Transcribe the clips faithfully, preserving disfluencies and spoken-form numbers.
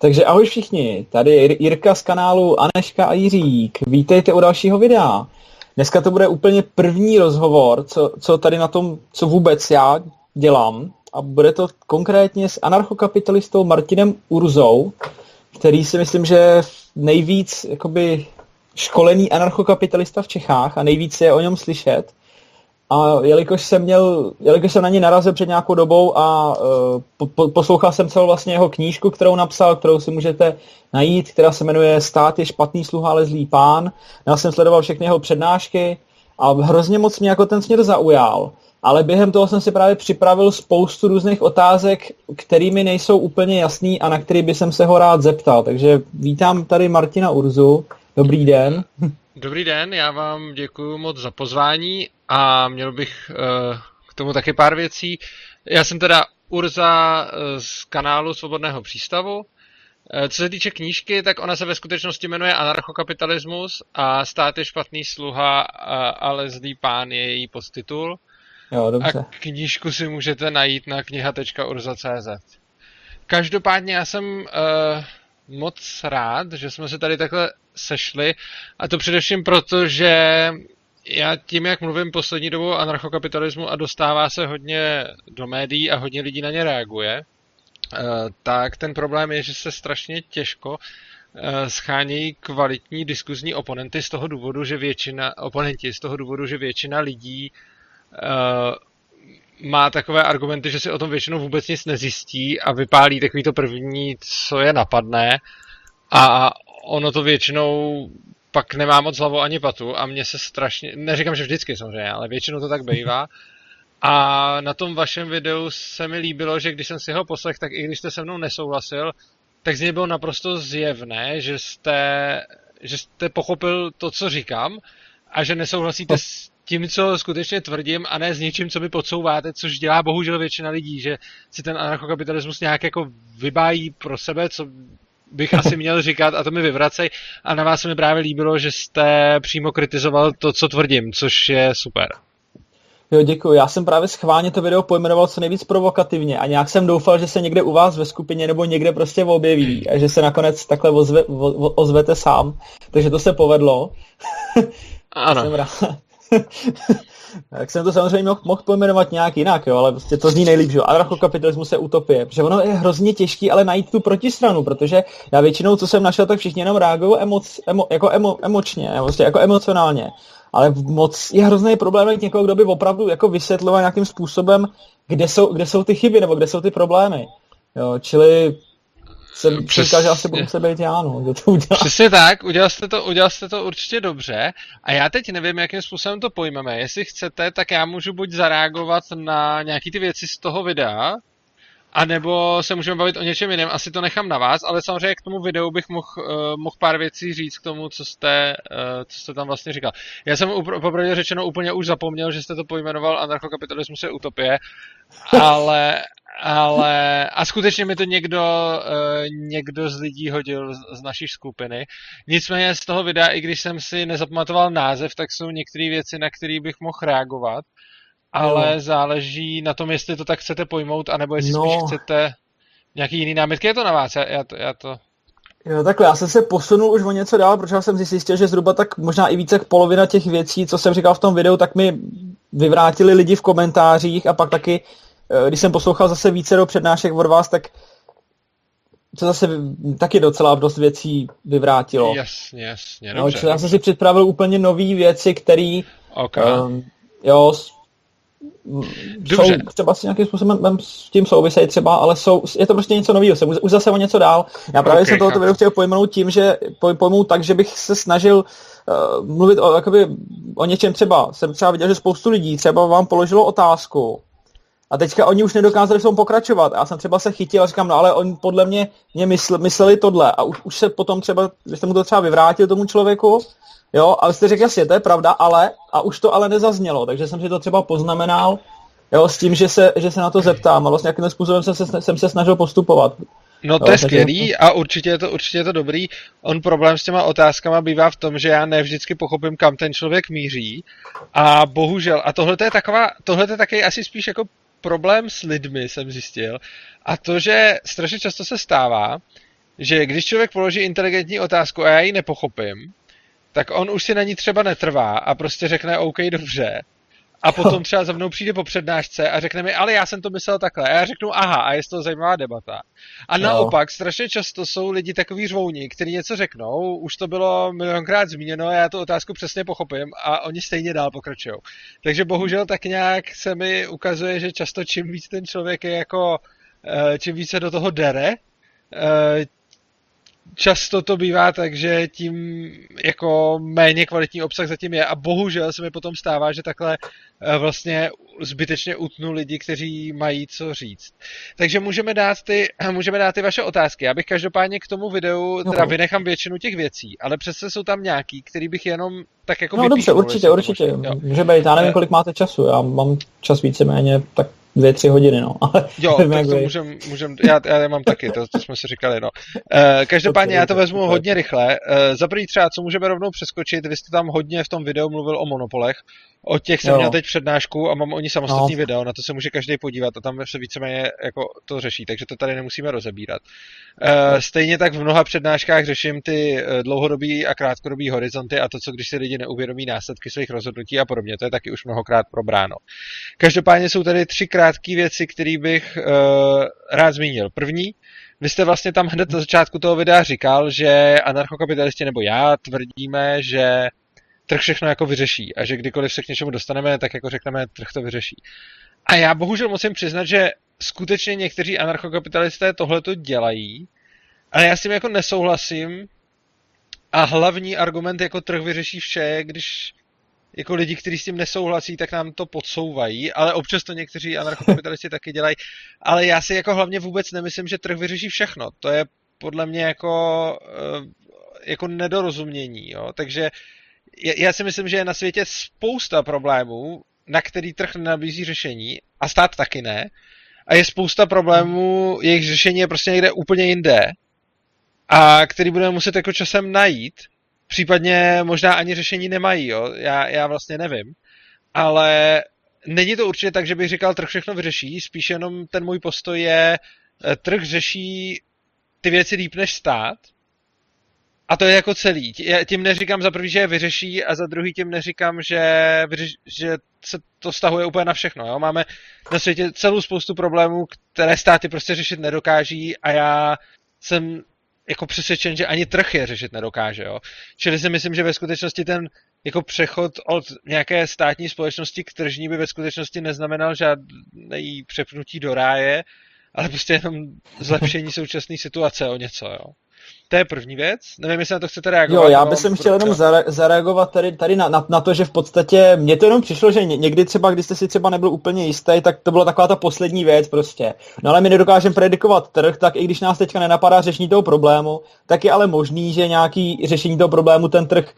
Takže ahoj všichni, tady je Jirka z kanálu Aneška a Jiřík. Vítejte u dalšího videa. Dneska to bude úplně první rozhovor, co, co tady na tom, co vůbec já dělám. A bude to konkrétně s anarchokapitalistou Martinem Urzou, který si myslím, že je nejvíc jakoby školený anarchokapitalista v Čechách a nejvíc je o něm slyšet. A jelikož jsem, měl, jelikož jsem na ní narazil před nějakou dobou a uh, po, po, poslouchal jsem celou vlastně jeho knížku, kterou napsal, kterou si můžete najít, která se jmenuje Stát je špatný sluha, ale zlý pán. Já jsem sledoval všechny jeho přednášky a hrozně moc mě jako ten směr zaujal. Ale během toho jsem si právě připravil spoustu různých otázek, kterými nejsou úplně jasný a na který by jsem se ho rád zeptal. Takže vítám tady Martina Urzu. Dobrý den. Dobrý den, já vám děkuji moc za pozvání a měl bych k tomu taky pár věcí. Já jsem teda Urza z kanálu Svobodného přístavu. Co se týče knížky, tak ona se ve skutečnosti jmenuje Anarchokapitalismus a Stát je špatný sluha, ale zlý pán je její podtitul. Jo, dobře. A knížku si můžete najít na kniha tečka urza tečka cé zet. Každopádně já jsem uh, moc rád, že jsme se tady takhle sešli, a to především proto, že já tím, jak mluvím poslední dobou o anarchokapitalismu a dostává se hodně do médií a hodně lidí na ně reaguje, uh, tak ten problém je, že se strašně těžko uh, schánějí kvalitní diskuzní oponenty z toho důvodu, že většina, oponenti z toho důvodu, že většina lidí Uh, má takové argumenty, že si o tom většinou vůbec nic nezjistí a vypálí takový to první, co je napadne, a ono to většinou pak nemá moc hlavu ani patu a mně se strašně, neříkám, že vždycky samozřejmě, ale většinou to tak bývá. A na tom vašem videu se mi líbilo, že když jsem si ho poslech, tak i když jste se mnou nesouhlasil, tak z něj bylo naprosto zjevné, že jste, že jste pochopil to, co říkám, a že nesouhlasíte no. s tím, co skutečně tvrdím, a ne s něčím, co mi podsouváte, což dělá bohužel většina lidí, že si ten anarchokapitalismus nějak jako vybájí pro sebe, co bych asi měl říkat, a to mi vyvracej. A na vás se mi právě líbilo, že jste přímo kritizoval to, co tvrdím, což je super. Jo, děkuji. Já jsem právě schválně to video pojmenoval co nejvíc provokativně a nějak jsem doufal, že se někde u vás ve skupině nebo někde prostě objeví a že se nakonec takhle ozve, o, ozvete sám. Takže to se povedlo. Ano. Jsem rád. Tak jsem to samozřejmě mohl, mohl pojmenovat nějak jinak, jo, ale prostě to zní nejlíp, že jo, anarchokapitalismus je utopie, protože ono je hrozně těžký, ale najít tu protistranu, protože já většinou, co jsem našel, tak všichni jenom reagují emoc, emo, jako emo, emočně, prostě jako emocionálně, ale moc je hrozný problém najít někoho, kdo by opravdu jako vysvětloval nějakým způsobem, kde jsou, kde jsou ty chyby, nebo kde jsou ty problémy, jo, čili... Jsem Přes... říkal, že asi budu se být já, no, kdo to udělal. Přesně tak, udělal jste, to, udělal jste to určitě dobře a já teď nevím, jakým způsobem to pojmeme. Jestli chcete, tak já můžu buď zareagovat na nějaký ty věci z toho videa, anebo se můžeme bavit o něčem jiném, asi to nechám na vás, ale samozřejmě k tomu videu bych mohl, uh, mohl pár věcí říct k tomu, co jste, uh, co jste tam vlastně říkal. Já jsem upr- popravdě řečeno úplně už zapomněl, že jste to pojmenoval anarchokapitalismus je utopie, ale... Ale a skutečně mi to někdo, někdo z lidí hodil z naší skupiny. Nicméně z toho videa, i když jsem si nezapamatoval název, tak jsou některé věci, na které bych mohl reagovat. Ale no. záleží na tom, jestli to tak chcete pojmout, anebo jestli no. spíš chcete nějaký jiný námitky. Je to na vás, já, já to... Já to... Jo, takhle, já jsem se posunul už o něco dál, protože já jsem si zjistil, že zhruba tak možná i více jak polovina těch věcí, co jsem říkal v tom videu, tak mi vyvrátili lidi v komentářích a pak taky když jsem poslouchal zase více do přednášek od vás, tak to zase taky docela dost věcí vyvrátilo. Jasně, jasně, no, dobře. Já jsem si připravil úplně nový věci, které okay. um, jo, jsou třeba si nějakým způsobem s tím souvisejí třeba, ale jsou, je to prostě něco nového, jsem už zase o něco dál. Já právě okay, jsem tohoto video chtěl pojmenout tím, že pojmout tak, že bych se snažil uh, mluvit o, jakoby, o něčem třeba. Jsem třeba viděl, že spoustu lidí třeba vám položilo otázku, a teďka oni už nedokázali v tom pokračovat. Já jsem třeba se chytil a říkám, no ale oni podle mě, mě mysl, mysleli tohle. A už, už se potom třeba, že jste mu to třeba vyvrátil tomu člověku, jo, a jste řekl, jasně, to je pravda, ale, a už to ale nezaznělo. Takže jsem si to třeba poznamenal, jo, s tím, že se, že se na to zeptám. A vlastně jakým způsobem jsem se, jsem se snažil postupovat. No to je skvělý a určitě je to, určitě je to dobrý. On problém s těma otázkama bývá v tom, že já ne vždycky pochopím, kam ten člověk míří. A bohužel, a tohle je taková, tohle je taky asi spíš jako problém s lidmi, jsem zjistil, a to, že strašně často se stává, že když člověk položí inteligentní otázku a já ji nepochopím, tak on už si na ní třeba netrvá a prostě řekne OK, dobře. A potom třeba za mnou přijde po přednášce a řekne mi, ale já jsem to myslel takhle. A já řeknu, aha, a je to zajímavá debata. A naopak, strašně často jsou lidi takový řvouni, kteří něco řeknou, už to bylo milionkrát zmíněno, já tu otázku přesně pochopím a oni stejně dál pokračují. Takže bohužel tak nějak se mi ukazuje, že často čím víc ten člověk je jako, čím víc se do toho dere, často to bývá tak, že tím jako méně kvalitní obsah zatím je a bohužel se mi potom stává, že takhle vlastně zbytečně utnu lidi, kteří mají co říct. Takže můžeme dát ty, můžeme dát ty vaše otázky. Já bych každopádně k tomu videu teda no. vynechám většinu těch věcí, ale přece jsou tam nějaký, který bych jenom tak jako vypíchnul. No dobře, určitě, určitě. Můžeme jít, já nevím, kolik máte času, já mám čas víceméně tak dvě, tři hodiny, no. Jo, tak to můžem, můžem já, já mám taky, to, to jsme si říkali, no. E, každopádně já to vezmu hodně rychle. E, za první třeba, co můžeme rovnou přeskočit, vy jste tam hodně v tom videu mluvil o monopolech, o těch jsem jo. měl teď přednášku a mám o ní samostatný no. video, na to se může každý podívat a tam se víceméně jako to řeší, takže to tady nemusíme rozebírat. E, stejně tak v mnoha přednáškách řeším ty dlouhodobý a krátkodobý horizonty a to, co když si lidi neuvědomí následky svých rozhodnutí a podobně, to je taky už mnohokrát probráno. Každopádně jsou tady tři krátké věci, které bych uh, rád zmínil. První, vy jste vlastně tam hned na začátku toho videa říkal, že anarchokapitalisti nebo já tvrdíme, že trh všechno jako vyřeší a že kdykoliv se k něčemu dostaneme, tak jako řekneme, trh to vyřeší. A já bohužel musím přiznat, že skutečně někteří anarchokapitalisté tohleto dělají, ale já s tím jako nesouhlasím a hlavní argument jako trh vyřeší vše, když jako lidi, kteří s tím nesouhlasí, tak nám to podsouvají, ale občas to někteří anarchokapitalisti taky dělají, ale já si jako hlavně vůbec nemyslím, že trh vyřeší všechno. To je podle mě jako, jako nedorozumění, jo. Takže já si myslím, že je na světě spousta problémů, na který trh nenabízí řešení a stát taky ne. A je spousta problémů, jejich řešení je prostě někde úplně jinde a který budeme muset jako časem najít. Případně možná ani řešení nemají, jo? Já, já vlastně nevím, ale není to určitě tak, že bych říkal, trh všechno vyřeší, spíš jenom ten můj postoj je, trh řeší ty věci líp než stát a to je jako celý. Tím neříkám za prvý, že je vyřeší a za druhý tím neříkám, že, vyřeši, že se to stahuje úplně na všechno. Jo? Máme na světě celou spoustu problémů, které státy prostě řešit nedokáží a já jsem jako přesvědčen, že ani trh je řešit nedokáže, jo. Čili si myslím, že ve skutečnosti ten jako přechod od nějaké státní společnosti k tržní by ve skutečnosti neznamenal žádné přepnutí do ráje, ale prostě jenom zlepšení současné situace o něco, jo. To je první věc. Nevím, jestli na to chcete reagovat. Jo, já bych jsem chtěl jenom zare- zareagovat tady, tady na, na, na to, že v podstatě mně to jenom přišlo, že někdy třeba, když jste si třeba nebyl úplně jistý, tak to byla taková ta poslední věc prostě. No ale my nedokážeme predikovat trh, tak i když nás teďka nenapadá řešení toho problému, tak je ale možný, že nějaký řešení toho problému ten trh,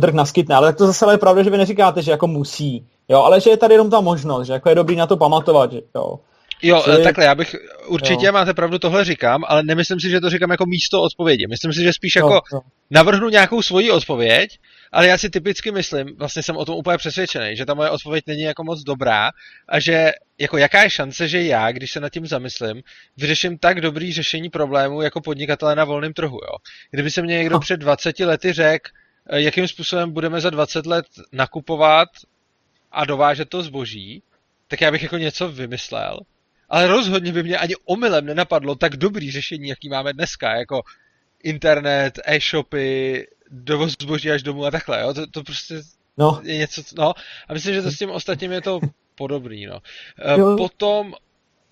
trh naskytne. Ale tak to zase je pravda, že vy neříkáte, že jako musí, jo, ale že je tady jenom ta možnost, že jako je dobrý na to pamatovat, jo. Jo, takhle, já bych určitě, jo. máte pravdu, tohle říkám, ale nemyslím si, že to říkám jako místo odpovědi. Myslím si, že spíš jo, jako jo. navrhnu nějakou svoji odpověď, ale já si typicky myslím, vlastně jsem o tom úplně přesvědčený, že ta moje odpověď není jako moc dobrá a že jako jaká je šance, že já, když se nad tím zamyslím, vyřeším tak dobrý řešení problému jako podnikatele na volném trhu, jo. Kdyby se mě někdo před dvaceti lety řekl, jakým způsobem budeme za dvacet let nakupovat a dovážet to zboží, tak já bych jako něco vymyslel. Ale rozhodně by mě ani omylem nenapadlo tak dobrý řešení, jaký máme dneska, jako internet, e-shopy, dovoz zboží až domů a takhle, jo? To, to prostě no. je něco, no. A myslím, že to s tím ostatním je to podobný, no. Jo. Potom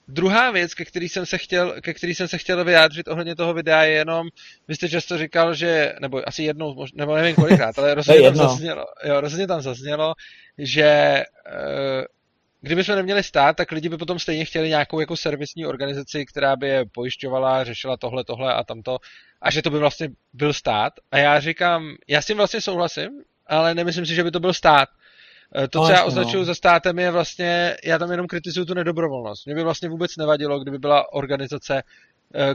druhá věc, ke který jsem se chtěl, ke který jsem se chtěl vyjádřit ohledně toho videa je jenom, vy jste často říkal, že, nebo asi jednou, možná, nebo nevím kolikrát, ale rozhodně tam zaznělo, jo, rozhodně tam zaznělo, že uh, kdybychom neměli stát, tak lidi by potom stejně chtěli nějakou jako servisní organizaci, která by je pojišťovala, řešila tohle, tohle a tamto. A že to by vlastně byl stát. A já říkám, já s tím vlastně souhlasím, ale nemyslím si, že by to byl stát. To, co já označuju za státem, je vlastně, já tam jenom kritizuju tu nedobrovolnost. Mně by vlastně vůbec nevadilo, kdyby byla organizace,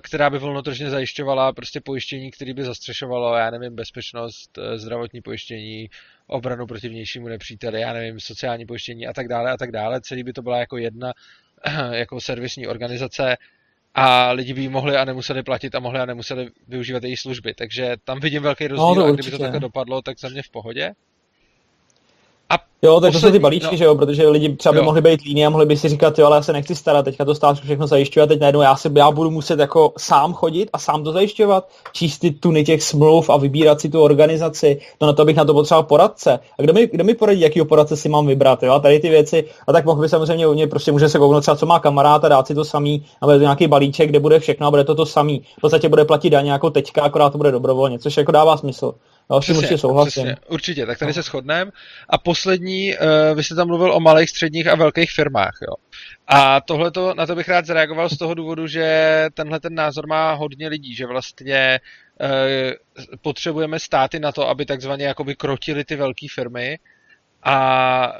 která by volnotržně zajišťovala prostě pojištění, které by zastřešovalo, já nevím, bezpečnost, zdravotní pojištění, obranu proti vnějšímu nepříteli, já nevím, sociální pojištění a tak dále a tak dále. Celý by to byla jako jedna jako servisní organizace a lidi by ji mohli a nemuseli platit a mohli a nemuseli využívat její služby. Takže tam vidím velký rozdíl, no, a kdyby to takhle dopadlo, tak za mě v pohodě. A jo, tak poslední, to jsou ty balíčky, no, že jo, protože lidi třeba by jo. mohli být líní a mohli by si říkat, jo, ale já se nechci starat, teďka to stát všechno zajišťuje a teď najednou já, se, já budu muset jako sám chodit a sám to zajišťovat, číst ty tuny těch smluv a vybírat si tu organizaci, no na to bych na to potřeboval poradce. A kdo mi, kdo mi poradí, jakýho poradce si mám vybrat, jo, a tady ty věci, a tak mohl by samozřejmě u mě, prostě může se kouknout třeba, co má kamarád a dát si to samý, a bude to nějaký balíček, kde bude všechno a bude to to samý. V podstatě bude platit daně jako teďka, akorát to bude dobrovolně, což jako dává smysl. No, přesně, určitě souhlasím. Určitě, tak tady no. se shodneme. A poslední, vy jste tam mluvil o malých, středních a velkých firmách. Jo. A tohleto, na to bych rád zareagoval z toho důvodu, že tenhle ten názor má hodně lidí, že vlastně potřebujeme státy na to, aby takzvaně jakoby krotili ty velké firmy a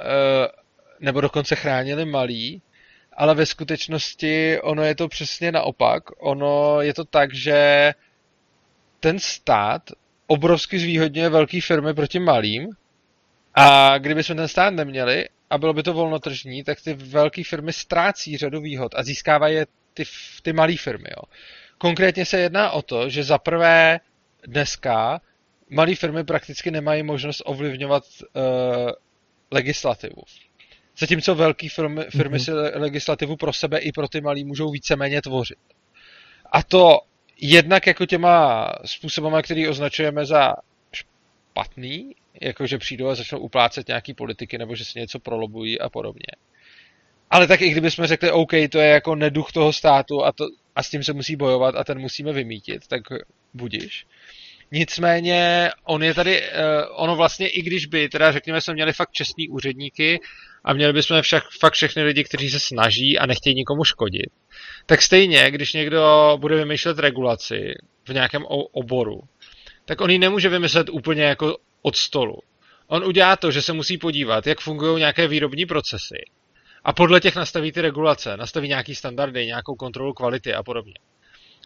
nebo dokonce chránili malí. Ale ve skutečnosti ono je to přesně naopak. Ono je to tak, že ten stát obrovsky zvýhodňuje velké firmy proti malým, a kdyby jsme ten stát neměli a bylo by to volnotržní, tak ty velké firmy ztrácí řadu výhod a získávají je ty, ty malé firmy. Jo. Konkrétně se jedná o to, že za prvé dneska malé firmy prakticky nemají možnost ovlivňovat uh, legislativu. Zatímco velké firmy, firmy mm-hmm. si legislativu pro sebe i pro ty malé můžou víceméně tvořit. A to jednak jako těma způsobama, který označujeme za špatný, jakože přijdou a začnou uplácet nějaký politiky, nebo že si něco prolobují a podobně. Ale tak i kdybychom řekli, OK, to je jako neduch toho státu a, to, a s tím se musí bojovat a ten musíme vymítit, tak budiš. Nicméně on je tady, ono vlastně, i když by, teda řekněme, jsme měli fakt čestný úředníky a měli bychom však, fakt všechny lidi, kteří se snaží a nechtějí nikomu škodit, tak stejně, když někdo bude vymýšlet regulaci v nějakém oboru, tak on ji nemůže vymyslet úplně jako od stolu. On udělá to, že se musí podívat, jak fungují nějaké výrobní procesy a podle těch nastaví ty regulace, nastaví nějaký standardy, nějakou kontrolu kvality a podobně.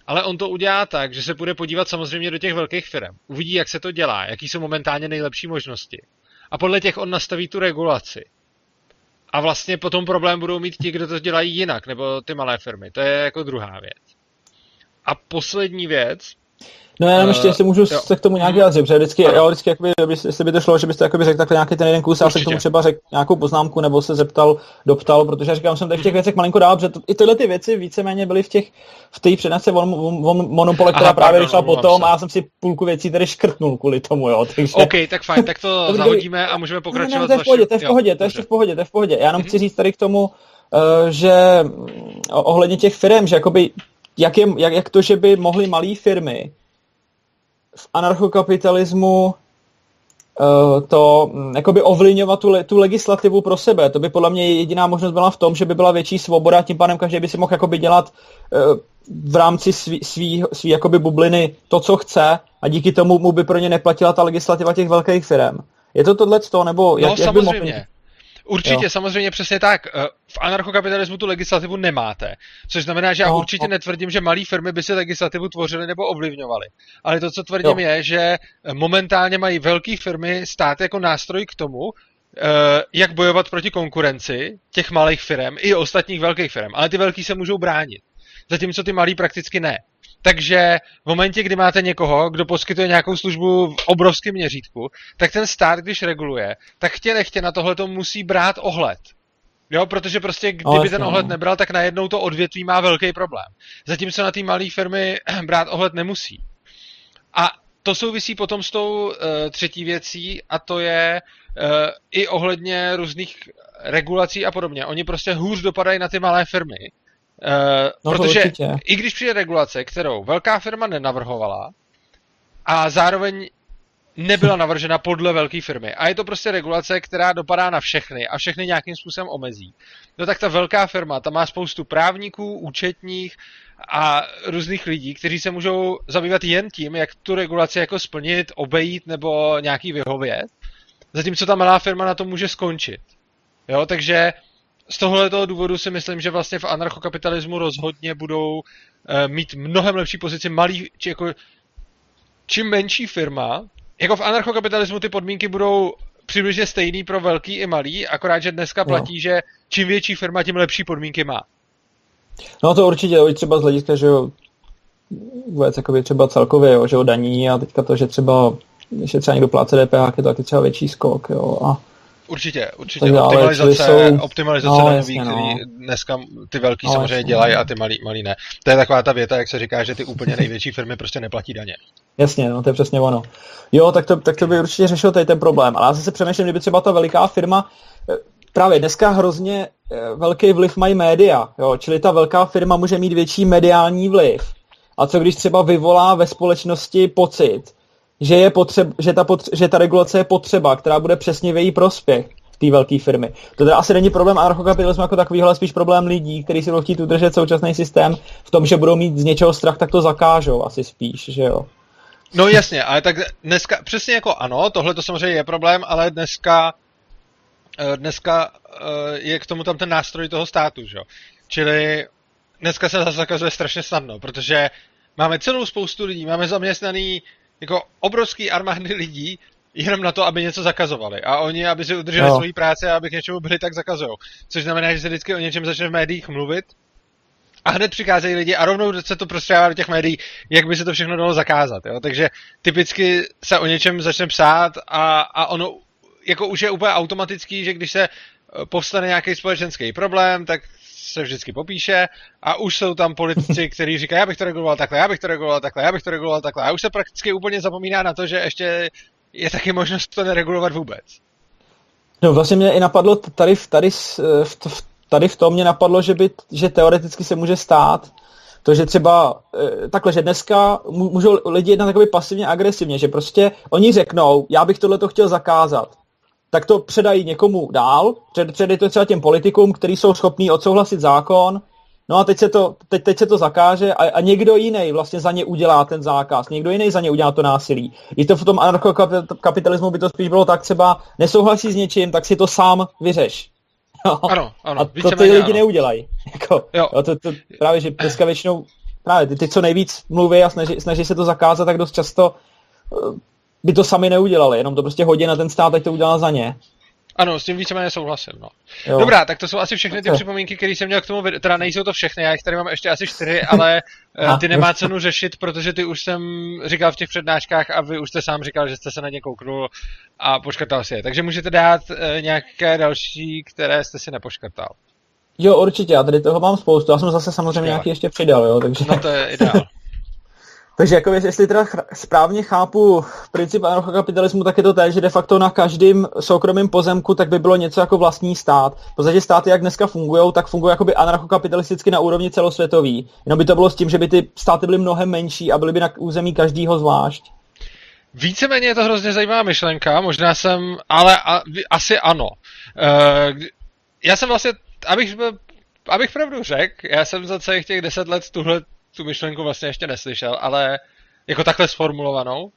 Ale on to udělá tak, že se půjde podívat samozřejmě do těch velkých firem. Uvidí, jak se to dělá, jaký jsou momentálně nejlepší možnosti. A podle těch on nastaví tu regulaci. A vlastně potom problém budou mít ti, kdo to dělají jinak, nebo ty malé firmy. To je jako druhá věc. A poslední věc. No já ještě, jestli můžu jo. se k tomu nějak vyjádřit, protože vždycky, jo, vždycky jakoby, jestli by to šlo, že byste jakoby řekl takhle nějaký ten jeden kus, a se k tomu třeba řekl nějakou poznámku, nebo se zeptal, doptal, protože já říkám, že jsem tady v těch věcech malinko dál, protože to, i tyhle ty věci víceméně byly v těch, v té přednášce monopole, která Aha, právě vyšla potom, a já jsem si půlku věcí tady škrtnul kvůli tomu, jo. Takže... OK, tak fajn, tak to dobrý, zahodíme a můžeme pokračovat. Ne, ne, to je v pohodě, to je v pohodě, to je v pohodě, to je v pohodě. Já jenom chci říct tady k tomu, že ohledně těch firem, že jakoby, jak, je, jak, jak to, že by mohly malé firmy v anarchokapitalismu uh, to um, jakoby ovlivňovat tu, le, tu legislativu pro sebe, to by podle mě jediná možnost byla v tom, že by byla větší svoboda, tím pádem každý by si mohl jakoby dělat uh, v rámci svý, svý, svý jakoby bubliny to, co chce, a díky tomu mu by pro ně neplatila ta legislativa těch velkých firem. Je to tohleto, nebo jak, no, jak by mohl... Určitě, jo. samozřejmě přesně tak. V anarchokapitalismu tu legislativu nemáte. Což znamená, že já určitě netvrdím, že malé firmy by si legislativu tvořily nebo ovlivňovaly. Ale to, co tvrdím, jo. je, že momentálně mají velké firmy stát jako nástroj k tomu, jak bojovat proti konkurenci těch malých firm i ostatních velkých firm. Ale ty velký se můžou bránit. Zatímco ty malí prakticky ne. Takže v momentě, kdy máte někoho, kdo poskytuje nějakou službu v obrovském měřítku, tak ten stát, když reguluje, tak chtě nechtě na tohle to musí brát ohled. Jo, protože prostě kdyby ten ohled nebral, tak najednou to odvětví má velký problém. Zatímco na ty malé firmy brát ohled nemusí. A to souvisí potom s tou uh, třetí věcí, a to je uh, i ohledně různých regulací a podobně. Oni prostě hůř dopadají na ty malé firmy. Uh, no protože i když přijde regulace, kterou velká firma nenavrhovala a zároveň nebyla navržena podle velké firmy a je to prostě regulace, která dopadá na všechny a všechny nějakým způsobem omezí, no tak ta velká firma, ta má spoustu právníků, účetních a různých lidí, kteří se můžou zabývat jen tím, jak tu regulaci jako splnit, obejít nebo nějaký vyhovět, zatímco ta malá firma na to může skončit. Jo, takže z tohoto důvodu si myslím, že vlastně v anarchokapitalismu rozhodně budou e, mít mnohem lepší pozici malý, či jako, čím menší firma. Jako v anarchokapitalismu ty podmínky budou přibližně stejný pro velký i malý, akorát, že dneska platí, no. že čím větší firma, tím lepší podmínky má. No to určitě, jo, třeba z hlediska, že jo, vůbec jakoby třeba celkově, jo, že jo, daní a teďka to, že třeba, když je třeba někdo pláce D P H, je to taky třeba větší skok, jo, a určitě, určitě. Takže, optimalizace, jsou... optimalizace no, daňový, no. Který dneska ty velký no, samozřejmě jasně, dělají a ty malý, malý ne. To je taková ta věta, jak se říká, že ty úplně největší firmy prostě neplatí daně. Jasně, no to je přesně ono. Jo, tak to, tak to by určitě řešilo tady ten problém. Ale já se přemýšlím, kdyby třeba ta veliká firma, právě dneska hrozně velký vliv mají média, jo, čili ta velká firma může mít větší mediální vliv. A co když třeba vyvolá ve společnosti pocit, že, je potřeba, že, ta potře- že ta regulace je potřeba, která bude přesně v její prospěch té velké firmy. To teda asi není problém anarchokapitalismu jako takový, ale spíš problém lidí, kteří si budou chtít udržet současný systém v tom, že budou mít z něčeho strach, tak to zakážou asi spíš, že jo. No jasně, ale tak dneska, přesně jako ano, tohle to samozřejmě je problém, ale dneska, dneska je k tomu tam ten nástroj toho státu, že jo. Čili dneska se zakazuje strašně snadno, protože máme celou spoustu lidí, máme zaměstnaný jako obrovský armády lidí jenom na to, aby něco zakazovali. A oni, aby si udrželi no. svoji práci a aby k něčemu byli, tak zakazujou. Což znamená, že se vždycky o něčem začne v médiích mluvit a hned přicházejí lidi a rovnou se to prostřává do těch médií, jak by se to všechno dalo zakázat. Jo? Takže typicky se o něčem začne psát a, a ono jako už je úplně automatický, že když se povstane nějaký společenský problém, tak se vždycky popíše a už jsou tam politici, kteří říkají, já bych to reguloval takhle, já bych to reguloval takhle, já bych to reguloval takhle. A už se prakticky úplně zapomíná na to, že ještě je taky možnost to neregulovat vůbec. No vlastně mě i napadlo, tady, tady, tady v tom mě napadlo, že, by, že teoreticky se může stát to, že třeba takhle, že dneska můžou lidi jednat takový pasivně agresivně, že prostě oni řeknou, já bych tohleto chtěl zakázat. Tak to předají někomu dál, předají to třeba těm politikům, kteří jsou schopní odsouhlasit zákon, no a teď se to, teď, teď se to zakáže a, a někdo jiný vlastně za ně udělá ten zákaz, někdo jiný za ně udělá to násilí. I to v tom anarchokapitalismu by to spíš bylo tak, třeba nesouhlasí s něčím, tak si to sám vyřeš. No. Ano, ano. A to ty lidi ano. neudělají. Jako, jo. Jo, to, to, právě, že dneska většinou, právě ty, ty co nejvíc mluví a snaží, snaží se to zakázat, tak dost často by to sami neudělali, jenom to prostě hodí na ten stát, ať to udělá za ně. Ano, s tím víceméně souhlasím, no. Jo. Dobrá, tak to jsou asi všechny ty připomínky, které jsem měl k tomu, teda nejsou to všechny, já jich tady mám ještě asi čtyři, ale ty nemá cenu řešit, protože ty už jsem říkal v těch přednáškách a vy už jste sám říkal, že jste se na ně kouknul a poškrtal si je. Takže můžete dát nějaké další, které jste si nepoškrtal. Jo, určitě, a tady toho mám spoustu, já jsem zase samozřejmě nějaký ještě přidal, jo, takže... No to je ideál. Takže jako jestli teda správně chápu princip anarchokapitalismu, tak je to tak, že de facto na každém soukromém pozemku tak by bylo něco jako vlastní stát. Protože státy, jak dneska fungují, tak fungují jakoby anarchokapitalisticky na úrovni celosvětový. Jenom by to bylo s tím, že by ty státy byly mnohem menší a byly by na území každého zvlášť. Víceméně je to hrozně zajímavá myšlenka, možná jsem, ale a, asi ano. Uh, já jsem vlastně, abych, abych pravdu řekl, já jsem za celých těch deset let tuhle tu myšlenku vlastně ještě neslyšel, ale jako takhle sformulovanou.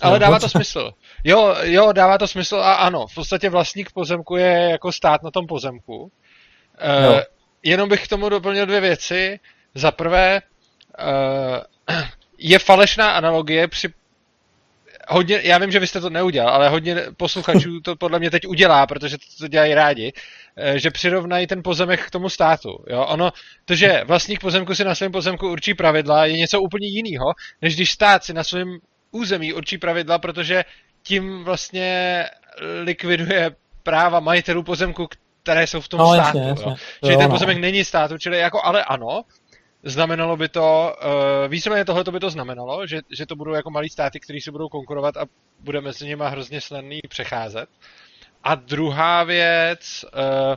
Ale dává to smysl. Jo, jo, dává to smysl a ano, v podstatě vlastník pozemku je jako stát na tom pozemku. E, jenom bych k tomu doplnil dvě věci. Za prvé, e, je falešná analogie při hodně, já vím, že vy jste to neudělal, ale hodně posluchačů to podle mě teď udělá, protože to, to dělají rádi, že přirovnají ten pozemek k tomu státu. Jo? Ono, to, že vlastník pozemku si na svém pozemku určí pravidla, je něco úplně jiného, než když stát si na svém území určí pravidla, protože tím vlastně likviduje práva majitelů pozemku, které jsou v tom no, státu. Jasně, jasně. Čili ten pozemek není státu, čili jako ale ano, znamenalo by to, uh, víceméně tohle by to znamenalo, že, že to budou jako malí státy, kteří se budou konkurovat a bude mezi nimi hrozně snadný přecházet. A druhá věc, uh,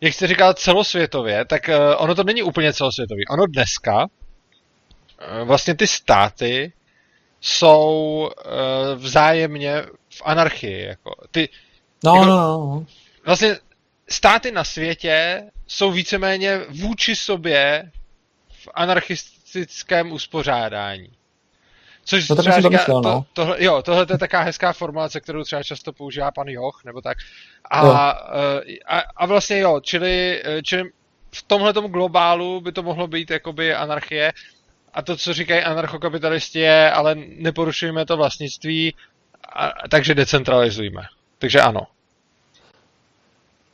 jak jste říkal celosvětově, tak uh, ono to není úplně celosvětový. Ono dneska, uh, vlastně ty státy jsou uh, vzájemně v anarchii. Jako. Ty, no, jako, no, no. Vlastně státy na světě jsou víceméně vůči sobě v anarchistickém uspořádání. Což no, třeba říká, domyslel, no. to, tohle, jo, tohle je taková hezká formulace, kterou třeba často používá pan Joch, nebo tak. A, no. a, a vlastně jo, čili, čili v tomhletom globálu by to mohlo být jakoby anarchie a to, co říkají anarchokapitalisti je, ale neporušujeme to vlastnictví, a, takže decentralizujeme. Takže ano.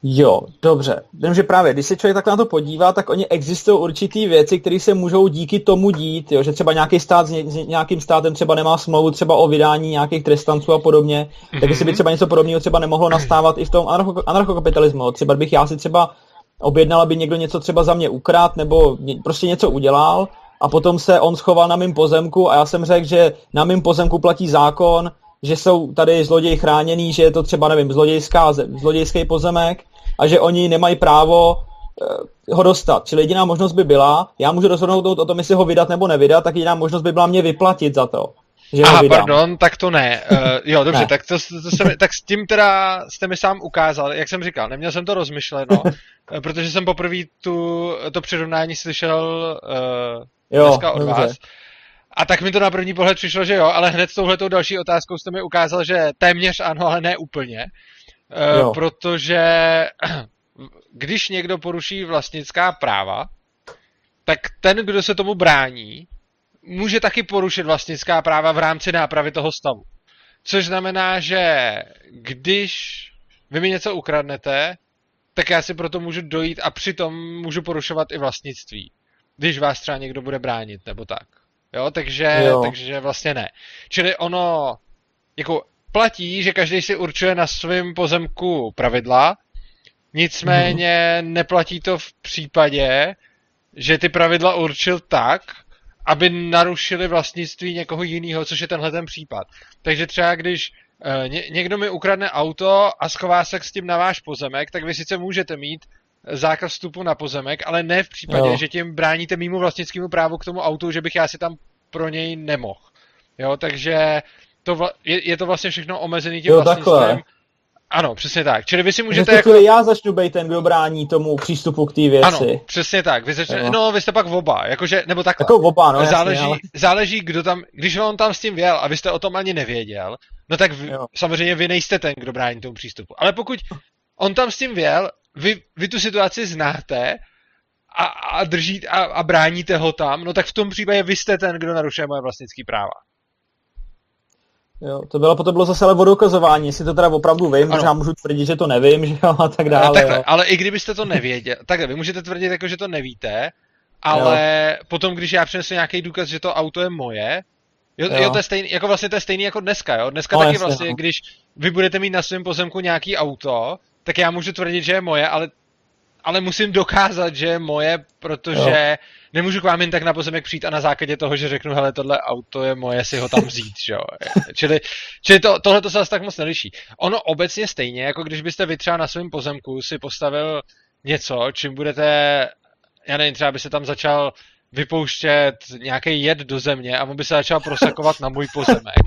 Jo, dobře. Vím, že právě, když se člověk tak na to podívá, tak oni existují určitý věci, které se můžou díky tomu dít, jo? Že třeba nějaký stát s, ně, s nějakým státem třeba nemá smlouvu třeba o vydání nějakých trestanců a podobně, mm-hmm. tak jestli by třeba něco podobného třeba nemohlo nastávat i v tom anarcho, anarchokapitalismu. Třeba bych já si třeba objednal, aby někdo něco třeba za mě ukradl nebo prostě něco udělal a potom se on schoval na mým pozemku a já jsem řekl, že na mým pozemku platí zákon, že jsou tady zloději chráněný, že je to třeba, nevím, zlodějská, zlodějský pozemek a že oni nemají právo e, ho dostat. Čili jediná možnost by byla, já můžu rozhodnout o tom, jestli ho vydat nebo nevydat, tak jediná možnost by byla mě vyplatit za to, že Aha, ho vydám. Pardon, tak to ne. Uh, jo, dobře, ne. tak to, to se mi, tak s tím teda jste mi sám ukázal, jak jsem říkal, neměl jsem to rozmyšleno, protože jsem poprvé tu, to přirovnání slyšel uh, jo, dneska od dobře. vás. A tak mi to na první pohled přišlo, že jo, ale hned s touhletou další otázkou jste mi ukázal, že téměř ano, ale ne úplně. E, protože když někdo poruší vlastnická práva, tak ten, kdo se tomu brání, může taky porušit vlastnická práva v rámci nápravy toho stavu. Což znamená, že když vy mi něco ukradnete, tak já si proto můžu dojít a přitom můžu porušovat i vlastnictví. Když vás třeba někdo bude bránit, nebo tak. Jo, takže, jo. takže vlastně ne. Čili ono jako platí, že každý si určuje na svém pozemku pravidla, nicméně mm. neplatí to v případě, že ty pravidla určil tak, aby narušili vlastnictví někoho jiného, což je tenhle ten případ. Takže třeba když ně, někdo mi ukradne auto a schová se s tím na váš pozemek, tak vy sice můžete mít zákaz vstupu na pozemek, ale ne v případě, jo. že tím bráníte mýmu vlastnickému právu k tomu autu, že bych já si tam pro něj nemohl. Jo, takže to vla- je, je to vlastně všechno omezený tím jo, vlastnictvím. Takhle. Ano, přesně tak. Čili vy si můžete... Jako... Já začnu být ten, kdo brání tomu přístupu k té věci. Ano, přesně tak. Vy začne... No, vy jste pak oba, jakože, nebo takhle. Jako oba, no, záleží, jasně, ale... záleží, kdo tam... Když on tam s tím jel a vy jste o tom ani nevěděl, no tak v... samozřejmě vy nejste ten, kdo brání tomu přístupu. Ale pokud on tam s tím jel, Vy, vy tu situaci znáte a, a, držíte, a, a bráníte ho tam, no tak v tom případě vy jste ten, kdo narušuje moje vlastnické práva. Jo, to bylo, potom bylo zase ale o dokazování, jestli to teda opravdu vím, možná můžu tvrdit, že to nevím, že jo, a tak dále. No, takhle, jo. Ale i kdybyste to nevěděl, takhle, vy můžete tvrdit, jako, že to nevíte, ale jo. potom, když já přinesu nějaký důkaz, že to auto je moje, jo, jo. jo to je stejný, jako vlastně to je stejný jako dneska, jo, dneska no, taky jasný, vlastně, jo. když vy budete mít na svém pozemku nějaký auto, tak já můžu tvrdit, že je moje, ale, ale musím dokázat, že je moje, protože jo. nemůžu k vám jen tak na pozemek přijít a na základě toho, že řeknu, hele, tohle auto je moje, si ho tam vzít, že jo. Čili, čili to, tohle to se asi tak moc neliší. Ono obecně stejně, jako když byste vy třeba na svém pozemku si postavil něco, čím budete, já nevím, třeba by se tam začal vypouštět nějaký jed do země a on by se začal prosakovat na můj pozemek.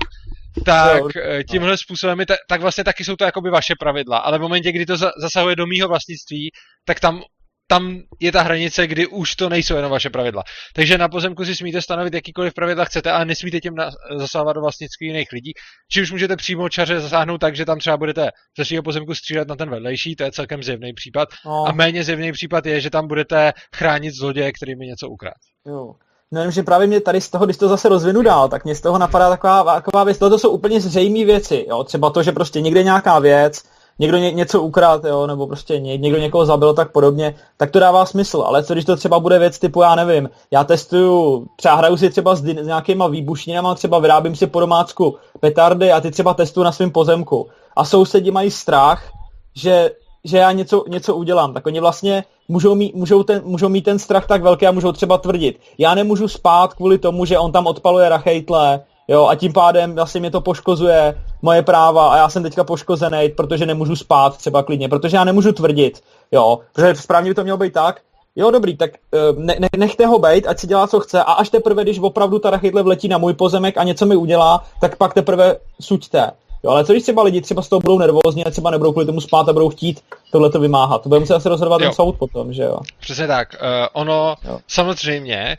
Tak tímhle způsobem, tak vlastně taky jsou to jakoby vaše pravidla, ale v momentě, kdy to zasahuje do mýho vlastnictví, tak tam, tam je ta hranice, kdy už to nejsou jenom vaše pravidla. Takže na pozemku si smíte stanovit jakýkoliv pravidla chcete, ale nesmíte tím zasahovat do vlastnictví jiných lidí, čímž můžete přímo čaře zasáhnout tak, že tam třeba budete ze svého pozemku střílet na ten vedlejší, to je celkem zjevný případ, no. a méně zjevný případ je, že tam budete chránit zloděje, který mi něco ukradl. Jo. No jenom, že právě mě tady z toho, když to zase rozvinu dál, tak mě z toho napadá taková, taková věc, tohle to jsou úplně zřejmé věci, jo, třeba to, že prostě někde nějaká věc, někdo ně, něco ukrad, jo, nebo prostě ně, někdo někoho zabil, tak podobně, tak to dává smysl, ale co když to třeba bude věc typu, já nevím, já testuju, třeba hraju si třeba s, s nějakýma výbušninama, třeba vyrábím si po domácku petardy a ty třeba testuju na svém pozemku a sousedi mají strach, že... že já něco, něco udělám, tak oni vlastně můžou mít, můžou, ten, můžou mít ten strach tak velký a můžou třeba tvrdit. Já nemůžu spát kvůli tomu, že on tam odpaluje rachejtle, jo, a tím pádem vlastně mě to poškozuje moje práva a já jsem teďka poškozený, protože nemůžu spát třeba klidně, protože já nemůžu tvrdit, jo, protože správně by to mělo být tak, jo, dobrý, tak ne, nechte ho bejt, ať si dělá, co chce a až teprve, když opravdu ta rachejtle vletí na můj pozemek a něco mi udělá, tak pak teprve suďte. Jo, ale co když třeba lidi třeba z toho budou nervózní a třeba nebudou kvůli tomu spát a budou chtít tohleto vymáhat? To bude muset asi rozhodovat ten soud potom, že jo? Přesně tak. Uh, ono, jo. samozřejmě,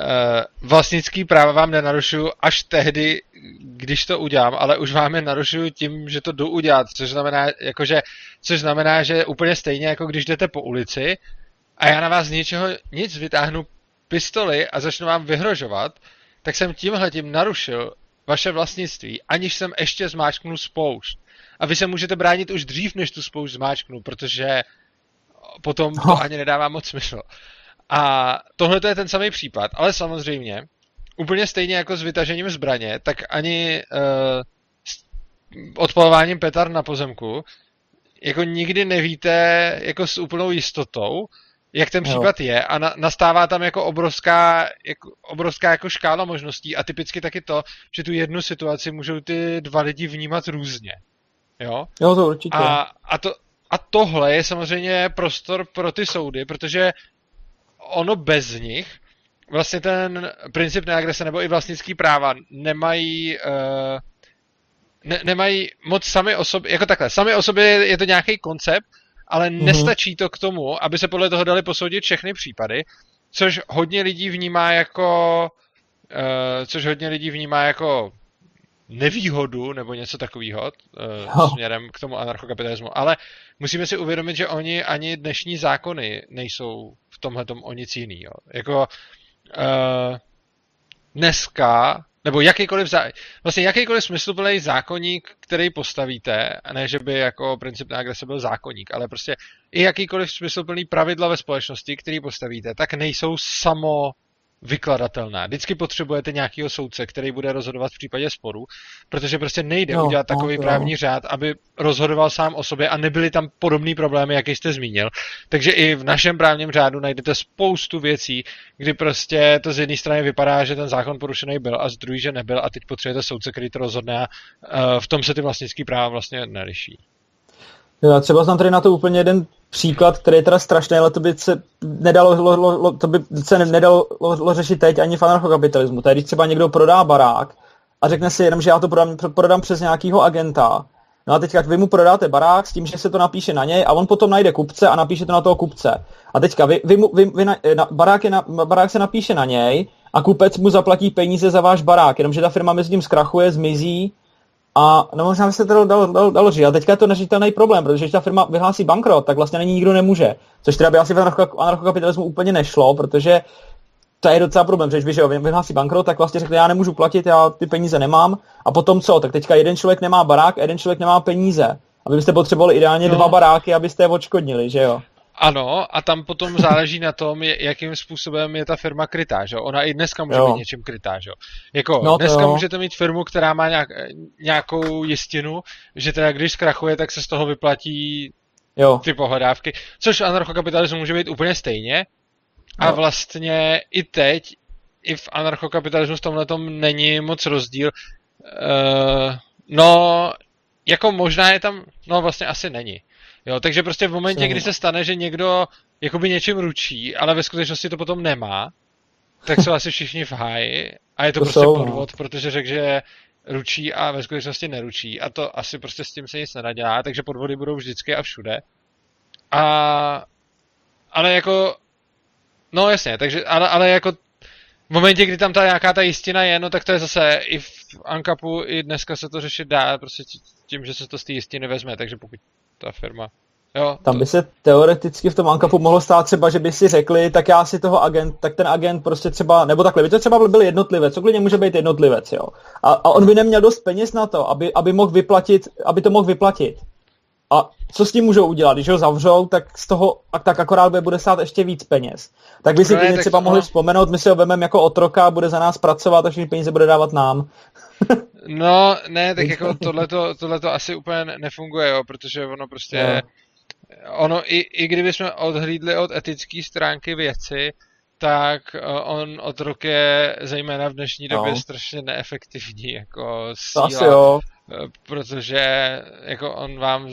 uh, vlastnický práva vám nenarušuju až tehdy, když to udělám, ale už vám je narušuju tím, že to jdu udělat, což znamená, jakože, což znamená, že úplně stejně, jako když jdete po ulici a já na vás z ničeho nic vytáhnu pistoli a začnu vám vyhrožovat, tak jsem tímhletím narušil vaše vlastnictví, aniž jsem ještě zmáčknul spoušť. A vy se můžete bránit už dřív, než tu spoušť zmáčknu, protože potom to ani nedává moc smysl. A tohle to je ten samý případ, ale samozřejmě, úplně stejně jako s vytažením zbraně, tak ani uh, s odpalováním petard na pozemku, jako nikdy nevíte jako s úplnou jistotou, jak ten případ no. je a na, nastává tam jako obrovská, jako, obrovská jako škála možností a typicky taky to, že tu jednu situaci můžou ty dva lidi vnímat různě. Jo, jo to určitě. A, a, to, a tohle je samozřejmě prostor pro ty soudy, protože ono bez nich vlastně ten princip neagrese nebo i vlastnický práva nemají... Uh, Ne, nemají moc sami o sobě, jako takhle, sami o sobě je, je to nějaký koncept, ale mm-hmm. nestačí to k tomu, aby se podle toho dali posoudit všechny případy, což hodně lidí vnímá jako, uh, což hodně lidí vnímá jako nevýhodu nebo něco takového uh, no. směrem k tomu anarchokapitalismu, ale musíme si uvědomit, že oni ani dnešní zákony nejsou v tomhletom o nic jinýho. Jako uh, dneska nebo jakýkoliv, zá... vlastně jakýkoliv smysluplný zákoník, který postavíte, ne, že by jako princip neagrese byl zákoník, ale prostě i jakýkoliv smysluplný pravidla ve společnosti, který postavíte, tak nejsou samo vykladatelná. Vždycky potřebujete nějakého soudce, který bude rozhodovat v případě sporů, protože prostě nejde no, udělat takový no, právní no. řád, aby rozhodoval sám o sobě a nebyly tam podobné problémy, jaký jste zmínil. Takže i v našem právním řádu najdete spoustu věcí, kdy prostě to z jedné strany vypadá, že ten zákon porušený byl a z druhé, že nebyl a teď potřebujete soudce, který to rozhodne a v tom se ty vlastnický práva vlastně neliší. Já třeba znám tady na to úplně jeden příklad, který je teda strašný, ale to by se nedalo, lo, lo, lo, to by se nedalo lo, lo řešit teď ani v anarchokapitalismu. Tady když třeba někdo prodá barák a řekne si jenom, že já to prodám, prodám přes nějakýho agenta. No a teďka vy mu prodáte barák s tím, že se to napíše na něj a on potom najde kupce a napíše to na toho kupce. A teďka vy, vy, mu, vy, vy na, na, barák, je na, barák se napíše na něj a kupec mu zaplatí peníze za váš barák, jenomže ta firma mezi tím zkrachuje, zmizí. A no možná by se to dalo, dalo, dalo říct, a teďka je to neřešitelný problém, protože když ta firma vyhlásí bankrot, tak vlastně na ní nikdo nemůže. Což teda by asi v anarchokapitalismu úplně nešlo, protože to je docela problém, že když vyhlásí bankrot, tak vlastně řekne, já nemůžu platit, já ty peníze nemám. A potom co? Tak teďka jeden člověk nemá barák a jeden člověk nemá peníze. A vy byste potřebovali ideálně no. dva baráky, abyste je odškodnili, že jo? Ano, a tam potom záleží na tom, jakým způsobem je ta firma krytá, že? Ona i dneska může jo. být něčím krytá, že? Jako no dneska jo. můžete mít firmu, která má nějak, nějakou jistinu, že teda když zkrachuje, tak se z toho vyplatí jo. ty pohledávky, což anarchokapitalismu může být úplně stejně. A jo. vlastně i teď, i v anarchokapitalismu v tomhletom není moc rozdíl. Uh, no, jako možná je tam, no vlastně asi není. Jo, takže prostě v momentě, kdy se stane, že někdo jakoby něčím ručí, ale ve skutečnosti to potom nemá, tak jsou asi všichni v háji a je to, to prostě jsou, podvod, no. protože řekl, že ručí a ve skutečnosti neručí a to asi prostě s tím se nic nenadělá, takže podvody budou vždycky a všude. A... ale jako... no jasně, takže, ale, ale jako v momentě, kdy tam ta nějaká ta jistina je, no tak to je zase i v Ankapu, i dneska se to řešit dá prostě tím, že se to z té jistiny vezme, takže pokud ta firma. Jo, tam to... by se teoreticky v tom Ankapu mohlo stát třeba, že by si řekli, tak já si toho agent, tak ten agent prostě třeba, nebo takhle, by to třeba byl jednotlivec, co klidně může být jednotlivec, jo. A, a on by neměl dost peněz na to, aby, aby, mohl vyplatit, aby to mohl vyplatit. A co s tím můžou udělat? Když ho zavřou, tak z toho tak akorát bude stát ještě víc peněz. Tak by si klidně třeba mohli vzpomenout, my si ho vememe jako otroka, bude za nás pracovat a všechny peníze bude dávat nám. No, ne, tak jako tohleto, tohleto asi úplně nefunguje, jo, protože ono prostě, no. ono i, i kdybychom odhlídli od etické stránky věci, tak on otrok je zejména v dnešní době no. strašně neefektivní, jako síla, asi, jo. protože jako on vám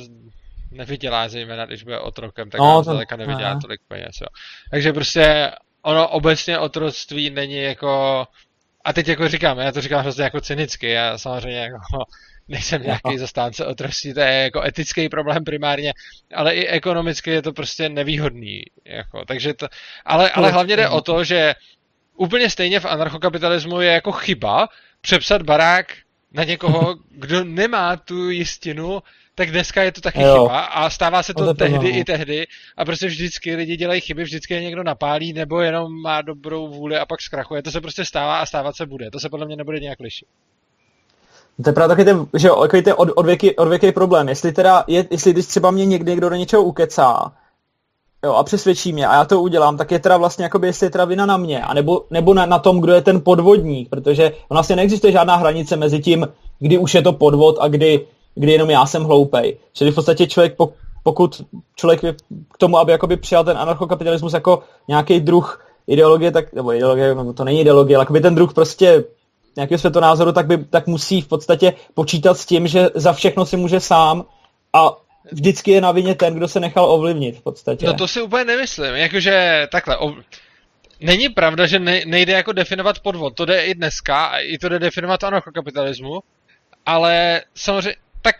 nevydělá zejména, když bude otrokem, tak no, vám zdaleka nevydělá ne. tolik peněz, jo. Takže prostě ono obecně otroctví není jako... A teď jako říkám, já to říkám hrozně jako cynicky, já samozřejmě jako nejsem nějaký zastánce otroctví, to je jako etický problém primárně, ale i ekonomicky je to prostě nevýhodný, jako, takže to, ale, ale hlavně jde o to, že úplně stejně v anarchokapitalismu je jako chyba přepsat barák na někoho, kdo nemá tu jistinu, tak dneska je to taky jo. chyba a stává se to, to tehdy i tehdy a prostě vždycky lidi dělají chyby, vždycky je někdo napálí nebo jenom má dobrou vůli a pak zkrachuje. To se prostě stává a stávat se bude. To se podle mě nebude nějak lišit. To je právě taky že jo, takový od, odvěký, odvěký problém. Jestli teda, je, jestli když třeba mě někdy někdo do něčeho ukecá, jo, a přesvědčí mě a já to udělám, tak je teda vlastně jakoby, jestli je teda vina na mě, anebo, nebo na, na tom, kdo je ten podvodník, protože vlastně neexistuje žádná hranice mezi tím, kdy už je to podvod a kdy, kdy jenom já jsem hloupej. Čili v podstatě člověk, pokud člověk je k tomu, aby jakoby přijal ten anarchokapitalismus jako nějaký druh ideologie, tak, nebo ideologie, nebo to není ideologie, ale ten druh prostě nějakého světonázoru, tak, by, tak musí v podstatě počítat s tím, že za všechno si může sám a vždycky je na vině ten, kdo se nechal ovlivnit v podstatě. No to si úplně nemyslím, jakože takhle. Ov... Není pravda, že nejde jako definovat podvod, to jde i dneska a i to jde definovat anarchokapitalismu, ale samozřejmě, tak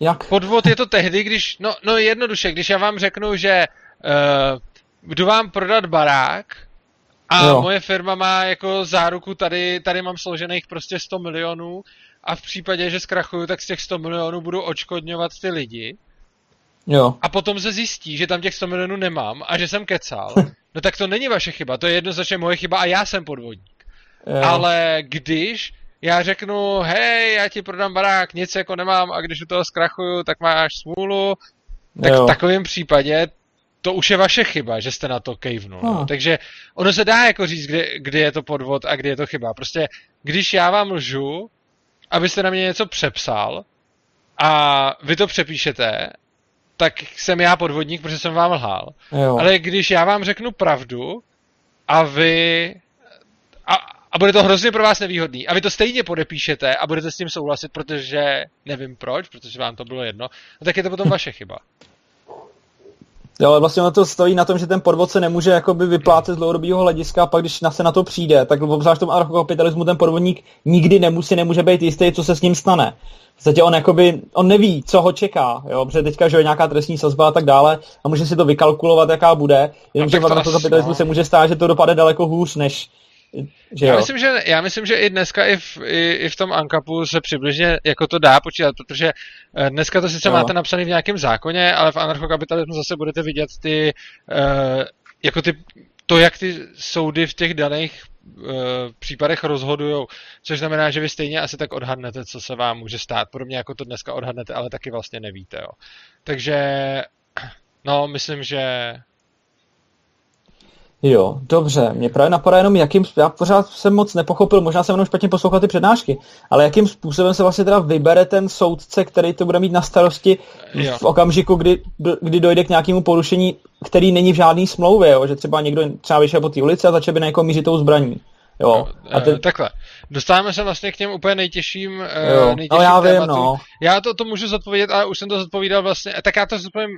jak? Podvod je to tehdy, když, no, no jednoduše, když já vám řeknu, že uh, jdu vám prodat barák a jo. Moje firma má jako záruku, tady, tady mám složených prostě sto milionů a v případě, že zkrachuju, tak z těch sto milionů budu odškodňovat ty lidi. Jo. A potom se zjistí, že tam těch sto milionů nemám a že jsem kecal. No tak to není vaše chyba, to je jednoznačně moje chyba a já jsem podvodník. Jo. Ale když já řeknu, hej, já ti prodám barák, nic jako nemám a když u toho zkrachuju, tak máš smůlu, tak jo. V takovém případě to už je vaše chyba, že jste na to kejvnul. No. Takže ono se dá jako říct, kdy, kdy je to podvod a kdy je to chyba. Prostě když já vám lžu, abyste na mě něco přepsal a vy to přepíšete, tak jsem já podvodník, protože jsem vám lhal. Jo. Ale když já vám řeknu pravdu a vy... A, a bude to hrozně pro vás nevýhodný. A vy to stejně podepíšete a budete s tím souhlasit, protože nevím proč, protože vám to bylo jedno. A tak je to potom vaše chyba. Jo, ale vlastně ono to stojí na tom, že ten podvod se nemůže jakoby vyplácet z dlouhodobého hlediska a pak když se na to přijde, tak obzvlášť v tom anarchokapitalismu ten podvodník nikdy nemusí, nemůže být jistý, co se s ním stane. V podstatě on, jakoby, on neví, co ho čeká, jo, protože teďka že je nějaká trestní sazba a tak dále a může si to vykalkulovat, jaká bude, jenomže v anarchokapitalismu no. se může stát, že to dopadne daleko hůř, než... Že já, myslím, že, já myslím, že i dneska i v, i, i v tom ANCAPu se přibližně jako to dá počítat, protože dneska to sice jo. máte napsané v nějakém zákoně, ale v anarchokapitalismu zase budete vidět ty, uh, jako ty, to, jak ty soudy v těch daných uh, případech rozhodujou, což znamená, že vy stejně asi tak odhadnete, co se vám může stát, podobně jako to dneska odhadnete, ale taky vlastně nevíte. Jo. Takže no, myslím, že... Jo, dobře, mě právě napadá jenom, jakým, já pořád jsem moc nepochopil, možná jsem jenom špatně poslouchal ty přednášky, ale jakým způsobem se vlastně teda vybere ten soudce, který to bude mít na starosti jo. v okamžiku, kdy, kdy dojde k nějakému porušení, který není v žádný smlouvě, jo? Že třeba někdo třeba vyšel po té ulici a začal by na někoho mířit tou zbraní. Jo. A ty... Takhle, dostáváme se vlastně k těm úplně nejtěžším, nejtěžším no, já tématům. Vím, no. Já to, to můžu zodpovědět, ale už jsem to zodpovídal vlastně, tak já to zodpovím.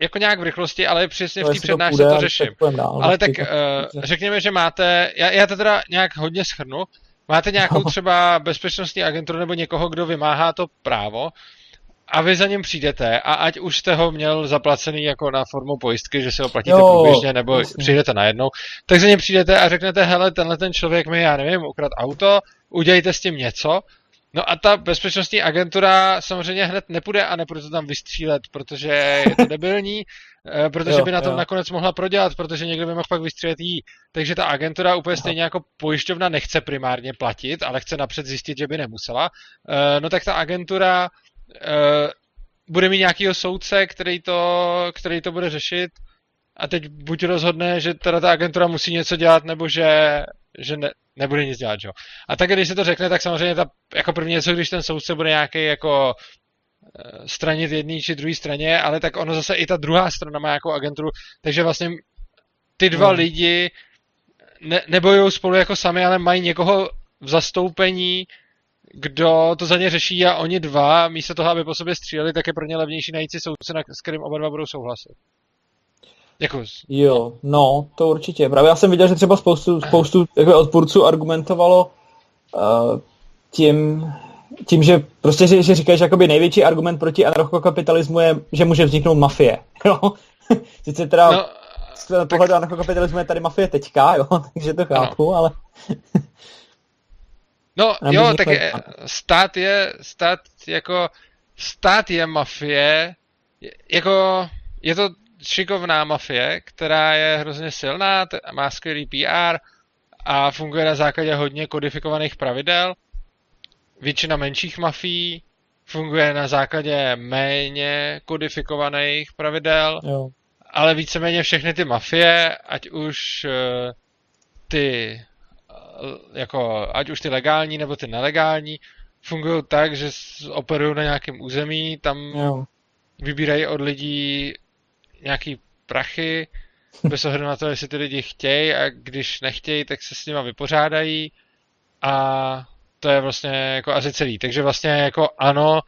Jako nějak v rychlosti, ale přesně v té přednášce to, to řeším. Dál, ale tak uh, řekněme, že máte, já, já to teda nějak hodně shrnu, máte nějakou třeba bezpečnostní agenturu nebo někoho, kdo vymáhá to právo a vy za ním přijdete a ať už jste ho měl zaplacený jako na formu pojistky, že si ho platíte jo, průběžně nebo vlastně. Přijdete najednou, tak za ním přijdete a řeknete, hele, tenhle ten člověk mi, já nevím, ukradl auto, udělejte s tím něco. No a ta bezpečnostní agentura samozřejmě hned nepůjde a nepůjde to tam vystřílet, protože je to debilní, protože jo, by na tom jo. nakonec mohla prodělat, protože někdo by mohl pak vystřílet jí. Takže ta agentura úplně stejně jako pojišťovna nechce primárně platit, ale chce napřed zjistit, že by nemusela. No tak ta agentura bude mít nějakýho soudce, který to, který to bude řešit a teď buď rozhodne, že teda ta agentura musí něco dělat, nebo že, že ne. Nebude nic dělat, jo. A tak, když se to řekne, tak samozřejmě ta, jako první něco, když ten soudce bude nějaký jako stranit jedné či druhé straně, ale tak ono zase i ta druhá strana má nějakou agenturu, takže vlastně ty dva no. lidi ne, nebojujou spolu jako sami, ale mají někoho v zastoupení, kdo to za ně řeší a oni dva, místo toho, aby po sobě stříleli, tak je pro ně levnější najít si soudce, s kterým oba dva budou souhlasit. Děkuji. Jo, no, to určitě. Právě já jsem viděl, že třeba spoustu, spoustu odpůrců argumentovalo uh, tím, tím, že prostě že, že říkají, že jakoby největší argument proti anarchokapitalismu je, že může vzniknout mafie. Jo? Sice teda no, z tak... pohledu anarchokapitalismu je tady mafie teďka, jo? Takže to chápu, ano. ale... no, jo, tak je, stát je, stát jako, stát je mafie, jako, je to... šikovná mafie, která je hrozně silná, má skvělý P R a funguje na základě hodně kodifikovaných pravidel. Většina menších mafií funguje na základě méně kodifikovaných pravidel, jo. Ale víceméně všechny ty mafie, ať už ty jako, ať už ty legální nebo ty nelegální, fungují tak, že operují na nějakém území, tam jo. Vybírají od lidí nějaký prachy, bez ohledu na to, jestli ty lidi chtějí, a když nechtějí, tak se s nima vypořádají a to je vlastně jako asi celý. Takže vlastně jako ano,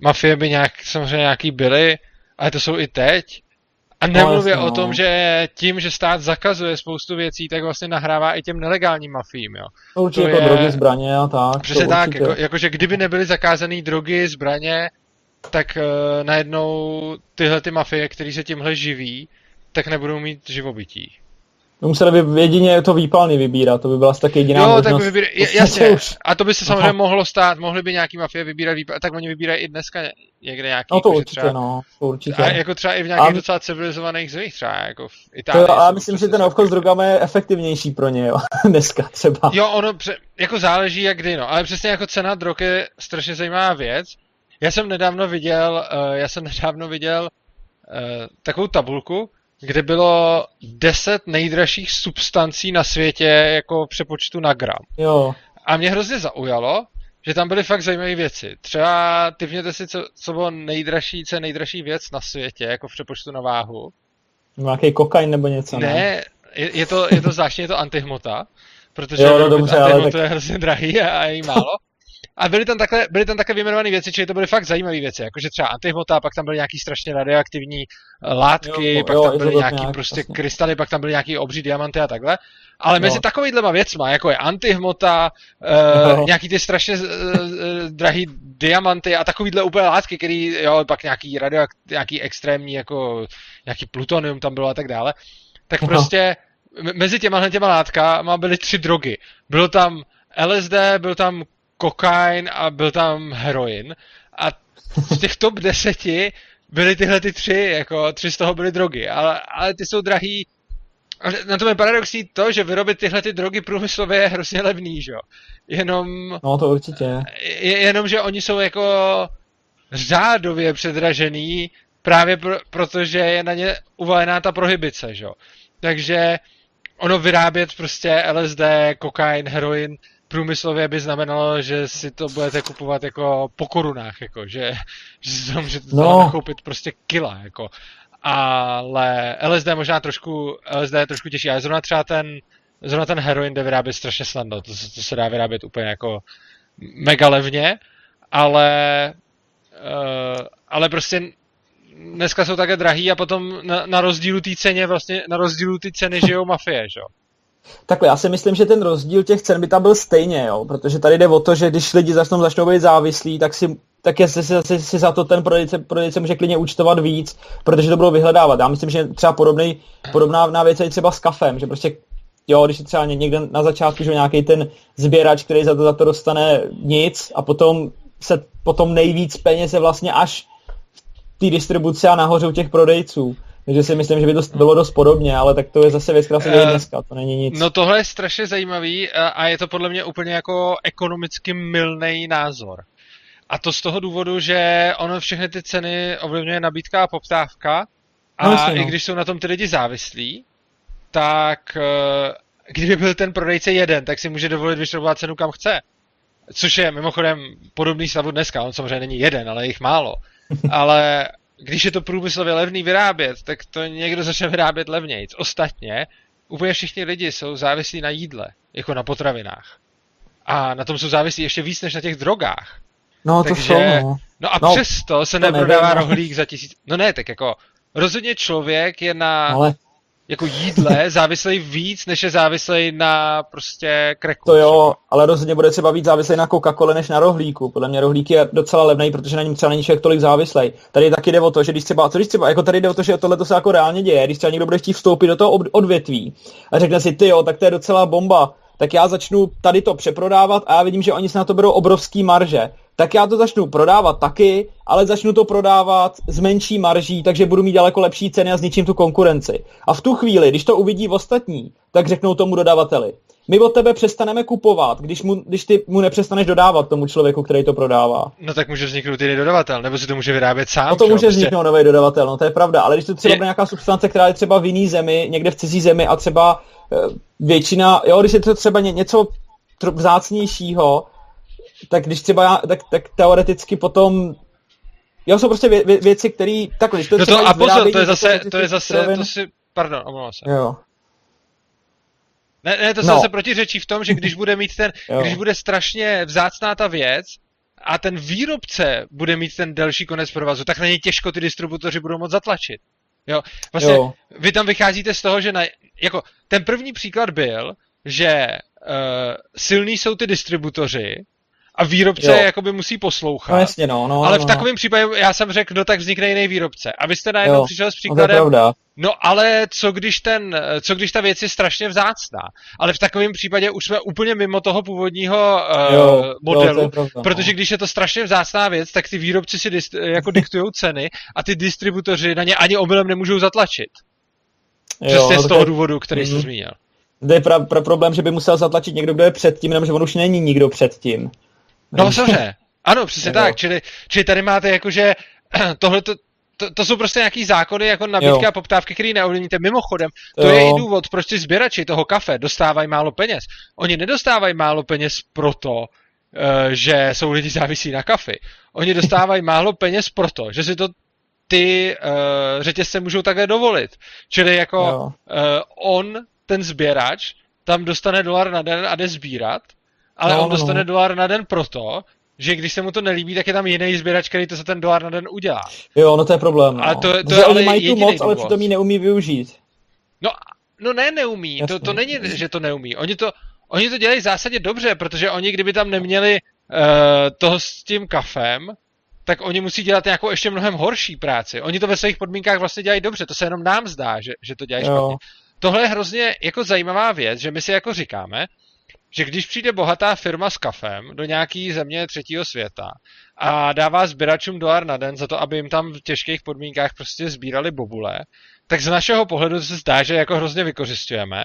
mafie by nějak, samozřejmě nějaký byly, ale to jsou i teď. A nemluvě no, o tom, že tím, že stát zakazuje spoustu věcí, tak vlastně nahrává i těm nelegálním mafím, jo. To určitě to jako je... drogy, zbraně a tak. Přesně tak, jako, jakože kdyby nebyly zakázané drogy, zbraně, tak uh, najednou tyhle ty mafie, které se tímhle živí, tak nebudou mít živobytí. Museli by jedině to výpalný vybírat, to by byla taky jediná jo, možnost. Jo, tak vybírat, jasně, a to by se samozřejmě Aha. mohlo stát, mohli by nějaký mafie vybírat výpalný, tak oni vybírají i dneska někde nějaký. No to jako určitě, třeba, no, to určitě. A jako třeba i v nějakých a... docela civilizovaných zemích třeba, jako v Itálii. To jo, a myslím, že ten obchod s drogama je efektivnější pro ně, jo, dneska třeba. Jo, ono pře- jako záleží jak kdy, no, ale přesně jako cena drog je strašně zajímavá věc. Já jsem nedávno viděl, uh, já jsem nedávno viděl uh, takovou tabulku, kde bylo deset nejdražších substancí na světě jako přepočtu na gram. Jo. A mě hrozně zaujalo, že tam byly fakt zajímavé věci. Třeba typněte si, co, co bylo nejdražší, co je nejdražší věc na světě, jako v přepočtu na váhu. Nějaký kokain nebo něco, ne? Ne, je, je to, je to zvláštně, je to antihmota, protože jo, no, dobře, antihmota tak... je hrozně drahý a, a je jí málo. A byly tam takhle, byly tam takhle vyjmenované věci, čili to byly fakt zajímavé věci, jakože třeba antihmota, pak tam byly nějaký strašně radioaktivní látky, jo, pak jo, tam byly nějaký nějak, prostě vlastně. krystaly, pak tam byly nějaký obří diamanty a takhle. Ale jo. Mezi takovýhlema věcma, jako je antihmota, e, nějaký ty strašně e, drahý diamanty a takovýhle úplně látky, který, jo, pak nějaký radioakt, nějaký extrémní, jako nějaký plutonium tam bylo a tak dále, tak jo. Prostě mezi těma těma látkama byly tři drogy. Bylo tam L S D, byl tam kokain a byl tam heroin. A z těch top deseti byly tyhle ty tři, jako tři z toho byly drogy, ale, ale ty jsou drahý. Na tom je paradoxní to, že vyrobit tyhle ty drogy průmyslově je hrozně levný, že jo. Jenom... No to určitě. Je, jenom, že oni jsou jako řádově předražený právě pro, protože je na ně uvalená ta prohibice, že jo. Takže ono vyrábět prostě L S D, kokain, heroin průmyslově by znamenalo, že si to budete kupovat jako po korunách, jako, že, že si to můžete no. koupit prostě kila, jako. Ale L S D možná trošku, L S D je trošku těžší, ale zrovna třeba ten, zrovna ten heroin jde vyrábět strašně snadno, to, to se dá vyrábět úplně jako mega levně, ale, ale prostě dneska jsou také drahý a potom na, na rozdílu té ceně vlastně, na rozdílu té ceny žijou mafie, že jo. Takhle, já si myslím, že ten rozdíl těch cen by tam byl stejně, jo, protože tady jde o to, že když lidi začnou, začnou být závislí, tak si, tak jestli si, si, si za to ten prodejce, prodejce může klidně účtovat víc, protože to budou vyhledávat. Já myslím, že třeba podobnej, podobná věc je třeba s kafem, že prostě, jo, když je třeba někde na začátku, že nějaký ten sběrač, který za to, za to dostane nic a potom se potom nejvíc peněz je vlastně až v té distribuci a nahoře u těch prodejců. Takže si myslím, že by to bylo dost podobně, ale tak to je zase věc, která se děje dneska, to není nic. No tohle je strašně zajímavý a je to podle mě úplně jako ekonomicky mylnej názor. A to z toho důvodu, že ono všechny ty ceny ovlivňuje nabídka a poptávka a no, i když jsou na tom ty lidi závislí, tak kdyby byl ten prodejce jeden, tak si může dovolit vyšroubovat cenu kam chce. Což je mimochodem podobný stavu dneska, on samozřejmě není jeden, ale jich málo. Ale... Když je to průmyslově levný vyrábět, tak to někdo začne vyrábět levnějc. Ostatně, úplně všichni lidi jsou závislí na jídle, jako na potravinách. A na tom jsou závislí ještě víc než na těch drogách. No to jsou, no. No a no, přesto se neprodává nevím, rohlík za tisíc... No ne, tak jako rozhodně člověk je na ale... jako jídle závislej víc, než je závislej na prostě kreku. To jo, ale rozhodně bude třeba víc závislej na Coca-Cole než na rohlíku. Podle mě rohlík je docela levnej, protože na něm třeba není člověk tolik závislej. Tady taky jde o to, že když třeba, co když třeba, jako tady jde o to, že tohle to se jako reálně děje, když třeba někdo bude chtít vstoupit do toho odvětví a řekne si, ty jo, tak to je docela bomba, tak já začnu tady to přeprodávat a já vidím, že oni se na to berou obrovský marže. Tak já to začnu prodávat taky, ale začnu to prodávat s menší marží, takže budu mít daleko lepší ceny a zničím tu konkurenci. A v tu chvíli, když to uvidí ostatní, tak řeknou tomu dodavateli. My od tebe přestaneme kupovat, když, mu, když ty mu nepřestaneš dodávat tomu člověku, který to prodává. No tak může vzniknout jiný dodavatel, nebo si to může vyrábět sám. No to může vzniknout prostě nový dodavatel, no to je pravda, ale když to třeba je... nějaká substance, která je třeba v jiný zemi, někde v cizí zemi a třeba většina, jo, když je to třeba ně, něco vzácnějšího, tak když třeba já, tak, tak teoreticky potom... Jo, jsou prostě vě, vě, věci, které... Takhle, když to no to, a pozor, to je zase, to je zase, strovin, to si... Pardon, omlouvám se. Jo. Ne, ne, to se no. zase protiřečí v tom, že když bude mít ten, když bude strašně vzácná ta věc a ten výrobce bude mít ten delší konec provazu, tak na něj těžko ty distributoři budou moc zatlačit. Jo, vlastně jo. Vy tam vycházíte z toho, že na, jako ten první příklad byl, že uh, silní jsou ty distributoři a výrobce jo. jakoby musí poslouchat. No, jasně, no, no, ale no, v takovém no. případě já jsem řekl, no tak vznikne jiný výrobce. A vy jste najednou jo. přišel s příkladem, no, no ale co když, ten, co když ta věc je strašně vzácná. Ale v takovém případě už jsme úplně mimo toho původního jo, uh, modelu, jo, pravda, protože no. když je to strašně vzácná věc, tak ty výrobci si dist- jako diktují ceny a ty distributoři na ně ani omylem nemůžou zatlačit. Přesně no, z toho je... důvodu, který mm. jste zmínil. To je pra- pra- problém, že by musel zatlačit někdo, kdo je předtím, nebo že on už není nikdo předtím. No samozřejmě, ano, přesně tak, čili, čili tady máte jakože, tohle to, to jsou prostě nějaký zákony, jako nabídka jo. a poptávky, které neovlivníte. Mimochodem, to jo. je i důvod, proč ty sběrači toho kafe dostávají málo peněz. Oni nedostávají málo peněz proto, že jsou lidi závisí na kafe. Oni dostávají málo peněz proto, že si to ty řetězce můžou také dovolit. Čili jako jo. on, ten sběrač, tam dostane dolar na den a jde sbírat, ale no, on dostane no. dolar na den proto, že když se mu to nelíbí, tak je tam jiný sběrač, který to za ten dolar na den udělá. Jo, no to je problém. No. Ale to, to je ale mají tu moc, důvod. Ale přitom ji neumí využít. No, no ne, neumí. To, to není, že to neumí. Oni to, oni to dělají v zásadě dobře, protože oni, kdyby tam neměli uh, toho s tím kafem, tak oni musí dělat nějakou ještě mnohem horší práci. Oni to ve svých podmínkách vlastně dělají dobře. To se jenom nám zdá, že, že to dělají jo. špatně. Tohle je hrozně jako zajímavá věc, že my si jako říkáme, že když přijde bohatá firma s kafem do nějaký země třetího světa a dává sběračům dolar na den za to, aby jim tam v těžkých podmínkách prostě sbírali bobule, tak z našeho pohledu se zdá, že jako hrozně vykořisťujeme,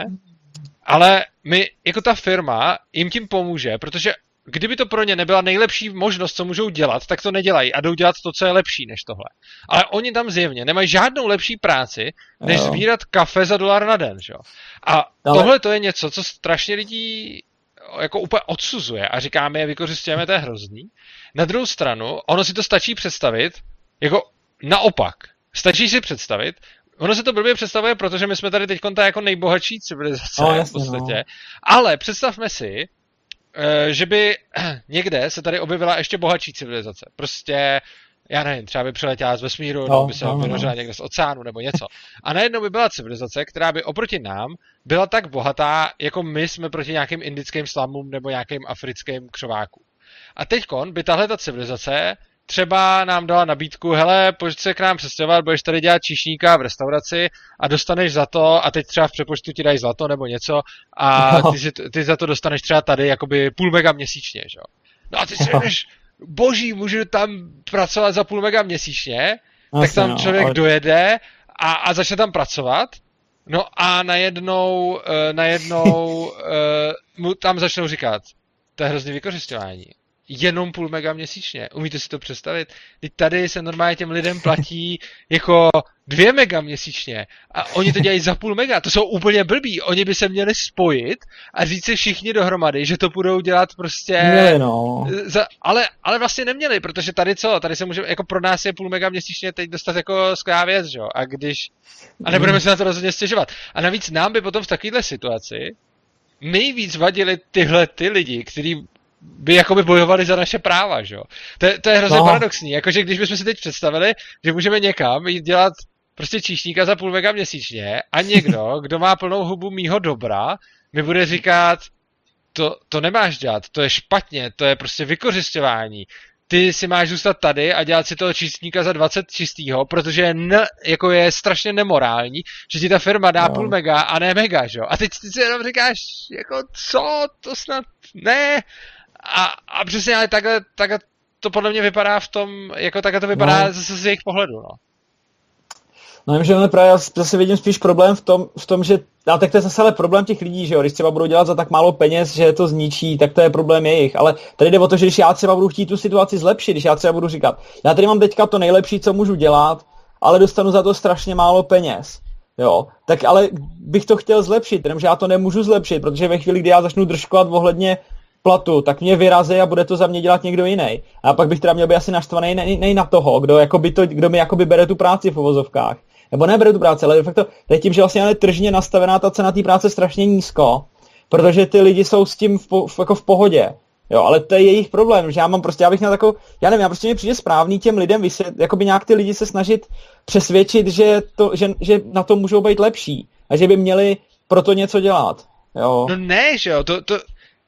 ale my, jako ta firma, jim tím pomůže, protože kdyby to pro ně nebyla nejlepší možnost, co můžou dělat, tak to nedělají a jdou dělat to, co je lepší než tohle. Ale oni tam zjevně nemají žádnou lepší práci, než jo. sbírat kafe za dolar na den, že jo. A ale... tohle to je něco, co strašně lidí jako úplně odsuzuje a říkáme, je vykořisťujeme, to je hrozný. Na druhou stranu, ono si to stačí představit, jako naopak. Stačí si představit, ono se to blbě představuje, protože my jsme tady teď ta jako nejbohatší civilizace no, v podstatě, no. ale představme si, že by někde se tady objevila ještě bohatší civilizace. Prostě, já nevím, třeba by přiletěla z vesmíru, no, nebo by se no, vynořila no. někde z oceánu, nebo něco. A najednou by byla civilizace, která by oproti nám byla tak bohatá, jako my jsme proti nějakým indickým slamům nebo nějakým africkým křovákům. A teďkon by tahle ta civilizace třeba nám dala nabídku, hele, pojď se k nám přestěhovat, budeš tady dělat číšníka v restauraci a dostaneš za to, a teď třeba v přepočtu ti dají zlato nebo něco a no. ty, ty za to dostaneš třeba tady jakoby půl mega měsíčně, že jo. No a ty si řekneš, boží, můžu tam pracovat za půl mega měsíčně, no, tak tam no, člověk ale... dojede a, a začne tam pracovat, no a najednou, uh, najednou uh, mu tam začnou říkat, to je hrozný vykořisťování. Jenom půl mega měsíčně. Umíte si to představit? Teď tady se normálně těm lidem platí jako dvě mega měsíčně a oni to dělají za půl mega. To jsou úplně blbí. Oni by se měli spojit a říct si všichni dohromady, že to budou dělat prostě... Měli, no. Za... Ale, ale vlastně neměli, protože tady co? Tady se můžeme, jako pro nás je půl mega měsíčně teď dostat jako skvělá věc, že jo? A když... A nebudeme se na to rozhodně stěžovat. A navíc nám by potom v takovéhle situaci nejvíc vadili tyhle ty lidi, kteří by jakoby bojovali za naše práva, že jo. To, to je hrozně no. paradoxní, jakože když bychom si teď představili, že můžeme někam jít dělat prostě číšníka za půl mega měsíčně a někdo, kdo má plnou hubu mýho dobra, mi bude říkat, to, to nemáš dělat, to je špatně, to je prostě vykořisťování. Ty si máš zůstat tady a dělat si toho číšníka za dvacet čistýho, protože je, ne, jako je strašně nemorální, že ti ta firma dá no. půl mega a ne mega, že jo. A teď ty si jenom říkáš, jako co, to snad ne... A, a přesně, ale takhle, takhle to podle mě vypadá v tom, jako takhle to vypadá no. zase z jejich pohledu, no. No vím, že máme právě, já si vidím spíš problém v tom, v tom že, a tak to je zase ale problém těch lidí, že jo, když třeba budou dělat za tak málo peněz, že to zničí, tak to je problém jejich, ale tady jde o to, že když já třeba budu chtít tu situaci zlepšit, když já třeba budu říkat, já tady mám teďka to nejlepší, co můžu dělat, ale dostanu za to strašně málo peněz, jo, tak ale bych to chtěl zlepšit, jenomže já to nemůžu zlepšit, protože ve chvíli, kdy já začnu držkovat ohledně platu, tak mě vyrazí a bude to za mě dělat někdo jiný. A pak bych teda měl být asi naštvaný nej, nej na toho, kdo, jakoby to, kdo mi jakoby bere tu práci v uvozovkách. Nebo ne bere tu práci, ale de facto tím, že vlastně je tržně nastavená ta cena té práce strašně nízko, protože ty lidi jsou s tím v, v, jako v pohodě. Jo, ale to je jejich problém, že já mám prostě, já bych měl takovou, já nevím, já prostě mi přijde správný těm lidem vysvět, jakoby nějak ty lidi se snažit přesvědčit, že, to, že, že na to můžou být lepší a že by měli proto něco dělat. Jo. No ne, že jo, to... to...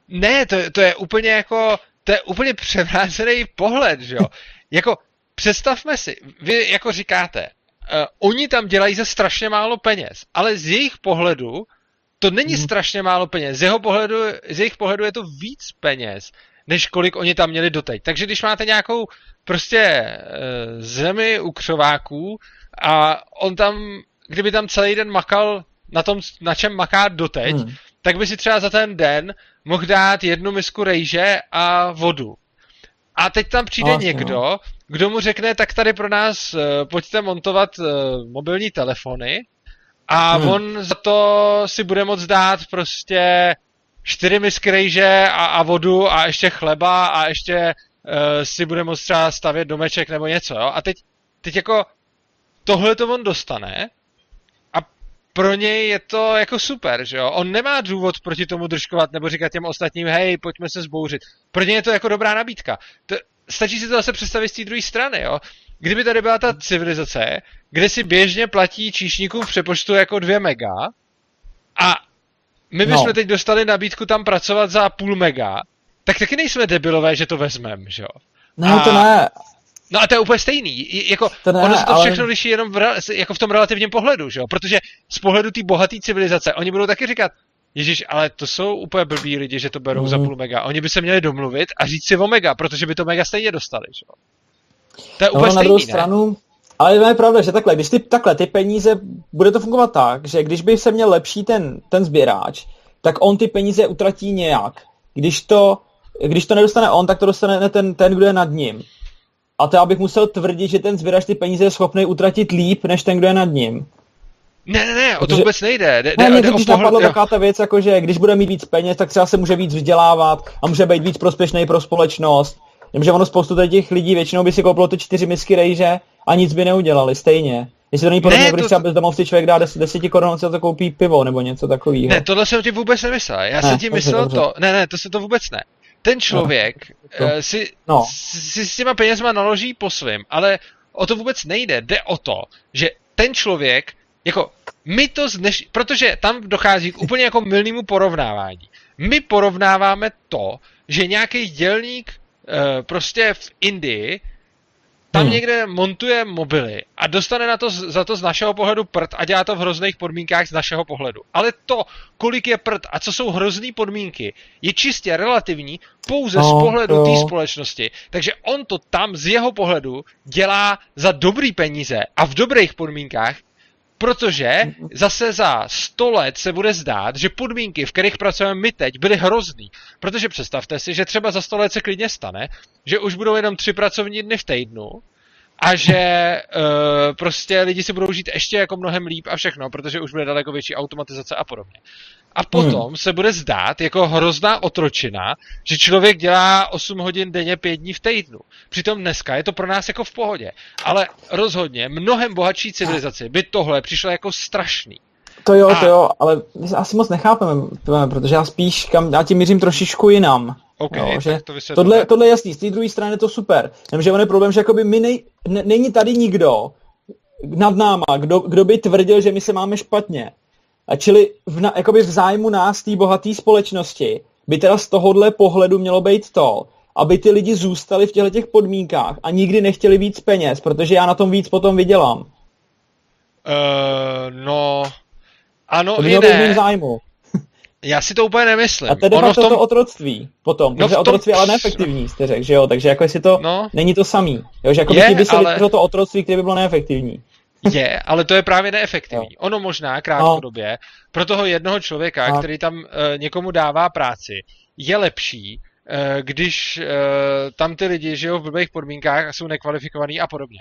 Ne, to, to je úplně jako, to je úplně převrácený pohled, že jo. Jako, představme si, vy jako říkáte, uh, oni tam dělají za strašně málo peněz, ale z jejich pohledu to není strašně málo peněz, z, jeho pohledu, z jejich pohledu je to víc peněz, než kolik oni tam měli doteď. Takže když máte nějakou prostě uh, zemi u křováků a on tam, kdyby tam celý den makal na tom, na čem maká doteď, hmm. tak by si třeba za ten den mohl dát jednu misku rejže a vodu. A teď tam přijde Asi, někdo, no. kdo mu řekne, tak tady pro nás uh, pojďte montovat uh, mobilní telefony a hmm. on za to si bude moct dát prostě čtyři misky rejže a, a vodu a ještě chleba a ještě uh, si bude moct třeba stavět domeček nebo něco. Jo? A teď, teď jako tohle to on dostane. Pro něj je to jako super, že jo? On nemá důvod proti tomu držkovat nebo říkat těm ostatním, hej, pojďme se zbouřit. Pro něj je to jako dobrá nabídka. To, stačí si to zase představit z té druhé strany, jo? Kdyby tady byla ta civilizace, kde si běžně platí číšníkům v přepočtu jako dvě mega a my bychom no. teď dostali nabídku tam pracovat za půl mega, tak taky nejsme debilové, že to vezmeme, že jo? No, a... to ne... No a to je úplně stejný, jako to ne, ono se to ale... všechno liší jenom v, jako v tom relativním pohledu, že jo, protože z pohledu té bohaté civilizace, oni budou taky říkat, ježiš, ale to jsou úplně blbí lidi, že to berou mm. za půl mega, oni by se měli domluvit a říct si o mega, protože by to mega stejně dostali, že jo. To je no, úplně stejný, na druhou ne? stranu, ale je pravda, že takhle, když ty, takhle ty peníze, bude to fungovat tak, že když by se měl lepší ten, ten sběráč, tak on ty peníze utratí nějak, když to, když to nedostane on, tak to dostane ten, ten kdo je nad ním. A to já bych musel tvrdit, že ten sběrač ty peníze je schopný utratit líp, než ten, kdo je nad ním. Ne, ne, ne, o to vůbec nejde. De, ne, mě to když napadla taková ta věc, jakože když bude mít víc peněz, tak třeba se může víc vzdělávat a může být víc prospěšný pro společnost. Jenže ono spoustu těch lidí většinou by si koupilo ty čtyři misky rejže a nic by neudělali stejně. Jestli to není podobně, ne, když to... třeba bezdomovci člověk dá deset korun, on si to koupí pivo nebo něco takového. Ne, tohle jsem ti vůbec nemyslel. Já ne, jsem ti myslel to. Ne, ne, to se to vůbec ne. Ten člověk no, uh, si, no. si s těma penězma naloží po svým, ale o to vůbec nejde. Jde o to, že ten člověk, jako my to zneš... protože tam dochází k úplně jako mylnému porovnávání. My porovnáváme to, že nějaký dělník uh, prostě v Indii tam hmm. někde montuje mobily a dostane na to, za to z našeho pohledu prd a dělá to v hrozných podmínkách z našeho pohledu. Ale to, kolik je prd a co jsou hrozný podmínky, je čistě relativní pouze no, z pohledu no. té společnosti. Takže on to tam z jeho pohledu dělá za dobrý peníze a v dobrých podmínkách, protože zase za sto let se bude zdát, že podmínky, v kterých pracujeme my teď, byly hrozný. Protože představte si, že třeba za sto let se klidně stane, že už budou jenom tři pracovní dny v týdnu a že uh, prostě lidi si budou žít ještě jako mnohem líp a všechno, protože už bude daleko větší automatizace a podobně. A potom hmm. se bude zdát jako hrozná otročina, že člověk dělá osm hodin denně pět dní v týdnu. Přitom dneska je to pro nás jako v pohodě. Ale rozhodně mnohem bohatší civilizaci by tohle přišlo jako strašný. To jo, a... to jo, ale my se asi moc nechápeme, protože já spíš, kam, já tím mířím trošičku jinam. Okay, jo, že to tohle, tohle je jasný, z té druhé strany je to super. Nemže on je problém, že jakoby my nej, ne, není tady nikdo nad náma, kdo, kdo by tvrdil, že my se máme špatně. A čili v, jakoby v zájmu nás, té bohaté společnosti, by teda z tohohle pohledu mělo být to, aby ty lidi zůstali v těchto podmínkách a nikdy nechtěli víc peněz, protože já na tom víc potom vydělám. Uh, no, ano, to i ne. Zájmu. Já si to úplně nemyslím. A tedy ono v tom... to otroctví potom, protože no otroctví je ale neefektivní, jste řekl, že jo, takže jako jestli to no. není to samý, jo, že jako by se ale... vytvořilo to otroctví, které by bylo neefektivní. je, ale to je právě neefektivní. No. Ono možná krátkodobě no. pro toho jednoho člověka, no. který tam uh, někomu dává práci, je lepší, uh, když uh, tam ty lidi žijou v blbých podmínkách a jsou nekvalifikovaní a podobně.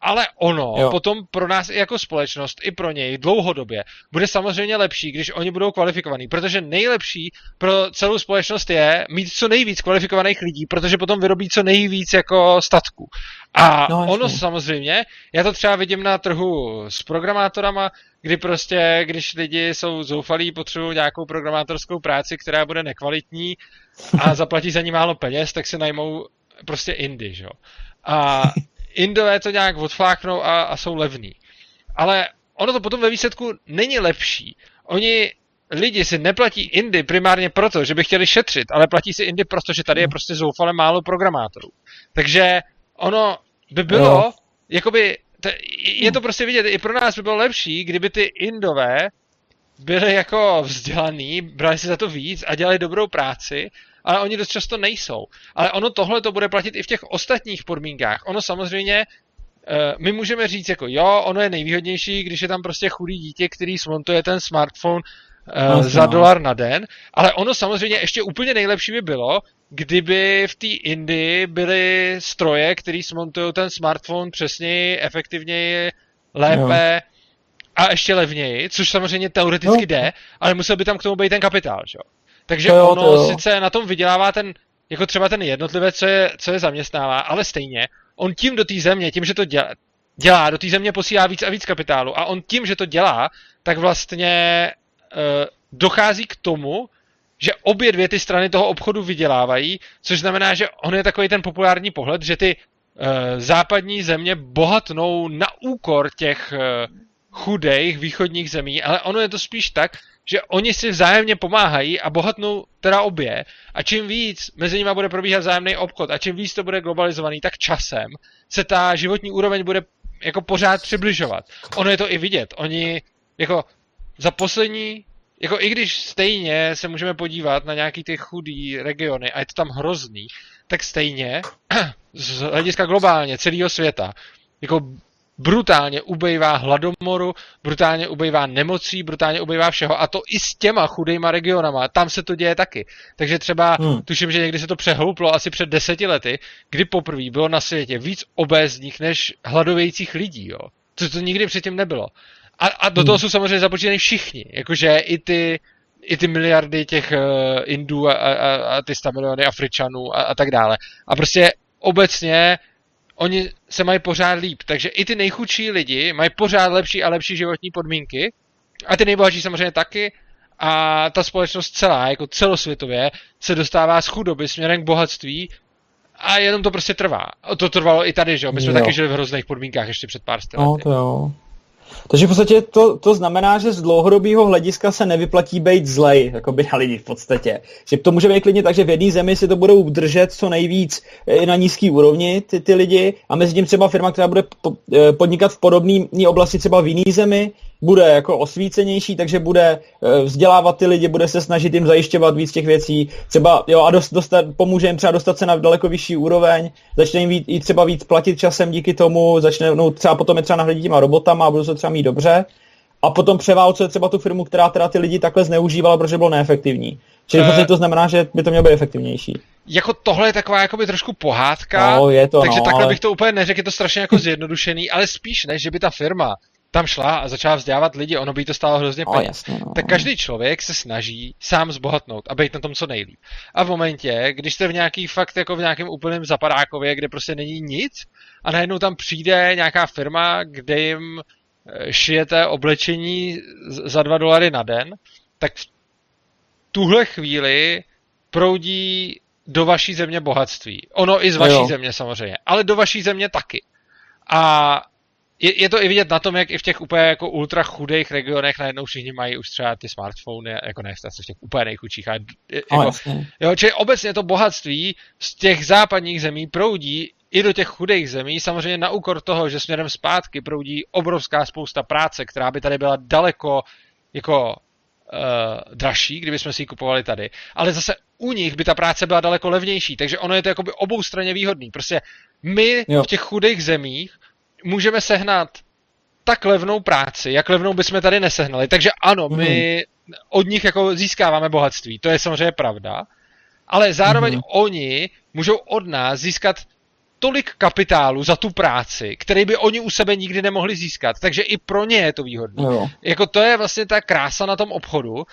Ale ono jo. potom pro nás i jako společnost, i pro něj dlouhodobě bude samozřejmě lepší, když oni budou kvalifikovaní, protože nejlepší pro celou společnost je mít co nejvíc kvalifikovaných lidí, protože potom vyrobí co nejvíc jako statků. A no, ono samozřejmě, já to třeba vidím na trhu s programátorama, kdy prostě, když lidi jsou zoufalí, potřebují nějakou programátorskou práci, která bude nekvalitní a zaplatí za ní málo peněz, tak si najmou prostě Indy, že jo. A Indové to nějak odfláknou a, a jsou levní. Ale ono to potom ve výsledku není lepší. Oni, lidi si neplatí Indy primárně proto, že by chtěli šetřit, ale platí si Indy proto, že tady je prostě zoufale málo programátorů. Takže ono by bylo, no. jakoby, t- je to prostě vidět, i pro nás by bylo lepší, kdyby ty Indové byli jako vzdělaný, brali si za to víc a dělali dobrou práci, ale oni dost často nejsou. Ale ono tohle to bude platit i v těch ostatních podmínkách. Ono samozřejmě, my můžeme říct jako jo, ono je nejvýhodnější, když je tam prostě chudý dítě, který smontuje ten smartphone no, za no. dolar na den, ale ono samozřejmě ještě úplně nejlepší by bylo, kdyby v té Indii byly stroje, který smontují ten smartphone přesněji, efektivněji, lépe no. a ještě levněji, což samozřejmě teoreticky no. jde, ale musel by tam k tomu být ten kapitál, že jo? Takže to jo, ono to jo. sice na tom vydělává ten, jako třeba ten jednotlivec, co je, co je zaměstnává, ale stejně, on tím do té země, tím, že to dělá, dělá do té země posílá víc a víc kapitálu a on tím, že to dělá, tak vlastně e, dochází k tomu, že obě dvě ty strany toho obchodu vydělávají, což znamená, že on je takový ten populární pohled, že ty e, západní země bohatnou na úkor těch e, chudých východních zemí, ale ono je to spíš tak, že oni si vzájemně pomáhají a bohatnou teda obě a čím víc mezi nimi bude probíhat vzájemný obchod a čím víc to bude globalizovaný, tak časem se ta životní úroveň bude jako pořád přibližovat. Ono je to i vidět. Oni jako za poslední, jako i když stejně se můžeme podívat na nějaký ty chudý regiony a je to tam hrozný, tak stejně z hlediska globálně celého světa jako brutálně ubejvá hladomoru, brutálně ubejvá nemocí, brutálně ubejvá všeho a to i s těma chudejma regionama, tam se to děje taky. Takže třeba hmm. tuším, že někdy se to přehouplo asi před deseti lety, kdy poprvé bylo na světě víc obézních než hladovějících lidí, jo. To, to nikdy předtím nebylo. A, a do hmm. toho jsou samozřejmě započítaní všichni, jakože i ty, i ty miliardy těch uh, Indů a, a, a ty stamiliony Afričanů a, a tak dále. A prostě obecně oni se mají pořád líp, takže i ty nejchudší lidi mají pořád lepší a lepší životní podmínky a ty nejbohatší samozřejmě taky a ta společnost celá, jako celosvětově, se dostává z chudoby směrem k bohatství a jenom to prostě trvá. To trvalo i tady, že jo? My jsme jo. taky žili v hrozných podmínkách ještě před pár sty lety. No, to jo. Takže v podstatě to, to znamená, že z dlouhodobého hlediska se nevyplatí být zlej, jakoby na lidi v podstatě. Že to může být klidně tak, že v jedné zemi si to budou držet co nejvíc i na nízký úrovni ty, ty lidi a mezi tím třeba firma, která bude podnikat v podobné oblasti třeba v jiné zemi, bude jako osvícenější, takže bude vzdělávat ty lidi, bude se snažit jim zajišťovat víc těch věcí, třeba jo, a dost, dostat, pomůže jim třeba dostat se na daleko vyšší úroveň, začne jim víc, třeba víc platit časem díky tomu, začne, no, třeba potom je třeba nahradit těma robotama a budou se třeba mít dobře. A potom převálcuje třeba tu firmu, která teda ty lidi takhle zneužívala, protože bylo neefektivní. Čili uh, vlastně to znamená, že by to mělo být efektivnější. Jako tohle je taková jakoby trošku pohádka, no, je to, takže no, takhle ale... bych to úplně neřekl, je to strašně jako zjednodušený, ale spíš než že by ta firma tam šla a začala vzdělávat lidi, ono by to stálo hrozně peněz. No, no. Tak každý člověk se snaží sám zbohatnout a být na tom co nejlíp. A v momentě, když jste v nějaký fakt jako v nějakém úplném zapadákově, kde prostě není nic a najednou tam přijde nějaká firma, kde jim šijete oblečení za dva dolary na den, tak v tuhle chvíli proudí do vaší země bohatství. Ono i z vaší no země samozřejmě, ale do vaší země taky. A je, je to i vidět na tom, jak i v těch úplně jako ultra chudých regionech najednou všichni mají už třeba ty smartfony, jako ne v těch úplně nejchudších, ale jako, jo, čili obecně to bohatství z těch západních zemí proudí i do těch chudých zemí, samozřejmě na úkor toho, že směrem zpátky proudí obrovská spousta práce, která by tady byla daleko jako uh, dražší, kdyby jsme si ji kupovali tady. Ale zase u nich by ta práce byla daleko levnější, takže ono je to jakoby oboustranně výhodný. Prostě my jo. v těch chudých zemích můžeme sehnat tak levnou práci, jak levnou bychom tady nesehnali. Takže ano, my mm. od nich jako získáváme bohatství, to je samozřejmě pravda, ale zároveň mm. oni můžou od nás získat tolik kapitálu za tu práci, který by oni u sebe nikdy nemohli získat. Takže i pro ně je to výhodné. No. Jako to je vlastně ta krása na tom obchodu.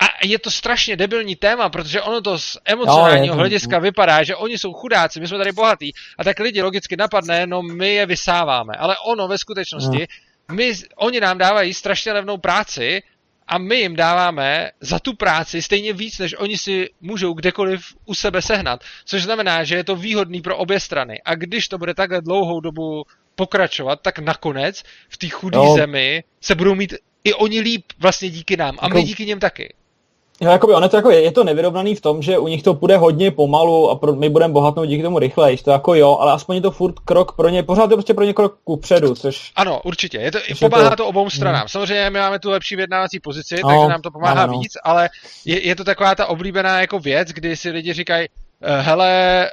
A je to strašně debilní téma, protože ono to z emocionálního no, hlediska vypadá, že oni jsou chudáci, my jsme tady bohatí a tak lidi logicky napadne, no my je vysáváme. Ale ono ve skutečnosti, no. my, oni nám dávají strašně levnou práci a my jim dáváme za tu práci stejně víc, než oni si můžou kdekoliv u sebe sehnat. Což znamená, že je to výhodný pro obě strany. A když to bude takhle dlouhou dobu pokračovat, tak nakonec v té chudé no. zemi se budou mít i oni líp vlastně díky nám a my díky něm taky. Jo, jakoby, ono to jako je, je to nevyrovnaný v tom, že u nich to půjde hodně pomalu a pro, my budeme bohatnout díky tomu rychleji, to jako jo, ale aspoň je to furt krok pro ně, pořád je prostě pro ně krok kupředu, což... Ano, určitě, je to, pomáhá to, to obou stranám. Hmm. Samozřejmě my máme tu lepší vyjednávací pozici, no, takže nám to pomáhá no, no. víc, ale je, je to taková ta oblíbená jako věc, kdy si lidi říkají, hele,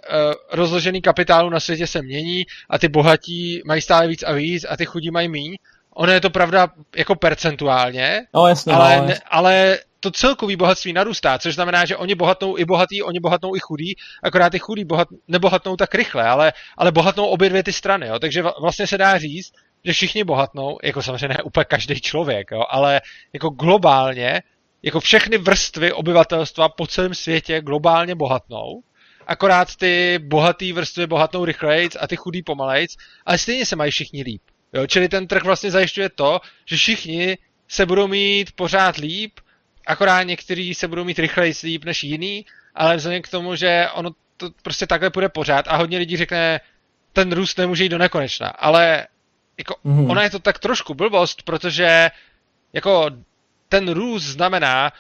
rozložený kapitálu na světě se mění a ty bohatí mají stále víc a víc a ty chudí mají míň. Ono je to pravda jako percentuálně, no, jasně, ale... No, jasně. ale to celkový bohatství narůstá, což znamená, že oni bohatnou i bohatý, oni bohatnou i chudý, akorát ty chudý bohat, nebohatnou tak rychle, ale, ale bohatnou obě dvě ty strany, jo. Takže vlastně se dá říct, že všichni bohatnou, jako samozřejmě ne úplně každý člověk, jo, ale jako globálně, jako všechny vrstvy obyvatelstva po celém světě globálně bohatnou, akorát ty bohatý vrstvy bohatnou rychlejc a ty chudý pomalejc, ale stejně se mají všichni líp, jo. Čili ten trh vlastně zajišťuje to, že všichni se budou mít pořád líp, akorát někteří se budou mít rychleji líp než jiný, ale vzhledem k tomu, že ono to prostě takhle půjde pořád a hodně lidí řekne, ten růst nemůže jít do nekonečna, ale jako mm. ona je to tak trošku blbost, protože jako ten růst znamená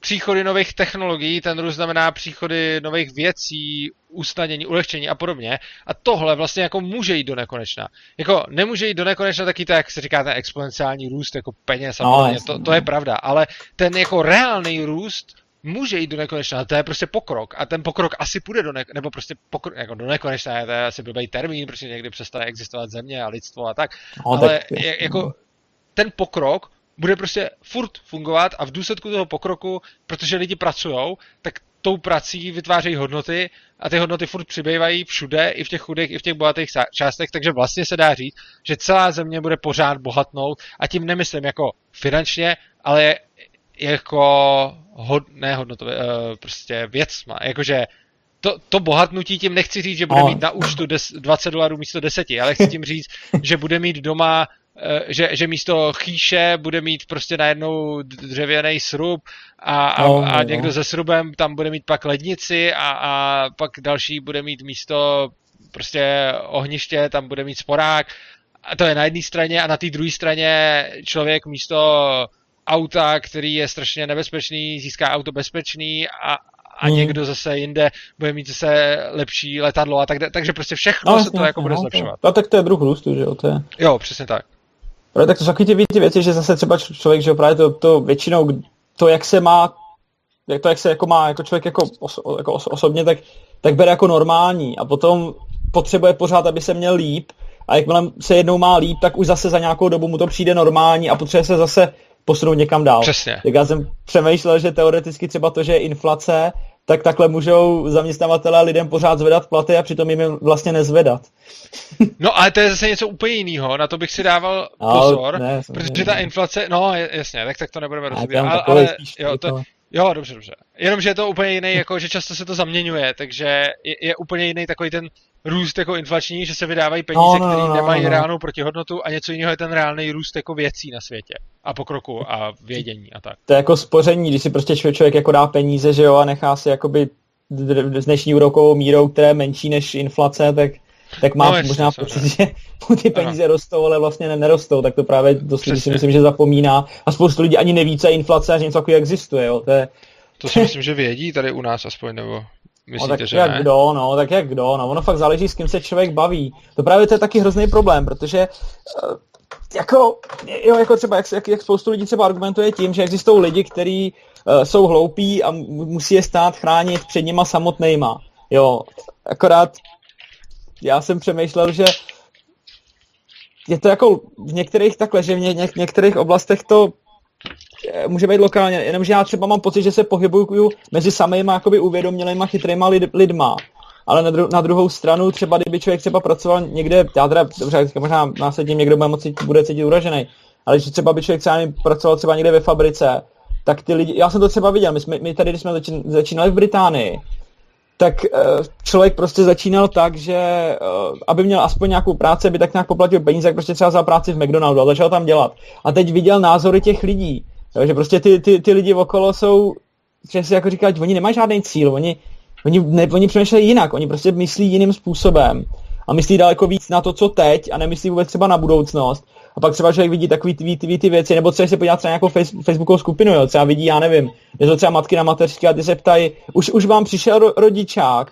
příchody nových technologií, ten růst znamená příchody nových věcí, usnadnění, ulehčení a podobně. A tohle vlastně jako může jít do nekonečna. Jako nemůže jít do nekonečna taky tak, jak se říká, ten exponenciální růst jako peněz a podobně, to, to je pravda. Ale ten jako reálný růst může jít do nekonečna, to je prostě pokrok. A ten pokrok asi půjde do nekonečna, nebo prostě pokrok, jako do nekonečna, to je asi blbý termín, protože někdy přestane existovat země a lidstvo a tak. No, ale tak je, jako ten pokrok bude prostě furt fungovat a v důsledku toho pokroku, protože lidi pracujou, tak tou prací vytvářejí hodnoty a ty hodnoty furt přibývají všude, i v těch chudých, i v těch bohatých částech, takže vlastně se dá říct, že celá země bude pořád bohatnout a tím nemyslím jako finančně, ale jako hod, ne hodnotově, prostě věcma, jakože To, to bohatnutí tím nechci říct, že bude mít na účtu dvacet dolarů místo deseti, ale chci tím říct, že bude mít doma, že, že místo chýše bude mít prostě najednou dřevěný srub a, a, a někdo se srubem tam bude mít pak lednici a, a pak další bude mít místo prostě ohniště, tam bude mít sporák a to je na jedné straně a na té druhé straně člověk místo auta, který je strašně nebezpečný, získá auto bezpečný a a někdo zase jinde bude mít zase lepší letadlo a tak dále. Takže prostě všechno no, se to no, jako no, bude zlepšovat. A tak to je druh růstu, že jo? To je... Jo, přesně tak. Právě tak to jsou takový ty věci, že zase třeba člověk, že jo, právě to, to většinou, to jak se má, to jak se jako má jako člověk jako, oso, jako oso, osobně, tak, tak bere jako normální a potom potřebuje pořád, aby se měl líp a jakmile se jednou má líp, tak už zase za nějakou dobu mu to přijde normální a potřebuje se zase posunout někam dál. Přesně. Tak já jsem přemýšlel, že teoreticky třeba to, že je inflace, tak takhle můžou zaměstnavatelé lidem pořád zvedat platy a přitom jim je vlastně nezvedat. No ale to je zase něco úplně jiného, na to bych si dával no, pozor, ne, protože ta inflace, no jasně, tak, tak to nebudeme rozbírat, ale, ale jo, to, jo, dobře, dobře. Jenomže je to úplně jiný, jako, že často se to zaměňuje, takže je, je úplně jiný takový ten růst jako inflační, že se vydávají peníze, no, no, které nemají no, no. reálnou protihodnotu a něco jiného je ten reálný růst jako věcí na světě a pokroku a vědění a tak. To je jako spoření, když si prostě člověk jako dá peníze, že jo, a nechá si jakoby s dnešní úrokovou mírou, která je menší než inflace, tak, tak má no, možná pocit, že ty peníze ano. rostou, ale vlastně nerostou, tak to právě dost Přesně. si myslím, že zapomíná a spoustu lidí ani neví, co je inflace a že něco takový existuje, jo. To, je... to si myslím, že vědí tady u nás aspoň, nebo... Myslíte, no, tak že jak ne? kdo, no, tak jak kdo, no, ono fakt záleží, s kým se člověk baví. To právě to je taky hrozný problém, protože jako, jo, jako třeba, jak, jak spoustu lidí třeba argumentuje tím, že existují lidi, kteří uh, jsou hloupí a musí je stát chránit před nima samotnejma, jo, akorát já jsem přemýšlel, že je to jako v některých takhle, že v ně, některých oblastech to může být lokálně, jenomže já třeba mám pocit, že se pohybuju mezi samejma jakoby uvědomělejma, chytrýma lid, lidma. Ale na, dru- na druhou stranu, třeba kdyby člověk třeba pracoval někde, já teda, dobře, možná následně někdo bude moci, bude cítit uražený, ale že třeba by člověk třeba pracoval třeba někde ve fabrice, tak ty lidi, já jsem to třeba viděl, my, jsme, my tady, když jsme začín, začínali v Británii, tak uh, člověk prostě začínal tak, že uh, aby měl aspoň nějakou práci, aby tak nějak poplatil peníze, tak prostě třeba za práci v McDonaldu a začal tam dělat. A teď viděl názory těch lidí, takže prostě ty, ty, ty lidi okolo jsou, že si jako říkají, oni nemají žádný cíl, oni Oni, ne, oni přemýšlejí jinak, oni prostě myslí jiným způsobem a myslí daleko víc na to, co teď a nemyslí vůbec třeba na budoucnost. A pak třeba člověk vidí takový ty, ty, ty věci, nebo třeba se podívá třeba nějakou face, facebookovou skupinu, jo, třeba vidí, já nevím, kde jsou třeba matky na mateřské a ty se ptají, už, už vám přišel ro, rodičák,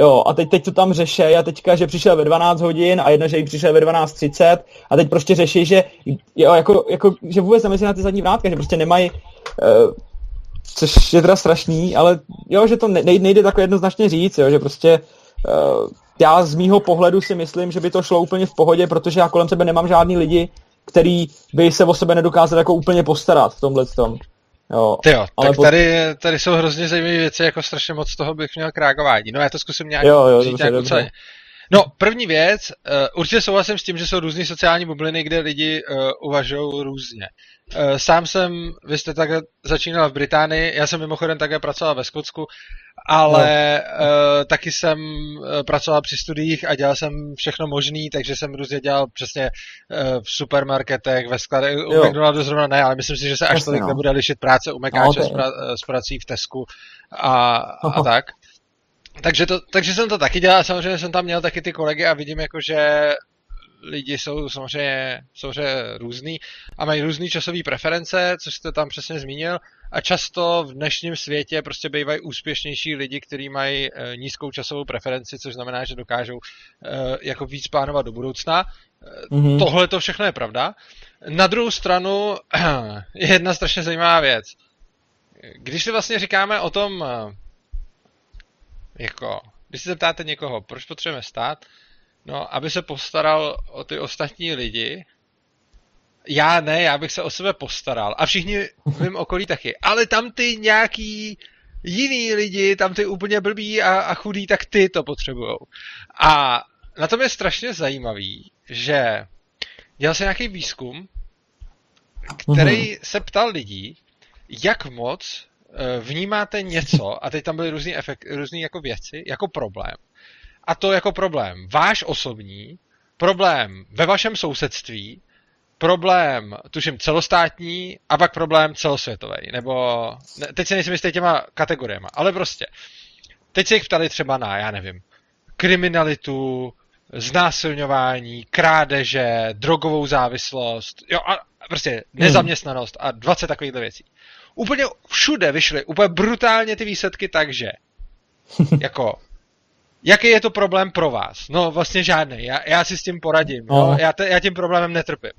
jo, a teď, teď to tam řeší a teďka, že přišel ve dvanáct hodin a jedno, že jí přišel ve dvanáct třicet a teď prostě řeší, že, jo, jako, jako, že vůbec nemyslí na ty zadní vrátka, že prostě nemají... Uh, což je teda strašný, ale jo, že to nejde takhle jednoznačně říct, jo, že prostě uh, já z mýho pohledu si myslím, že by to šlo úplně v pohodě, protože já kolem sebe nemám žádný lidi, který by se o sebe nedokázali jako úplně postarat v tomhletom. Jo, jo, tak pod... tady, tady jsou hrozně zajímavé věci, jako strašně moc toho bych měl k reagování. No já to zkusím nějak jo, jo, říct dobře, dobře. No, první věc, uh, určitě souhlasím s tím, že jsou různý sociální bubliny, kde lidi uh, uvažují různě. Uh, sám jsem, vy jste takhle začínala v Británii, já jsem mimochodem také pracoval ve Skotsku, ale no. uh, taky jsem pracoval při studiích a dělal jsem všechno možný, takže jsem různě dělal přesně uh, v supermarketech, ve skladech, u McDonaldu zrovna ne, ale myslím si, že se až tolik no. nebude lišit práce u Mekáče no, okay. s, pra, s prací v Tesku a, a tak. Takže, to, takže jsem to taky dělal, samozřejmě jsem tam měl taky ty kolegy a vidím jako, že lidi jsou samozřejmě, samozřejmě různý a mají různé časové preference, což jste tam přesně zmínil a často v dnešním světě prostě bývají úspěšnější lidi, kteří mají nízkou časovou preferenci, což znamená, že dokážou jako víc plánovat do budoucna. Mm-hmm. Tohle to všechno je pravda. Na druhou stranu je jedna strašně zajímavá věc. Když si vlastně říkáme o tom... Jako, když se zeptáte někoho, proč potřebujeme stát, no, aby se postaral o ty ostatní lidi, já ne, já bych se o sebe postaral a všichni v mém okolí taky, ale tam ty nějaký jiný lidi, tam ty úplně blbí a, a chudí, tak ty to potřebujou. A na tom je strašně zajímavý, že dělal se nějaký výzkum, který se ptal lidí, jak moc vnímáte něco, a teď tam byly různý, efekt, různý jako věci, jako problém. A to jako problém váš osobní, problém ve vašem sousedství, problém, tuším, celostátní a pak problém celosvětový. Nebo, ne, teď se nejsem jistý těma kategoriema, ale prostě. Teď se jich ptali třeba na, já nevím, kriminalitu, znásilňování, krádeže, drogovou závislost, jo a prostě nezaměstnanost a dvacet takových věcí. Úplně všude vyšly, úplně brutálně ty výsledky, takže jako, jaký je to problém pro vás? No vlastně žádný, já, já si s tím poradím, no. No, já, te, já tím problémem netrpím.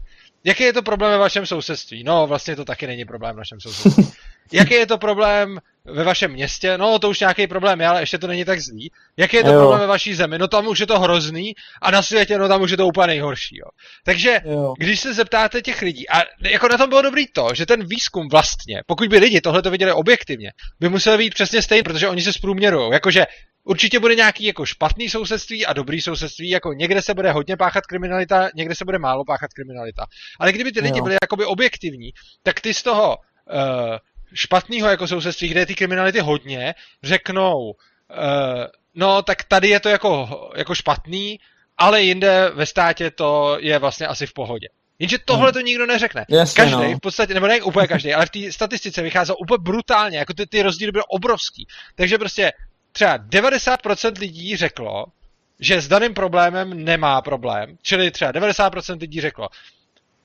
Jaký je to problém ve vašem sousedství? No vlastně to taky není problém v našem sousedství. Jaký je to problém ve vašem městě? No to už nějaký problém je, ale ještě to není tak zlý. Jaký je to jo. problém ve vaší zemi? No tam už je to hrozný a na světě, no tam už je to úplně nejhorší. Jo. Takže jo. když se zeptáte těch lidí, a jako na tom bylo dobrý to, že ten výzkum vlastně, pokud by lidi tohle to viděli objektivně, by museli být přesně stejný, protože oni se zprůměrujou. Jakože určitě bude nějaký jako špatný sousedství a dobrý sousedství, jako někde se bude hodně páchat kriminalita, někde se bude málo páchat kriminalita. Ale kdyby ty lidi jo. byli jakoby objektivní, tak ty z toho uh, špatného jako sousedství, kde je ty kriminality hodně, řeknou, uh, no tak tady je to jako, jako špatný, ale jinde ve státě to je vlastně asi v pohodě. Jenže tohle to nikdo neřekne. Jasně, každý, no. v podstatě, nebo ne úplně každý, ale v té statistice vycházel úplně brutálně, jako ty, ty rozdíly byly obrovský. Takže prostě třeba devadesát procent lidí řeklo, že s daným problémem nemá problém, čili třeba devadesát procent lidí řeklo,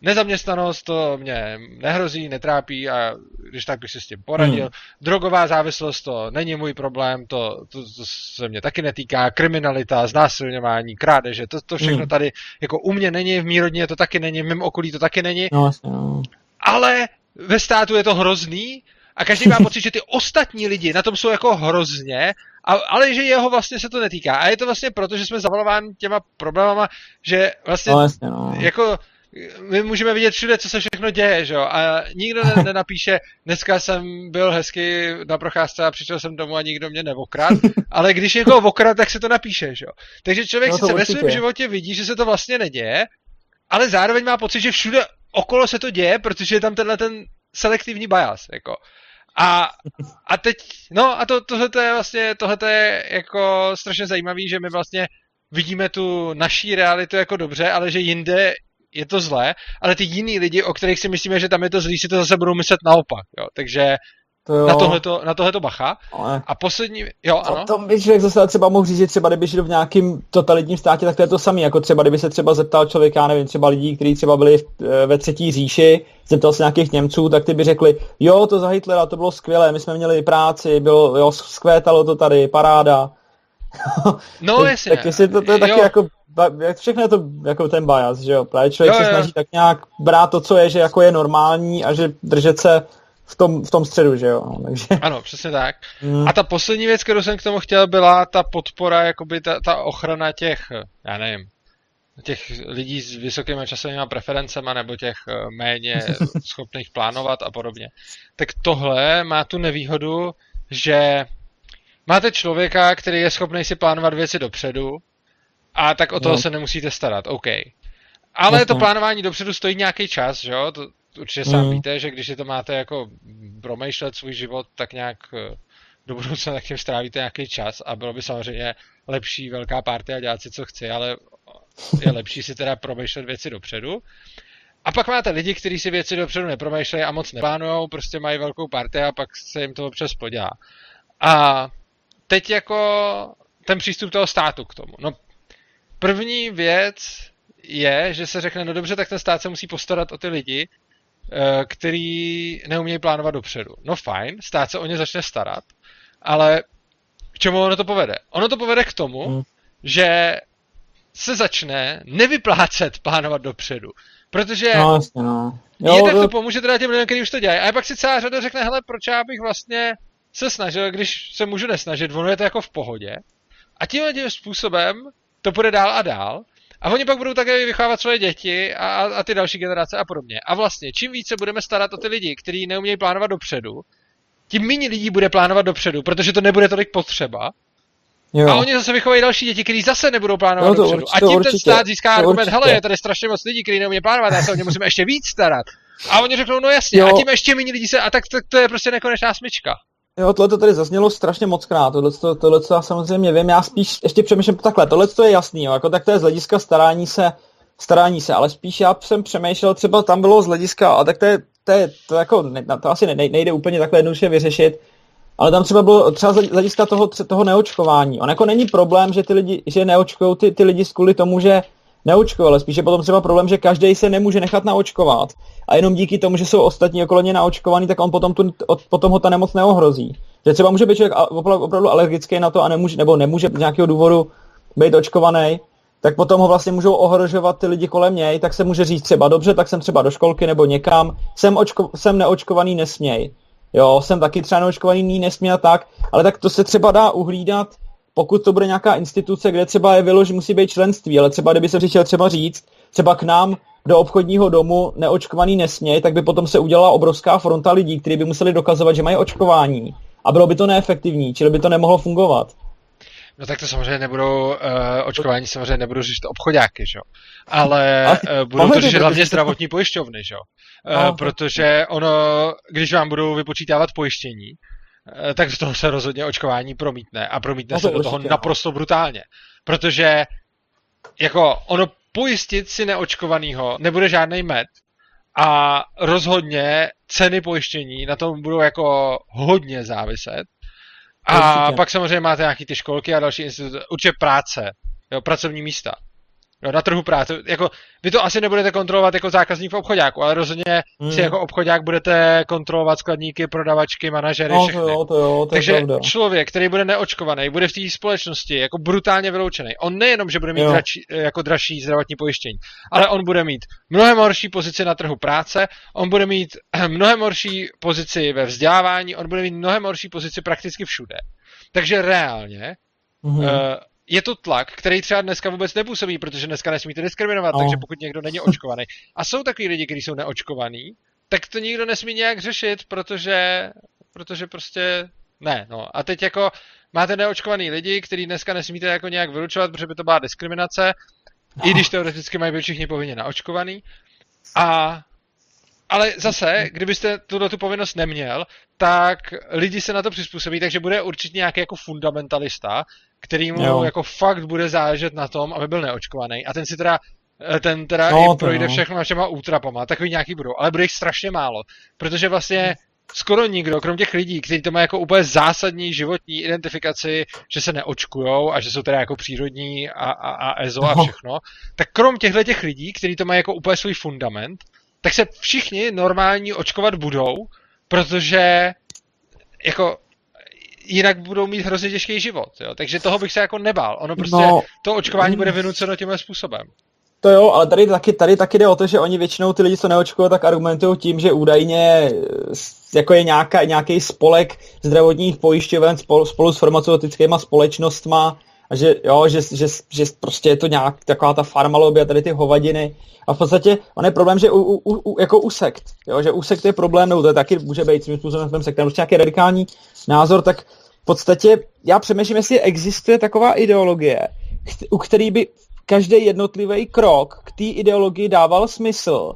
nezaměstnanost, to mě nehrozí, netrápí a když tak bych si s tím poradil. Hmm. Drogová závislost, to není můj problém, to, to, to se mě taky netýká. Kriminalita, znásilňování, krádeže, to, to všechno hmm. tady jako u mě není, v mý rodině to taky není, v mém okolí to taky není. No, no. Ale ve státu je to hrozný A každý má pocit, že ty ostatní lidi na tom jsou jako hrozně, a, ale že jeho vlastně se to netýká. A je to vlastně proto, že jsme zavalováni těma problémama, že vlastně, no, vlastně no. jako my můžeme vidět všude, co se všechno děje, že jo? A nikdo nenapíše, dneska jsem byl hezky na procházce a přišel jsem domů a nikdo mě nevokrát, ale když někoho vokrát, tak se to napíše, že jo? Takže člověk no sice ve svém životě vidí, že se to vlastně neděje, ale zároveň má pocit, že všude okolo se to děje, protože je tam tenhle ten selektivní bias, jako. A, a teď, no a to, tohleto je vlastně, tohleto je jako strašně zajímavý, že my vlastně vidíme tu naší realitu jako dobře, ale že jinde je to zlé, ale ty jiný lidi, o kterých si myslíme, že tam je to zlý, si to zase budou myslet naopak, jo, takže to jo. Na, tohleto, na tohleto bacha. Ale. A poslední, jo, ano. To by člověk zase třeba mohl říct, že třeba kdyby žil v nějakém totalitním státě, tak to je to samé, jako třeba kdyby se třeba zeptal člověka, nevím, třeba lidí, kteří třeba byli ve třetí říši, zeptal se nějakých Němců, tak ty by řekli, jo, to za Hitlera, to bylo skvělé, my jsme měli práci, bylo, jo, skvétalo to tady, paráda. No jasně. Tak jestli to, to je taky jo. jako... Všechno je to jako ten bias, že jo? Právě člověk jo, se jo. snaží tak nějak brát to, co je, že jako je normální a že držet se v tom, v tom středu, že jo? Takže... Ano, přesně tak. Hmm. A ta poslední věc, kterou jsem k tomu chtěl, byla ta podpora, jakoby ta, ta ochrana těch, já nevím, těch lidí s vysokými časovými preferencemi nebo těch méně schopných plánovat a podobně. Tak tohle má tu nevýhodu, že máte člověka, který je schopný si plánovat věci dopředu, a tak o toho no. se nemusíte starat, OK. Ale no, to plánování dopředu stojí nějaký čas, že jo? To určitě sám no. víte, že když si to máte jako promýšlet svůj život, tak nějak do budoucna tak tím strávíte nějaký čas a bylo by samozřejmě lepší velká party a dělat si, co chci, ale je lepší si teda promýšlet věci dopředu. A pak máte lidi, kteří si věci dopředu nepromýšlejí a moc neplánujou, prostě mají velkou party a pak se jim to občas podělá. A teď jako ten přístup toho státu k tomu. No, první věc je, že se řekne, no dobře, tak ten stát se musí postarat o ty lidi, který neumějí plánovat dopředu. No fajn, stát se o ně začne starat, ale k čemu ono to povede? Ono to povede k tomu, hmm. že se začne nevyplácet plánovat dopředu. Protože no, vlastně, no. Jo, jednak to jo. pomůže teda těm lidem, kteří už to dělají. A pak si celá řada řekne, hele, proč já bych vlastně se snažil, když se můžu nesnažit, ono je to jako v pohodě. A tímhle tím způsobem to půjde dál a dál. A oni pak budou také vychovávat svoje děti a, a ty další generace a podobně. A vlastně, čím více budeme starat o ty lidi, kteří neumějí plánovat dopředu, tím méně lidí bude plánovat dopředu, protože to nebude tolik potřeba. Jo. A oni zase vychovají další děti, kteří zase nebudou plánovat no, to dopředu. Určitě, a tím určitě, ten stát získá argument, hele, je tady strašně moc lidí, kteří neumějí plánovat, já se o ně musíme ještě víc starat. A oni řeknou, no jasně, jo. a tím ještě méně lidí se, a tak to, to je prostě nekonečná smyčka. Jo, tohle to tady zaznělo strašně mockrát, tohle to já samozřejmě vím, já spíš ještě přemýšlím takhle, tohle to je jasný, jo, jako tak to je z hlediska starání se, starání se, ale spíš já jsem přemýšlel, třeba tam bylo z hlediska, a tak to je, to, je, to jako, to asi nejde úplně takhle jednoduše vyřešit, ale tam třeba bylo třeba z hlediska toho, toho neočkování, on jako není problém, že ty lidi, že neočkujou ty, ty lidi kvůli tomu, že neočkovali, ale spíš je potom třeba problém, že každý se nemůže nechat naočkovat a jenom díky tomu, že jsou ostatní okolo něj naočkovaný, tak on potom, tu, potom ho ta nemoc neohrozí. Že třeba může být člověk opravdu alergický na to a nemůže, nebo nemůže z nějakého důvodu být očkovaný, tak potom ho vlastně můžou ohrožovat ty lidi kolem něj, tak se může říct třeba dobře, tak jsem třeba do školky nebo někam, jsem, očko, jsem neočkovaný, nesměj. Jo, jsem taky třeba neočkovaný, nesměj a tak, ale tak to se třeba dá uhlídat, pokud to bude nějaká instituce, kde třeba je vylož, musí být členství, ale třeba kdyby se přišel třeba říct, třeba k nám do obchodního domu neočkovaný nesměj, tak by potom se udělala obrovská fronta lidí, kteří by museli dokazovat, že mají očkování. A bylo by to neefektivní, čili by to nemohlo fungovat. No tak to samozřejmě nebudou, uh, očkování samozřejmě nebudou řešit obchodáky, že jo. Ale uh, budou to řešit hlavně zdravotní pojišťovny, že jo. Uh, protože ono, když vám budou vypočítávat pojištění, tak do toho se rozhodně očkování promítne a promítne no to se do toho určitě, naprosto brutálně, protože jako ono pojistit si neočkovanýho nebude žádnej med a rozhodně ceny pojištění na tom budou jako hodně záviset a určitě. Pak samozřejmě máte nějaký ty školky a další instituce, určitě práce, jo, pracovní místa. No, na trhu práce. Jako, vy to asi nebudete kontrolovat jako zákazník v obchoďáku, ale rozhodně hmm. si jako obchoďák budete kontrolovat skladníky, prodavačky, manažery, no, všechny. To jo, to jo, to Takže je pravda. Člověk, který bude neočkovaný, bude v té společnosti jako brutálně vyloučený. On nejenom, že bude mít dračí, jako dražší zdravotní pojištění, ale on bude mít mnohem horší pozici na trhu práce, on bude mít mnohem horší pozici ve vzdělávání, on bude mít mnohem horší pozici prakticky všude. Takže reálně hmm. uh, je to tlak, který třeba dneska vůbec nepůsobí, protože dneska nesmíte diskriminovat, no. Takže pokud někdo není očkovaný. A jsou takový lidi, kteří jsou neočkovaný, tak to nikdo nesmí nějak řešit, protože, protože prostě ne. No. A teď jako máte neočkovaný lidi, který dneska nesmíte jako nějak vylučovat, protože by to byla diskriminace, no. I když teoreticky mají být všichni povinně naočkovaný. A, ale zase, kdybyste tuto tu povinnost neměl, tak lidi se na to přizpůsobí, takže bude určitě nějaký jako fundamentalista, který mu jo. jako fakt bude záležet na tom, aby byl neočkovaný. A ten si teda, ten teda no, i projde no. všechno všema útrapama, takový nějaký budou, ale bude jich strašně málo, protože vlastně skoro nikdo, krom těch lidí, kteří to mají jako úplně zásadní životní identifikaci, že se neočkujou a že jsou teda jako přírodní a, a, a E Z O no. a všechno, tak krom těchto těch lidí, kteří to mají jako úplně svůj fundament, tak se všichni normální očkovat budou, protože jako jinak budou mít hrozně těžký život, jo? Takže toho bych se jako nebál. Ono prostě no, to očkování bude vynuceno tímhle způsobem. To jo, ale tady taky, tady taky jde o to, že oni většinou ty lidi, co neočkují, tak argumentují tím, že údajně jako je nějaká, nějaký spolek zdravotních pojišťoven spolu, spolu s farmaceutickýma společnostma a že, jo, že, že, že prostě je to nějak taková ta farmalobie a tady ty hovadiny. A v podstatě on je problém, že u, u, u, jako u sekt, jo, že u sekt je problém, no to taky může být svým způsobem sektem, prostě nějaký radikální názor, tak v podstatě já přemýšlím, jestli existuje taková ideologie, u který by každý jednotlivý krok k té ideologii dával smysl,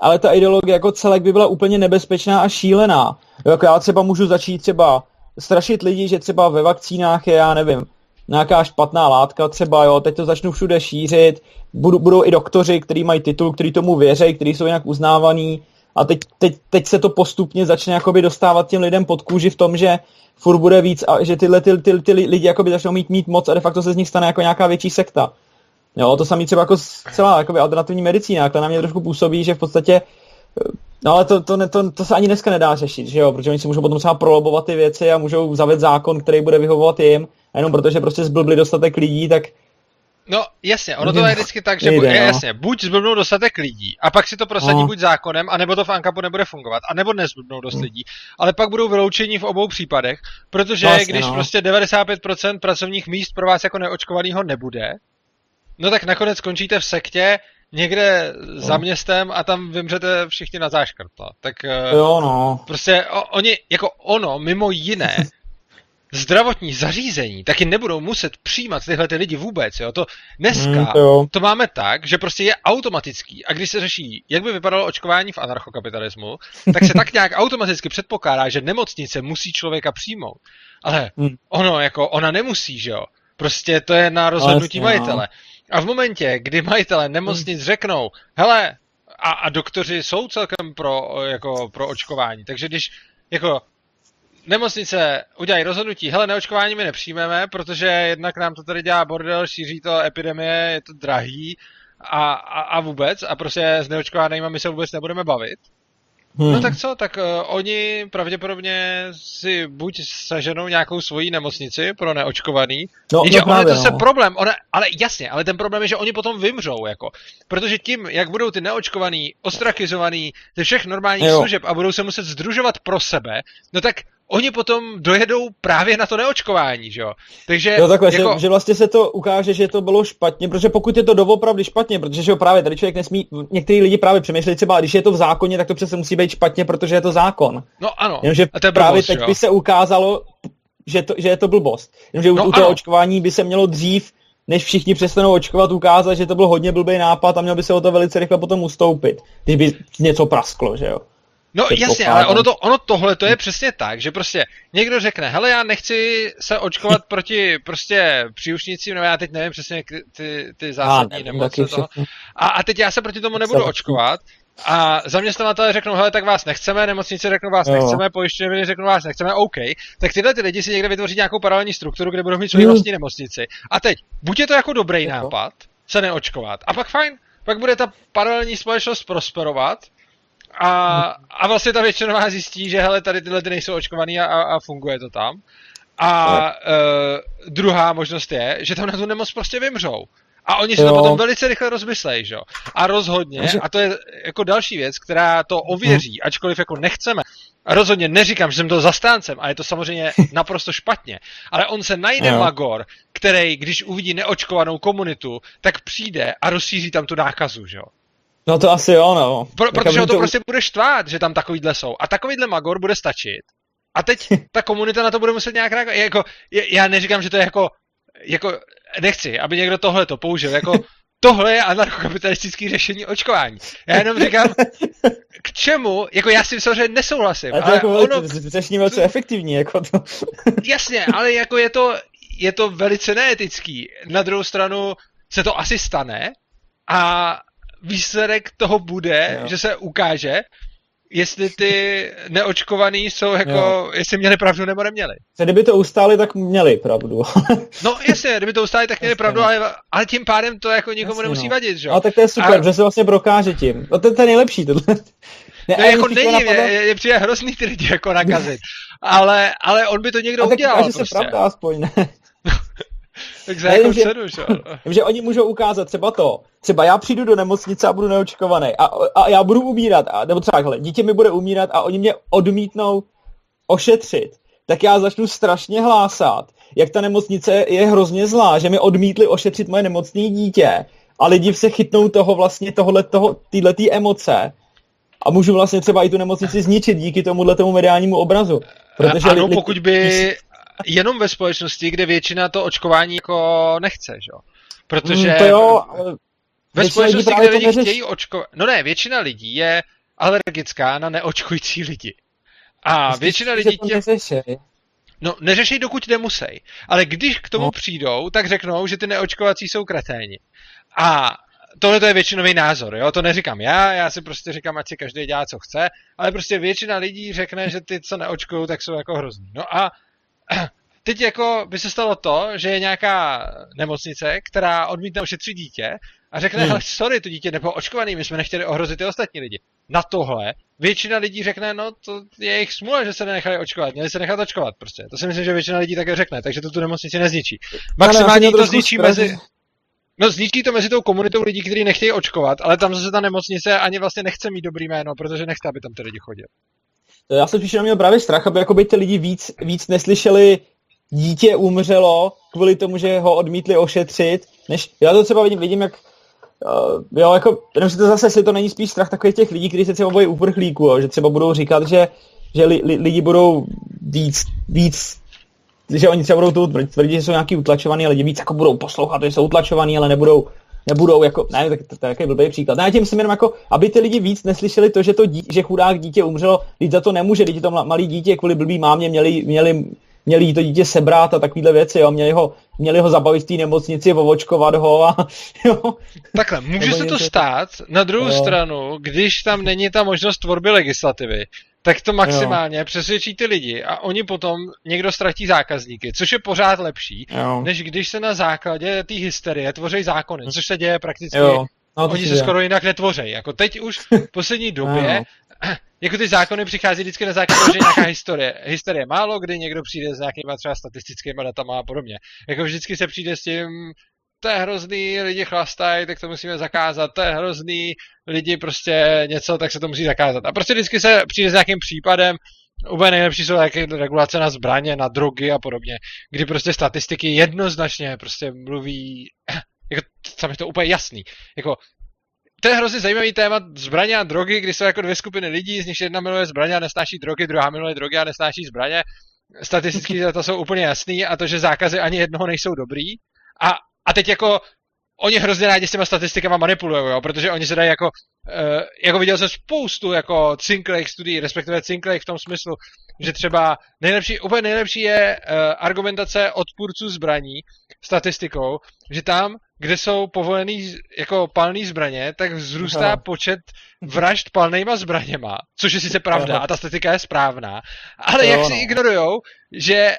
ale ta ideologie jako celek by byla úplně nebezpečná a šílená. Jo, jako já třeba můžu začít třeba strašit lidi, že třeba ve vakcínách je, já nevím, nějaká špatná látka třeba, jo, teď to začnu všude šířit, budou, budou i doktoři, kteří mají titul, kteří tomu věří, kteří jsou nějak uznávaný a teď, teď, teď se to postupně začne jakoby dostávat těm lidem pod kůži v tom, že furt bude víc a že tyhle ty, ty, ty lidi jakoby začnou mít, mít moc a de facto se z nich stane jako nějaká větší sekta. Jo, to samý třeba jako celá jakoby alternativní medicína, která na mě trošku působí, že v podstatě, no ale to, to, to, to, to se ani dneska nedá řešit, že jo, protože oni si můžou potom třeba prolobovat ty věci a můžou zavést zákon, který bude vyhovovat jim. A jenom protože prostě zblbli dostatek lidí, tak... No jasně, ono to je vždycky tak, že nejde, bu- jasně, buď zblbnou dostatek lidí a pak si to prosadí no. buď zákonem, anebo to v ANCAPu nebude fungovat, anebo nezblbnou dost lidí, ale pak budou vyloučení v obou případech, protože no, jasně, když no. prostě devadesát pět procent pracovních míst pro vás jako neočkovanýho nebude, no tak nakonec skončíte v sektě někde no. za městem a tam vymřete všichni na záškrtla. Tak jo, no. prostě o, oni, jako ono, mimo jiné, zdravotní zařízení taky nebudou muset přijímat tyhle ty lidi vůbec, jo. To dneska mm, to, jo. to máme tak, že prostě je automatický a když se řeší, jak by vypadalo očkování v anarchokapitalismu, tak se tak nějak automaticky předpokládá, že nemocnice musí člověka přijmout. Ale mm. ono, jako ona nemusí, že jo. Prostě to je na rozhodnutí Vlastně, majitele. A v momentě, kdy majitele nemocnic mm. řeknou, hele, a, a doktoři jsou celkem pro, jako, pro očkování, takže když, jako... Nemocnice udělají rozhodnutí, hele, neočkování my nepřijmeme, protože jednak nám to tady dělá bordel, šíří to epidemie, je to drahý a, a, a vůbec, a prostě s neočkovanými my se vůbec nebudeme bavit. Hmm. No tak co, tak uh, oni pravděpodobně si buď seženou nějakou svoji nemocnici pro neočkovaný, no, jenže ono je to se no. problém, ona, ale jasně, ale ten problém je, že oni potom vymřou, jako, protože tím, jak budou ty neočkovaný, ostrakizovaný, ze všech normálních jo. služeb a budou se muset sdružovat pro sebe, no tak oni potom dojedou právě na to neočkování, že jo? Takže jo, takhle, jako... že, že vlastně se to ukáže, že to bylo špatně, protože pokud je to doopravdy špatně, protože že jo, právě tady člověk nesmí, některý lidi právě přemýšlí třeba, když je to v zákoně, tak to přece musí být špatně, protože je to zákon. No ano. Jenomže a to je právě blbost, teď jo? by se ukázalo, že, to, že je to blbost. Jenomže no, u, u toho očkování by se mělo dřív, než všichni přestanou očkovat, ukázat, že to byl hodně blbý nápad a měl by se o to velice rychle potom ustoupit, když by něco prasklo, že jo? No jasně, ale ono, to, ono tohle to je přesně tak, že prostě někdo řekne, hele, já nechci se očkovat proti prostě příušnicím, nebo já teď nevím přesně ty, ty zásadní nemoci toho. A, a teď já se proti tomu nebudu očkovat a zaměstnavatelé řeknou, hele, tak vás nechceme, nemocnice řeknou, vás jo. nechceme, pojišťovny řeknou, vás nechceme, OK, tak tyhle ty lidi si někde vytvoří nějakou paralelní strukturu, kde budou mít svoji vlastní nemocnici. A teď, buď je to jako dobrý nápad, se neočkovat. A pak fajn, pak bude ta paralelní společnost prosperovat a, a vlastně ta většinová zjistí, že hele, tady tyhle ty nejsou očkovaný a, a funguje to tam. A no. uh, druhá možnost je, že tam na tu nemoc prostě vymřou. A oni si jo. to potom velice rychle rozmyslejí, že jo. A rozhodně, a to je jako další věc, která to ověří, ačkoliv jako nechceme. A rozhodně neříkám, že jsem toho zastáncem, a je to samozřejmě naprosto špatně. Ale on se najde jo. magor, který, když uvidí neočkovanou komunitu, tak přijde a rozšíří tam tu nákazu, že jo. No to asi jo, no. Pro, protože ho to, to prostě bude štvát, že tam takovýhle jsou. A takovýhle magor bude stačit. A teď ta komunita na to bude muset nějak reagovat. Jako, já neříkám, že to je jako... jako nechci, aby někdo tohle to použil, jako tohle je anarchokapitalistické řešení očkování. Já jenom říkám, k čemu, jako já s tím samozřejmě nesouhlasím. Ale to ale jako ono, řešení velice efektivní, jako to. Jasně, ale jako je to, je to velice neetický. Na druhou stranu se to asi stane a výsledek toho bude, jo. že se ukáže, jestli ty neočkovaný jsou jako, jo. jestli měli pravdu nebo neměli. Kdyby to ustáli, tak měli pravdu. No jasně, kdyby to ustáli, tak měli jasně, pravdu, no. ale, ale tím pádem to jako nikomu jasně, nemusí no. vadit, že jo? A tak to je super, a... že se vlastně prokáže tím. No to, to je nejlepší, tohle. Ne, no jako není, napadá... je, je přijde hrozný ty lidi jako nakazit, ale, ale on by to někdo a udělal. A tak prostě. Se pravda aspoň, ne? Tak za jakou cenu, že jo? Oni můžou ukázat třeba to, třeba já přijdu do nemocnice a budu neočkovaný a, a já budu umírat, a, nebo třeba takhle, dítě mi bude umírat a oni mě odmítnou ošetřit, tak já začnu strašně hlásat, jak ta nemocnice je hrozně zlá, že mi odmítli ošetřit moje nemocné dítě a lidi se chytnou toho vlastně tohle, toho, týhletý emoce a můžu vlastně třeba i tu nemocnici zničit díky tomuhle tomu mediálnímu obrazu. Protože ano, li, pokud by... Jenom ve společnosti, kde většina to očkování jako nechce, že jo? Protože to jo, ve společnosti, kde lidi chtějí očkovat... No ne, většina lidí je alergická na neočkující lidi. A většina lidí... Tě... No, neřeší, dokud nemusej. Ale když k tomu no. přijdou, tak řeknou, že ty neočkovací jsou kreténi. A tohle to je většinový názor, jo? To neříkám já, já si prostě říkám, ať si každý dělá, co chce, ale prostě většina lidí řekne, že ty, co neočkujou, tak jsou jako hrozný. No a teď jako by se stalo to, že je nějaká nemocnice, která odmítne ošetřit dítě a řekne, hele, sorry, to dítě nebylo očkovaný, my jsme nechtěli ohrozit ty ostatní lidi. Na tohle většina lidí řekne, no to je jejich smůla, že se nenechali očkovat, měli se nechat očkovat prostě. To si myslím, že většina lidí také řekne, takže to tu nemocnici nezničí. Maximálně to zničí mezi... No zničí to mezi tou komunitou lidí, kteří nechtějí očkovat, ale tam zase ta nemocnice ani vlastně nechce mít dobrý jméno, protože nechce, aby tam ty lidi chodili. Já jsem spíš měl právě strach, aby jakoby ty lidi víc, víc neslyšeli, dítě umřelo kvůli tomu, že ho odmítli ošetřit, než já to třeba vidím, vidím jak, uh, jo, jako, jenom si to zase, jestli to není spíš strach takových těch lidí, kteří se třeba bojí uprchlíků, jo, že třeba budou říkat, že, že li, li, lidi budou víc, víc, že oni třeba budou tvrdit, že jsou nějaký utlačovaný lidi, víc jako budou poslouchat, že jsou utlačovaný, ale nebudou... Nebudou jako, ne, tak to je takový blbý příklad. Ne, tím jsem jenom jako, aby ty lidi víc neslyšeli to, že to dí, že chudák dítě umřelo, lidi za to nemůže, lidi to malý dítě kvůli blbý mámě měli, měli, měli to dítě sebrat a takovýhle věci, jo, měli ho, měli ho zabavit v té nemocnici, ovočkovat ho a jo. Takhle, může se to stát, na druhou jo. stranu, když tam není ta možnost tvorby legislativy, tak to maximálně jo. přesvědčí ty lidi a oni potom někdo ztratí zákazníky, což je pořád lepší, jo. než když se na základě té hysterie tvoří zákony, což se děje prakticky, no, oni se je. skoro jinak netvoří. Jako teď už v poslední době, jako ty zákony přichází vždycky na základě, že nějaká historie. Hysterie málo, kdy někdo přijde s nějakýma třeba statistickými datama a podobně. Jako vždycky se přijde s tím, to je hrozný, lidi chlastají, tak to musíme zakázat, to je hrozný, lidi prostě něco, tak se to musí zakázat. A prostě vždycky se přijde s nějakým případem, úplně nejlepší jsou nějaké regulace na zbraně, na drogy a podobně, kdy prostě statistiky jednoznačně prostě mluví, jako tam je to úplně jasný, jako to je hrozně zajímavý téma zbraně a drogy, kdy jsou jako dvě skupiny lidí, z nich jedna miluje zbraně a nesnáší drogy, druhá miluje drogy a nesnáší zbraně, statistické data jsou úplně jasný a to, že zákazy ani jednoho nejsou dobrý a A teď jako, oni hrozně rádi s těma statistikama manipulujou, jo, protože oni se dají jako, uh, jako viděl jsem spoustu jako cinklejch studií, respektive cinklejch v tom smyslu, že třeba nejlepší, úplně nejlepší je uh, argumentace odpůrců zbraní statistikou, že tam, kde jsou povolený jako palný zbraně, tak vzrůstá no. počet vražd palnýma zbraněma, což je sice pravda no. a ta statistika je správná, ale no, jak si no. ignorujou, že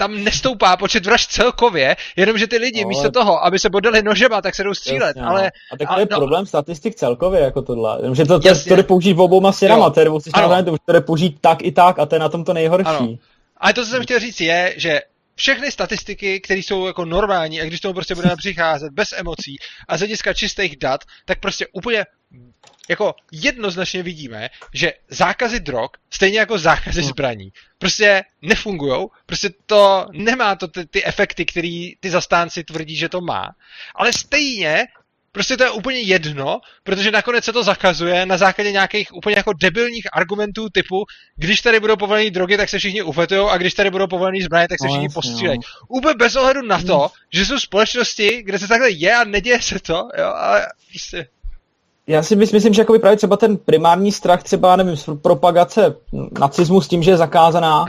tam nestoupá počet vražd celkově, jenomže ty lidi ale... místo toho, aby se bodali nožema, tak se jdou střílet. Jasně, ale... A tak to ale, je no... problém statistik celkově, jako tohle. Jenomže to, to, to jde použít v obouma směrama, to jde použít tak i tak a to je na tom to nejhorší. Ano. Ale to, co jsem chtěl říct, je, že všechny statistiky, které jsou jako normální a když tomu prostě budeme přicházet bez emocí a z hlediska čistých dat, tak prostě úplně jako jednoznačně vidíme, že zákazy drog, stejně jako zákazy zbraní, prostě nefungujou, prostě to nemá to ty, ty efekty, který ty zastánci tvrdí, že to má, ale stejně prostě to je úplně jedno, protože nakonec se to zakazuje na základě nějakých úplně jako debilních argumentů typu, když tady budou povolený drogy, tak se všichni ufetujou a když tady budou povolený zbraně, tak se všichni postřílejí. Úplně bez ohledu na to, že jsou společnosti, kde se takhle je a neděje se to, jo, ale prostě... Já si myslím, že jakoby právě třeba ten primární strach třeba, nevím, propagace nacismu s tím, že je zakázaná,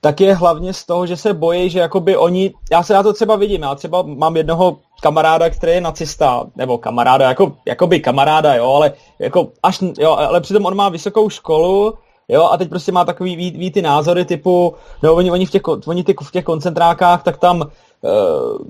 tak je hlavně z toho, že se bojí, že jakoby oni, já se na to třeba vidím, já třeba mám jednoho kamaráda, který je nacista, nebo kamaráda, jako, jakoby kamaráda, jo, ale jako až, jo, ale přitom on má vysokou školu, jo, a teď prostě má takový, ví, ví ty názory typu, no, oni, oni, v těch, oni ty, v těch koncentrákách, tak tam, uh,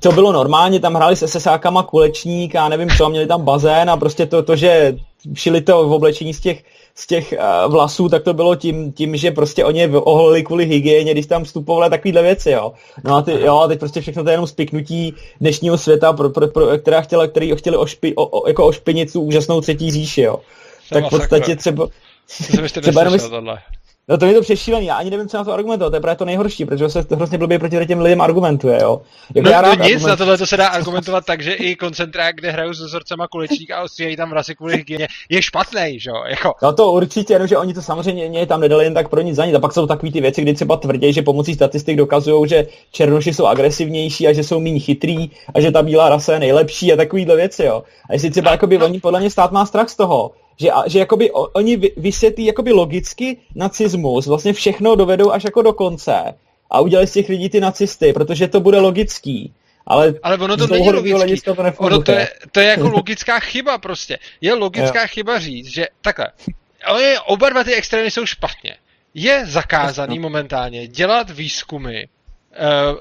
to bylo normálně, tam hráli se sesákama kulečník a nevím co, měli tam bazén a prostě to, to že šili to v oblečení z těch, z těch uh, vlasů, tak to bylo tím, tím že prostě oni oholili kvůli hygieně, když tam vstupovali takovýhle věci, jo. No a ty, jo, teď prostě všechno to je jenom spiknutí dnešního světa, pro, pro, pro, která chtěla, který chtěli ošpi, o, o, jako ošpinit tu úžasnou třetí říši, jo. Tak v podstatě třeba... třeba jenom, no to je to přešílený, já ani nevím, co na to argumentovat, to je právě to nejhorší, protože se to hrozně blbě proti těm lidem argumentuje, jo. Jako no, já rád no nic, argument... na tohle to se dá argumentovat tak, že i koncentrák, kde hrajou s vzorcema kulečník a ostříhají tam vlasy kvůli hygieně, je špatnej, že jo, jako. No to určitě, jenomže oni to samozřejmě tam nedali jen tak pro nic za nic, a pak jsou takový ty věci, kdy třeba tvrdí, že pomocí statistik dokazujou, že černoši jsou agresivnější a že jsou méně chytrý a že ta bílá rasa je nejlepší a takovýhle věci, jo. A jestli třeba no, jakoby no. Oni podle mě stát má strach z toho. Že, že jakoby oni vysvětlí jakoby logicky nacismus, vlastně všechno dovedou až jako do konce a udělají z těch lidí ty nacisty, protože to bude logický. Ale, ale ono to není logický, to, ono to, je, to je jako logická chyba prostě. Je logická chyba říct, že takhle, oni, oba dva ty extrémy jsou špatně. Je zakázaný momentálně dělat výzkumy uh,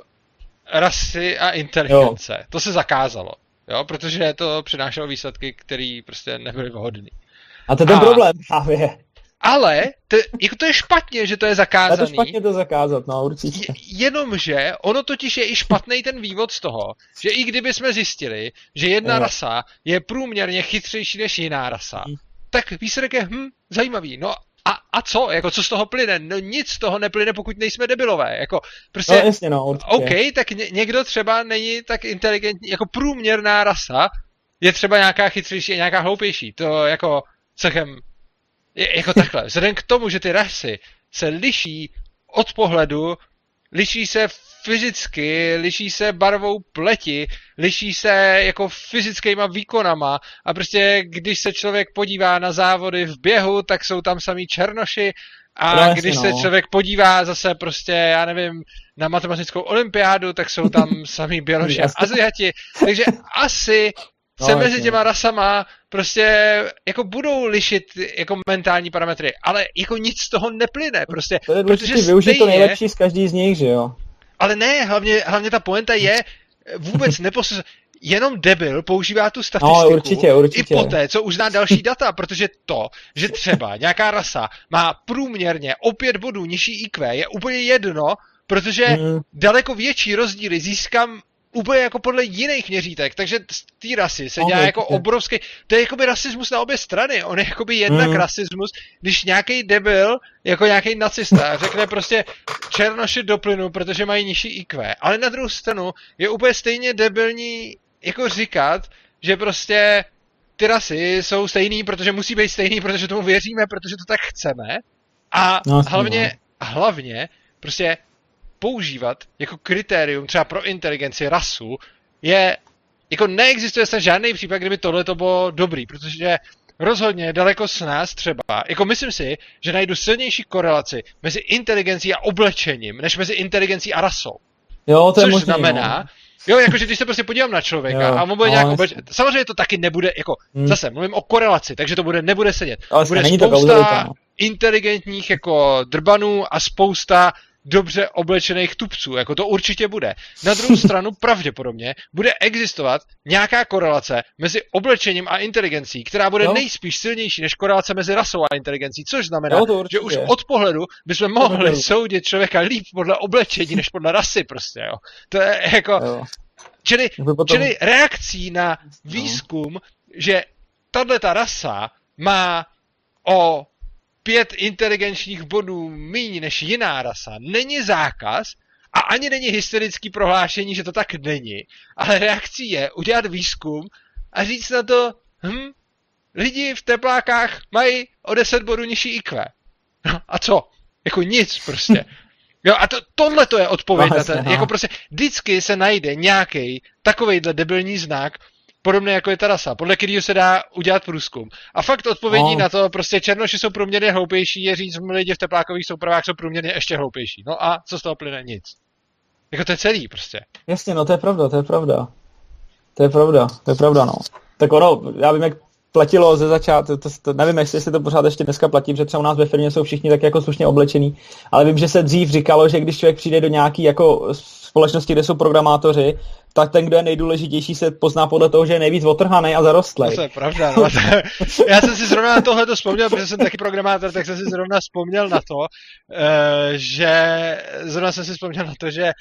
rasy a inteligence. Jo. To se zakázalo. Jo, protože to přinášelo výsledky, které prostě nebyly vhodné. A to je ten a, problém právě. Ale to, jako to je špatně, že to je zakázané. To je špatně to zakázat, no určitě. Jenomže ono totiž je i špatný ten vývod z toho, že i kdyby jsme zjistili, že jedna no. rasa je průměrně chytřejší než jiná rasa, tak výsledek je hm, zajímavý. No a, a co? Jako co z toho plyne? No nic z toho neplyne, pokud nejsme debilové. Jako prostě, no jasně, no určitě. OK, tak ně, někdo třeba není tak inteligentní, jako průměrná rasa je třeba nějaká chytřejší a nějaká hloupější. To jako... Cechem, jako takhle, vzhledem k tomu, že ty rasy se liší od pohledu, liší se fyzicky, liší se barvou pleti, liší se jako fyzickýma výkonama a prostě když se člověk podívá na závody v běhu, tak jsou tam samý černoši a no, když no. se člověk podívá zase prostě, já nevím, na matematickou olympiádu, tak jsou tam samý běloši a Aziati, takže asi... se no, mezi jasně. těma rasama prostě jako budou lišit jako mentální parametry, ale jako nic z toho neplyne prostě. To je důležitý, využij to nejlepší z každý z nich, že jo? Ale ne, hlavně, hlavně ta pointa je vůbec neposl... jenom debil používá tu statistiku no, určitě, určitě. I poté, co uzná další data, protože to, že třeba nějaká rasa má průměrně o pět bodů nižší í kvé, je úplně jedno, protože hmm. daleko větší rozdíly získám úplně jako podle jiných měřítek, takže z té rasy se dělá okay, jako obrovský, to je jakoby rasismus na obě strany, on je jakoby jednak mm. rasismus, když nějaký debil, jako nějaký nacista, řekne prostě černoši do plynu, protože mají nižší í kvé, ale na druhou stranu je úplně stejně debilní jako říkat, že prostě ty rasy jsou stejný, protože musí být stejný, protože tomu věříme, protože to tak chceme a no, hlavně, hlavně prostě používat jako kritérium třeba pro inteligenci rasu, je, jako neexistuje se žádný případ, kdyby tohle to bylo dobrý, protože rozhodně daleko s nás třeba, jako myslím si, že najdu silnější korelaci mezi inteligencí a oblečením, než mezi inteligencí a rasou. Jo, to je což možný, znamená, jo, jo jakože když se prostě podívám na člověka jo, a on bude no, nějak obleč... samozřejmě to taky nebude, jako hmm. zase mluvím o korelaci, takže to bude nebude sedět. Ale bude spousta inteligentních jako drbanů a spousta dobře oblečených tupců, jako to určitě bude. Na druhou stranu pravděpodobně bude existovat nějaká korelace mezi oblečením a inteligencí, která bude no. nejspíš silnější než korelace mezi rasou a inteligencí, což znamená, no, že už od pohledu bychom mohli soudit člověka líp podle oblečení než podle rasy prostě, jo. To je jako... No. Čili, čili reakcí na výzkum, no. že tato rasa má o pět inteligenčních bodů míň než jiná rasa, není zákaz a ani není hysterický prohlášení, že to tak není, ale reakcí je udělat výzkum a říct na to, hm, lidi v teplákách mají o deset bodů nižší í kvé. No, a co? Jako nic prostě. Jo, a to, tohle to je odpověď. Vlastně, na ten, jako prostě vždycky se najde nějaký takovejhle debilní znak, podobně jako je ta rasa, podle kterého se dá udělat průzkum. A fakt odpovědí no. na to, prostě černoši jsou průměrně hloupější, je říct, lidi v teplákových soupravách jsou průměrně ještě hloupější. No a co z toho plyne? Nic. Jako to je celý prostě. Jasně, no to je pravda, to je pravda. To je pravda, to je pravda, no. Tak ono, já vím, jak platilo ze začátku, to, to, nevím, jestli to pořád ještě dneska platí, protože třeba u nás ve firmě jsou všichni tak jako slušně oblečení, ale vím, že se dřív říkalo, že když člověk přijde do nějaký jako společnosti, kde jsou programátoři, tak ten, kdo je nejdůležitější, se pozná podle toho, že je nejvíc otrhanej a zarostlej. To je pravda, no. Já jsem si zrovna na tohle to vzpomněl, protože jsem taky programátor, tak jsem si zrovna vzpomněl na to, že zrovna jsem si vzpomněl na to, že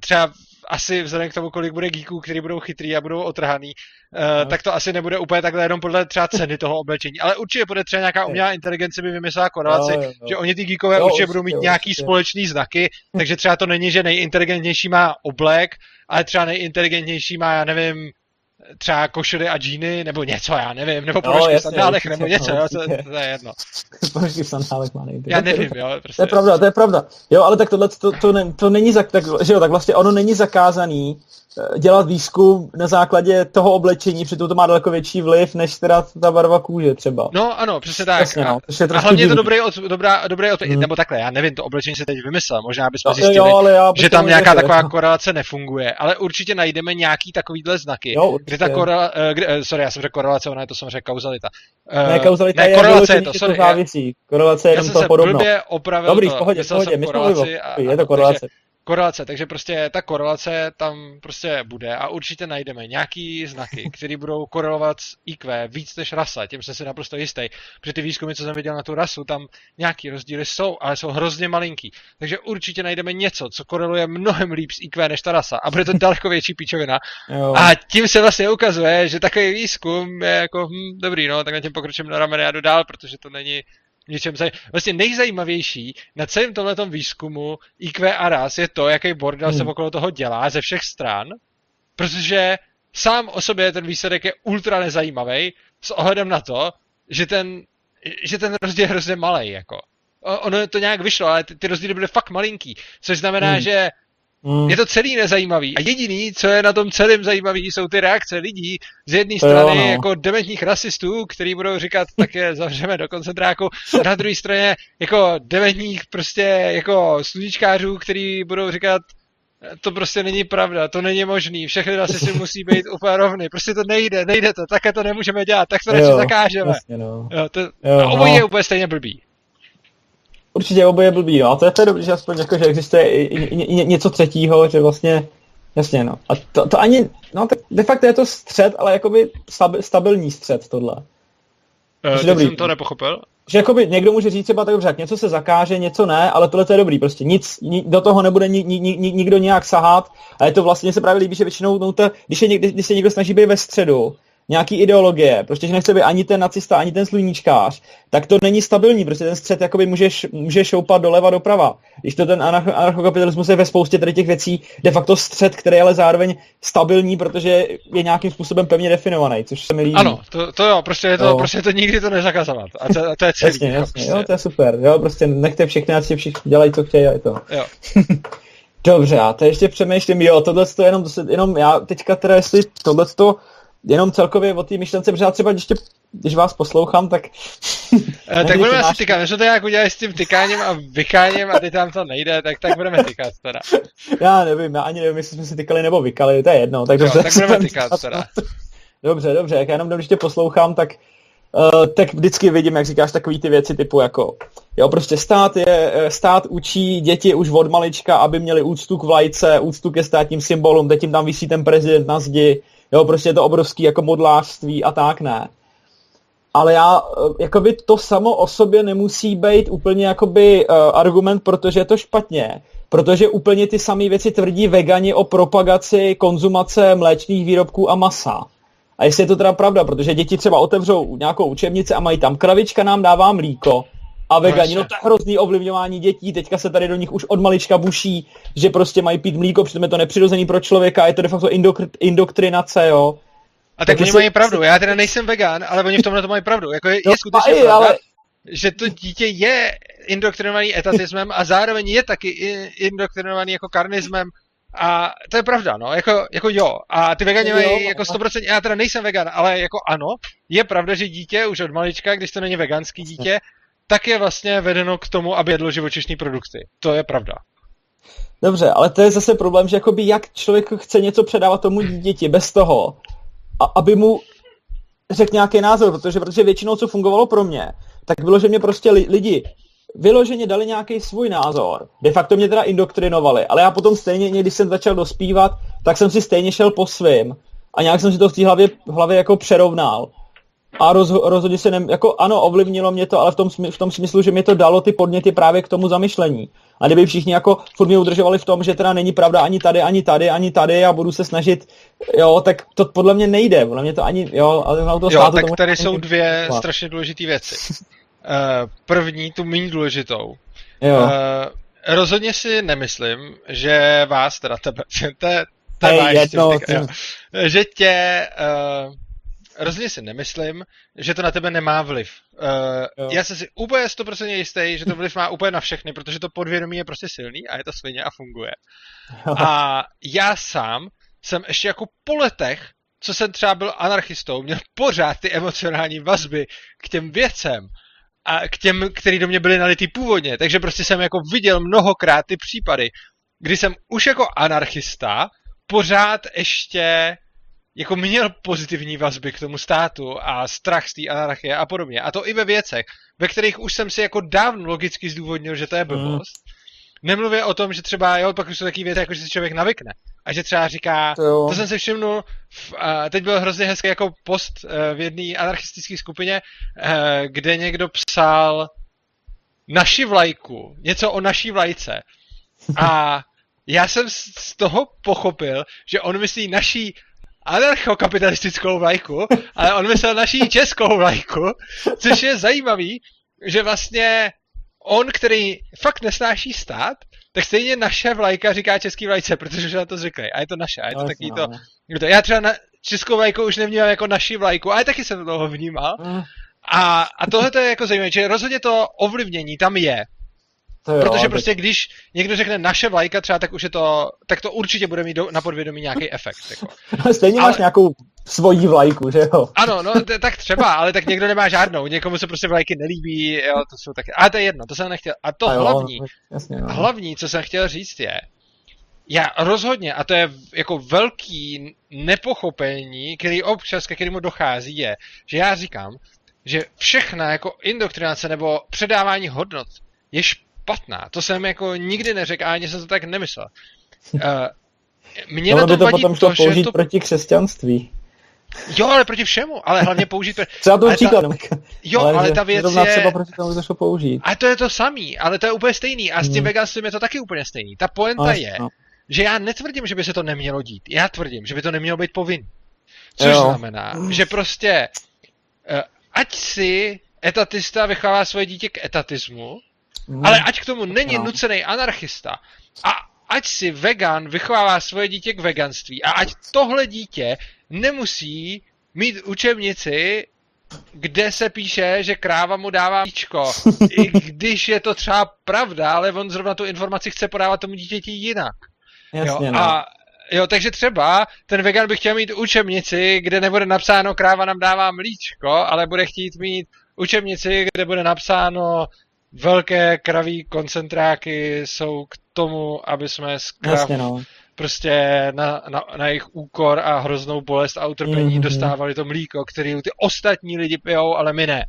třeba asi vzhledem k tomu, kolik bude geeků, kteří budou chytrý a budou otrhaný, no. tak to asi nebude úplně takhle jenom podle třeba ceny toho oblečení. Ale určitě bude třeba nějaká umělá inteligence by vymyslela korelaci, no, no. že oni ty geekové no, určitě budou mít určitě nějaký společný znaky, takže třeba to není, že nejinteligentnější má oblek, ale třeba nejinteligentnější má, já nevím, třeba košily a džíny, nebo něco, já nevím, nebo ponožky no, v sandálech, nebo něco, jo, to, to je jedno. Ponožky v sandálech má nejde. Já nevím, jo, prostě. To je pravda, to je pravda. Jo, ale tak tohle, to, to, ne, to není, tak, že jo, tak vlastně ono není zakázaný dělat výzkum na základě toho oblečení, přitom to má daleko větší vliv, než teda ta barva kůže třeba. No ano, přesně tak. Jasně, no, a hlavně je to dobrý od, dobrá, dobrý odpověď, hmm. nebo takhle, já nevím, to oblečení se teď vymyslel, možná bychom no, zjistili, jo, já, že tam nějaká nevím, taková korelace nefunguje, ale určitě najdeme nějaký takovýhle znaky, jo, kde ta korelace, sorry, já jsem řekl korelace, ona je to samozřejmě kauzalita. Ne, kauzalita ne, je, korelace je to, sorry, to závisí, korelace je jenom to podobno. Dobrý, v pohodě, v pohodě, my je to korelace. Korelace, takže prostě ta korelace tam prostě bude a určitě najdeme nějaký znaky, které budou korelovat s í kvé víc než rasa, tím jsem si naprosto jistý, protože ty výzkumy, co jsem viděl na tu rasu, tam nějaký rozdíly jsou, ale jsou hrozně malinký, takže určitě najdeme něco, co koreluje mnohem líp s í kvé než ta rasa a bude to daleko větší píčovina a tím se vlastně ukazuje, že takový výzkum je jako, hm, dobrý, no, tak na tím pokročím na ramene a jdu dál, protože to není... Něčem zaj... Vlastně nejzajímavější na celém tomhletom výzkumu í kvé a ras je to, jaký bordel hmm. se okolo toho dělá ze všech stran, protože sám o sobě ten výsledek je ultra nezajímavý s ohledem na to, že ten, že ten rozdíl je hrozně malej, jako. Ono to nějak vyšlo, ale ty, ty rozdíly byly fakt malinký, což znamená, hmm. že Hmm. je to celý nezajímavý a jediný, co je na tom celém zajímavý, jsou ty reakce lidí z jedné strany jo, no. jako dementních rasistů, kteří budou říkat, tak je zavřeme do koncentráku, a na druhé straně jako dementních prostě jako sluníčkářů, kteří budou říkat, to prostě není pravda, to není možný, všechny rasisty musí být úplně rovny, prostě to nejde, nejde to, také to nemůžeme dělat, tak to radši zakážeme. Vlastně no. jo, to, jo, no, obojí no. je úplně stejně blbý. Určitě oboje blbý, no a to je to dobře, že aspoň jako, že existuje i, i, i, něco třetího, že vlastně, jasně no. A to, to ani, no tak de facto je to střed, ale jakoby stabi, stabilní střed tohle. E, tak dobrý. Jsem to nepochopil. Že jakoby někdo může říct třeba tak dobře, něco se zakáže, něco ne, ale tohle to je dobrý, prostě nic, ni, do toho nebude ni, ni, ni, nikdo nějak sahat a je to vlastně, se právě líbí, že většinou, no to, když, je někde, když se někdo snaží být ve středu, nějaký ideologie, protože nechce být ani ten nacista, ani ten sluníčkář, tak to není stabilní, prostě ten střed jakoby může, může šoupat doleva doprava. Když to ten anarchokapitalismus je ve spoustě tady těch věcí de facto střed, který je ale zároveň stabilní, protože je nějakým způsobem pevně definovaný, což se mi líbí. Ano, to, to jo, prostě je to, jo. prostě to nikdy to nezakazovat. A to, to je celý. Jasně, jasně, prostě. Jo, to je super, jo, prostě nechte všechny, ať si všichni dělají, co chtějí a je to. Jo. Dobře, a to ještě přemýšlím, jo, tohle to jenom, jenom já teďka teda, jestli tohle to jenom celkově o té myšlence, protože já třeba ještě, když vás poslouchám, tak... E, tak budeme asi tykat, než to jak udělali s tím tykáním a vykáním a teď tam to nejde, tak, tak budeme tykat teda. Já nevím, já ani nevím, jestli jsme si tykali nebo vykali, to je jedno. Tak, jo, dobře, tak budeme tykat teda. Dobře, dobře, jak já jenom když tě poslouchám, tak, uh, tak vždycky vidím, jak říkáš takový ty věci typu jako... Jo, prostě stát, je, stát učí děti už od malička, aby měli úctu k vlajce, úctu ke státním symbolům, teď jim tam visí ten prezident na zdi, jo, prostě je to obrovský jako modlářství a tak ne. Ale já, jakoby to samo o sobě nemusí být úplně jakoby uh, argument, protože je to špatně. Protože úplně ty samé věci tvrdí vegani o propagaci konzumace mléčných výrobků a masa. A jestli je to teda pravda, protože děti třeba otevřou nějakou učebnici a mají tam kravička nám dává mlíko a vegani, no to je hrozný ovlivňování dětí, teďka se tady do nich už od malička buší, že prostě mají pít mlíko, přitom je to nepřirozený pro člověka, je to de facto indok- indoktrinace, jo. A tak, tak oni mají pravdu, já teda nejsem vegan, ale oni v tomhle to mají pravdu, jako je, je skutečně pravda, ale... že to dítě je indoktrinovaný etatismem a zároveň je taky indoktrinovaný jako karnismem a to je pravda, no, jako, jako jo, a ty vegani mají jako sto procent, já teda nejsem vegan, ale jako ano, je pravda, že dítě už od malička, když to není veganský dítě, tak je vlastně vedeno k tomu, aby jedlo živočišní produkty, to je pravda. Dobře, ale to je zase problém, že jakoby jak člověk chce něco předávat tomu dítěti bez toho, aby mu řekl nějaký názor, protože, protože většinou, co fungovalo pro mě, tak bylo, že mě prostě li, lidi vyloženě dali nějaký svůj názor. De facto mě teda indoktrinovali, ale já potom stejně, když jsem začal dospívat, tak jsem si stejně šel po svým a nějak jsem si to v té hlavě, hlavě jako přerovnal. A roz, rozhodně se, ne, jako ano, ovlivnilo mě to, ale v tom, v tom smyslu, že mě to dalo ty podněty právě k tomu zamyšlení. A kdyby všichni jako furt mě udržovali v tom, že teda není pravda ani tady, ani tady, ani tady a budu se snažit, jo, tak to podle mě nejde, podle mě to ani, jo, ale na to státu... Jo, tak tomu tady jsou dvě význam. Strašně důležité věci. Uh, první, tu méně důležitou. Jo. Uh, rozhodně si nemyslím, že vás, teda tebe, te, te hey, máš jedno, těch, tím... jo, že tě... Uh, Rozhodně si nemyslím, že to na tebe nemá vliv. Uh, já jsem si úplně sto procent jistý, že to vliv má úplně na všechny, protože to podvědomí je prostě silný a je to svině a funguje. A já sám jsem ještě jako po letech, co jsem třeba byl anarchistou, měl pořád ty emocionální vazby k těm věcem a k těm, který do mě byly nalitý původně. Takže prostě jsem jako viděl mnohokrát ty případy, kdy jsem už jako anarchista pořád ještě... jako měl pozitivní vazby k tomu státu a strach z té anarchie a podobně. A to i ve věcech, ve kterých už jsem si jako dávno logicky zdůvodnil, že to je blbost. Mm. Nemluvě o tom, že třeba, jo, pak už jsou takové věci, jako že si člověk navykne. A že třeba říká, to, to jsem si všimnul, teď byl hrozně hezký jako post v jedné anarchistické skupině, kde někdo psal naši vlajku, něco o naší vlajce. A já jsem z toho pochopil, že on myslí naší anarchokapitalistickou vlajku, ale on myslel naší českou vlajku, což je zajímavý, že vlastně on, který fakt nesnáší stát, tak stejně naše vlajka říká český vlajce, protože už na to zvyklý. A je to naše, a je to takový to... Já třeba na českou vlajku už nevnímám jako naši vlajku, ale taky jsem toho vnímal. A, a tohle to je jako zajímavé, že rozhodně to ovlivnění tam je. Jo, protože prostě tak... když někdo řekne naše vlajka třeba, tak už je to, tak to určitě bude mít do, na podvědomí nějaký efekt. Jako. Stejně ale... máš nějakou svoji vlajku, že jo? Ano, no t- tak třeba, ale tak někdo nemá žádnou, někomu se prostě vlajky nelíbí, jo, to jsou taky, ale to je jedno, to jsem nechtěl. A to a jo, hlavní, jasně, jo. hlavní, co jsem chtěl říct je, já rozhodně, a to je jako velký nepochopení, který občas, ke kterému dochází je, že já říkám, že všechna jako indoktrinace nebo předávání hodnot je špatná. Patná. To jsem jako nikdy neřekl, ani jsem to tak nemyslel. Uh, mě no, na to, to vadí potom, to, použít že to... proti křesťanství. Jo, ale proti všemu, ale hlavně použít... Třeba to příklad. Ta... Jo, ale, ale ta věc je... Třeba proti tomu to použít. A to je to samý, ale to je úplně stejný. A s tím hmm. veganstvím je to taky úplně stejný. Ta poenta ale, je, no. že já netvrdím, že by se to nemělo dít. Já tvrdím, že by to nemělo být povinný. Což jo. znamená, že prostě uh, ať si etatista vychovává svoje dítě k etatismu, Mm. ale ať k tomu není no. nucený anarchista a ať si vegan vychovává svoje dítě k veganství a ať tohle dítě nemusí mít učebnici, kde se píše, že kráva mu dává mlíčko, i když je to třeba pravda, ale on zrovna tu informaci chce podávat tomu dítěti jinak. Jasně, jo, no. a, jo, takže třeba ten vegan by chtěl mít učebnici, kde nebude napsáno kráva nám dává mlíčko, ale bude chtít mít učebnici, kde bude napsáno velké kraví koncentráky jsou k tomu, aby jsme z krav no. prostě na, na, na jejich úkor a hroznou bolest a utrpení mm-hmm. dostávali to mlíko, který ty ostatní lidi pijou, ale my ne.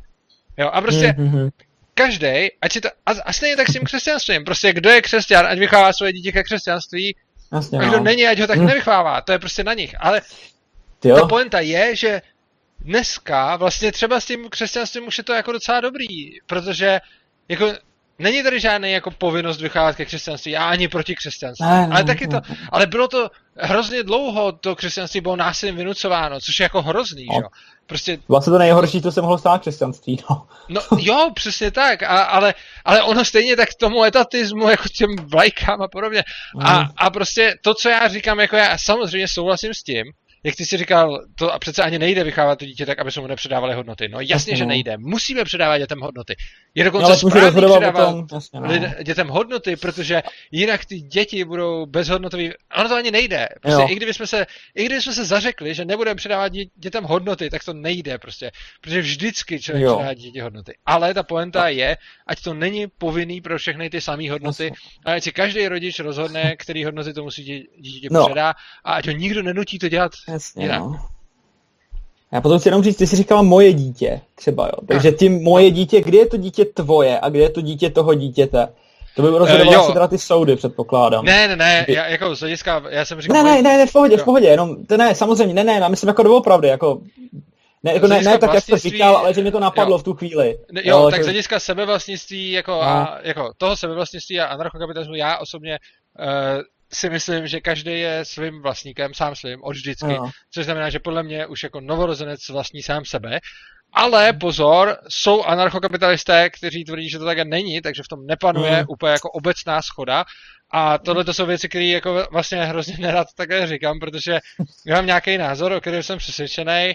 Jo, a prostě mm-hmm. každej, ať je to, a, a stejně tak s tím křesťanstvím, prostě kdo je křesťan, ať vychovává svoje dítě ke křesťanství, jasně, a kdo no. není, ať ho tak hm. nevychovává, to je prostě na nich, ale jo. ta pointa je, že dneska vlastně třeba s tím křesťanstvím už je to jako docela dobrý, protože jako není tady žádný jako povinnost vycházet ke křesťanství, já ani proti křesťanství, ne, ale ne, taky ne. to, ale bylo to hrozně dlouho, to křesťanství bylo násilím vynucováno, což je jako hrozný, no. že jo. Prostě... Vlastně to nejhorší, co se mohlo stát křesťanství, no. No jo, přesně tak, a, ale, ale ono stejně tak tomu etatismu, jako těm vlajkám a podobně. Mm. A, a prostě to, co já říkám, jako já samozřejmě souhlasím s tím, jak ty jsi říkal, to a přece ani nejde vychávat to dítě tak, aby se mu nepředávaly hodnoty. No jasně, jasně že no. nejde. Musíme předávat dětem hodnoty. Je dokonce no, správný předávat jasně, no. dětem hodnoty, protože jinak ty děti budou bezhodnotový. Ono to ani nejde. Prostě jo. i kdyby jsme se, i kdyby jsme se zařekli, že nebudeme předávat dětem hodnoty, tak to nejde prostě. Protože vždycky člověk jo. předává děti hodnoty. Ale ta pointa je, ať to není povinný pro všechny ty samé hodnoty, ale ať si každý rodič rozhodne, který hodnoty to musí dítě, dítě no. předá, a ať ho nikdo nenutí to dělat. Jasně, no. Já potom chci jenom říct, ty jsi říkala moje dítě, třeba jo. Takže ty moje dítě, kde je to dítě tvoje a kde je to dítě toho dítěte? To by rozhodovala uh, si teda ty soudy, předpokládám. Ne, ne, ne, já, jako z hlediska, já jsem říkal... Ne, ne, ne, ne, v pohodě, jo. v pohodě, jenom, to ne, samozřejmě, ne, ne, já myslím jako doopravdy, jako... Ne, jako ne, ne tak jak to říkal, ale že mě to napadlo jo. v tu chvíli. Ne, jo, jo, tak jako... z hlediska sebevlastnictví, jako, no. a, jako toho sebevlastnictví a anarchokapitalismu já osobně... Uh, si myslím, že každý je svým vlastníkem, sám svým, od vždycky, no. což znamená, že podle mě už jako novorozenec vlastní sám sebe, ale pozor, jsou anarchokapitalisté, kteří tvrdí, že to tak není, takže v tom nepanuje mm. úplně jako obecná schoda a tohle to jsou věci, které jako vlastně hrozně nerad takhle říkám, protože já mám nějaký názor, o kterém jsem přesvědčený,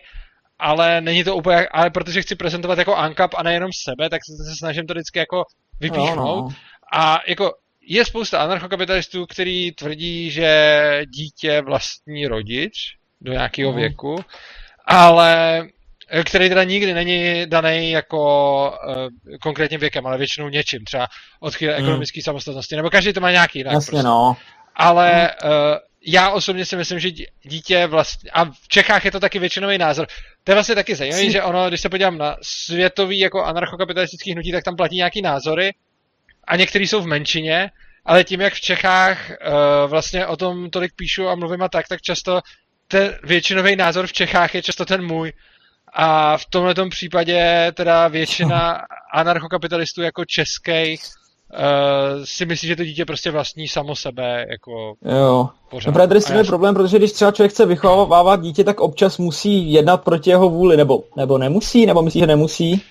ale není to úplně, ale protože chci prezentovat jako ANCAP a nejenom sebe, tak se snažím to vždycky jako vypíchnout no, no. a jako je spousta anarchokapitalistů, který tvrdí, že dítě vlastní rodič do nějakého věku, ale který teda nikdy není daný jako uh, konkrétním věkem, ale většinou něčím, třeba od chvíle mm. ekonomické samostatnosti, nebo každý to má nějaký jinak. Jasně, prostě. no. Ale uh, já osobně si myslím, že dítě vlastně, a v Čechách je to taky většinový názor, to je vlastně taky zajímavý, Jsi... že ono, když se podívám na světový jako anarchokapitalistický hnutí, tak tam platí nějaký názory, a některý jsou v menšině, ale tím, jak v Čechách uh, vlastně o tom tolik píšu a mluvím a tak, tak často ten většinový názor v Čechách je často ten můj. A v tomhletom případě teda většina anarchokapitalistů jako českých uh, si myslí, že to dítě prostě vlastní samo sebe. Jako jo. No právě tady s tím je problém, protože když třeba člověk chce vychovávat dítě, tak občas musí jednat proti jeho vůli, nebo, nebo nemusí, nebo myslí, že nemusí.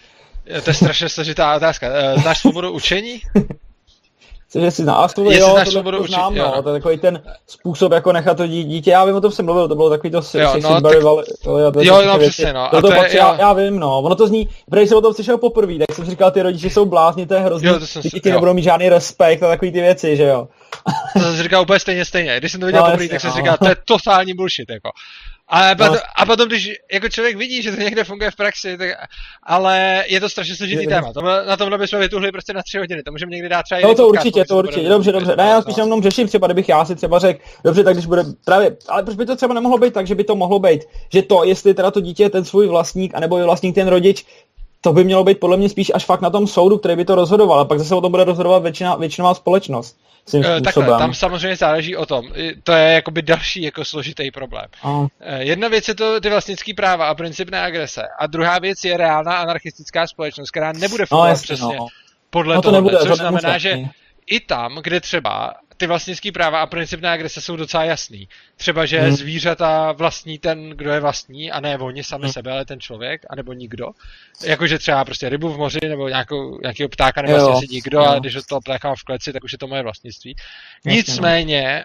To je strašně složitá otázka. Znáš svobodu učení? Cože si znáš svobodu, jo, znáš svobodu to učení, znám, jo. No, to je takový ten způsob, jako nechat to dítě, já vím, o tom jsem mluvil, to bylo takový to si, jo, si, no, si tak... bali, to, jo, to jo, no, přesně, no. To to je, já, já vím, no, ono to zní, protože jsem o tom slyšel poprvé, tak jsem říkal, ty rodiče jsou blázni, to je hrozný, jo, to jsem, ty ty nebudou mít žádný respekt a takový ty věci, že jo. To jsem si říkal úplně stejně, stejně, když jsem to viděl no, poprvé, tak jsem si říkal, to je totální bullshit, jako. A potom, no. a potom, když jako člověk vidí, že to někde funguje v praxi, tak, ale je to strašně složitý téma. Tomhle, na tomhle bychom vytuhli prostě na tři hodiny, to můžeme někdy dát třeba no, jiný to podcast, určitě, to určitě, bude... dobře, dobře. Ne, já spíš jenom řeším třeba, kdybych já si třeba řekl, dobře, tak když bude právě, ale proč by to třeba nemohlo být tak, že by to mohlo být, že to, jestli teda to dítě je ten svůj vlastník, anebo je vlastník ten rodič, to by mělo být podle mě spíš až fakt na tom soudu, který by to rozhodoval, a pak zase o tom bude rozhodovat většina, většinová společnost. Takhle, tam samozřejmě záleží o tom. To je jakoby další jako složitý problém. Oh. Jedna věc je to ty vlastnický práva a princip neagrese. A druhá věc je reálná anarchistická společnost, která nebude fungovat no, jasný, přesně no. podle no, to tohohle, nebude, což to znamená, musel. že i tam, kde třeba ty vlastnický práva a princip neagrese jsou docela jasný. Třeba, že hmm. zvířata vlastní ten, kdo je vlastní, a ne oni sami hmm. sebe, ale ten člověk, anebo nikdo. Jakože třeba prostě rybu v moři, nebo nějakou, nějakého ptáka nevlastní si nikdo, ale když toho ptáka v kleci, tak už je to moje vlastnictví. Nicméně,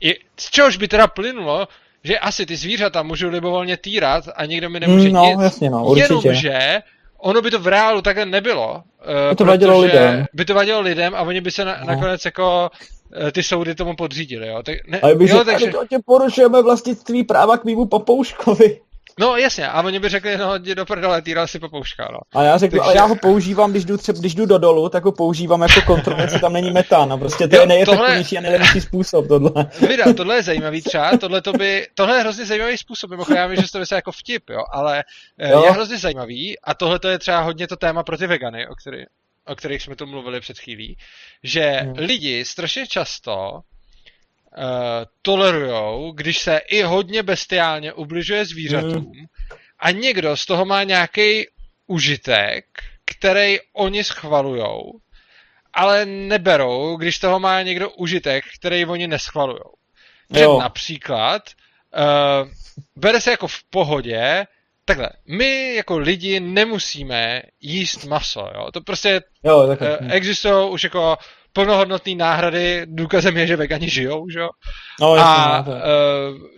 je, z čehož by teda plynulo, že asi ty zvířata můžou libovolně týrat a nikdo mi nemůže no, nic, jasně, no, jenomže... Ono by to v reálu takhle nebylo, by to vadilo lidem. by to vadilo lidem a oni by se na, no. nakonec jako ty soudy tomu podřídili, jo. Tak, ne, a by jo, takže... to tě porušujeme vlastnictví práva k mýmu papouškovi. No jasně, a oni by řekli, no jdi do prdele, týral si papouška, no. A já řeknu, takže... ale já ho používám, když jdu, třeba, když jdu do dolu, tak ho používám jako kontrolu, jestli tam není metán, no prostě to jo, je nejefektivnější tohle... a nejlepší způsob, tohle. Vida, tohle je zajímavý třeba, tohle to by, tohle je hrozně zajímavý způsob, mimochodem já vím, že to by se jako vtip, jo, ale jo. je hrozně zajímavý a tohle to je třeba hodně to téma pro ty vegany, o který... o kterých jsme tu mluvili před chvílí, že hmm. lidi strašně často uh, tolerujou, když se i hodně bestiálně ubližuje zvířatům hmm. a někdo z toho má nějaký užitek, který oni schvalujou, ale neberou, když toho má někdo užitek, který oni neschvalujou. Že například uh, bere se jako v pohodě, takhle, my jako lidi nemusíme jíst maso, jo, to prostě jo, uh, existují už jako plnohodnotné náhrady, důkazem je, že vegani žijou, že jo, no, a uh,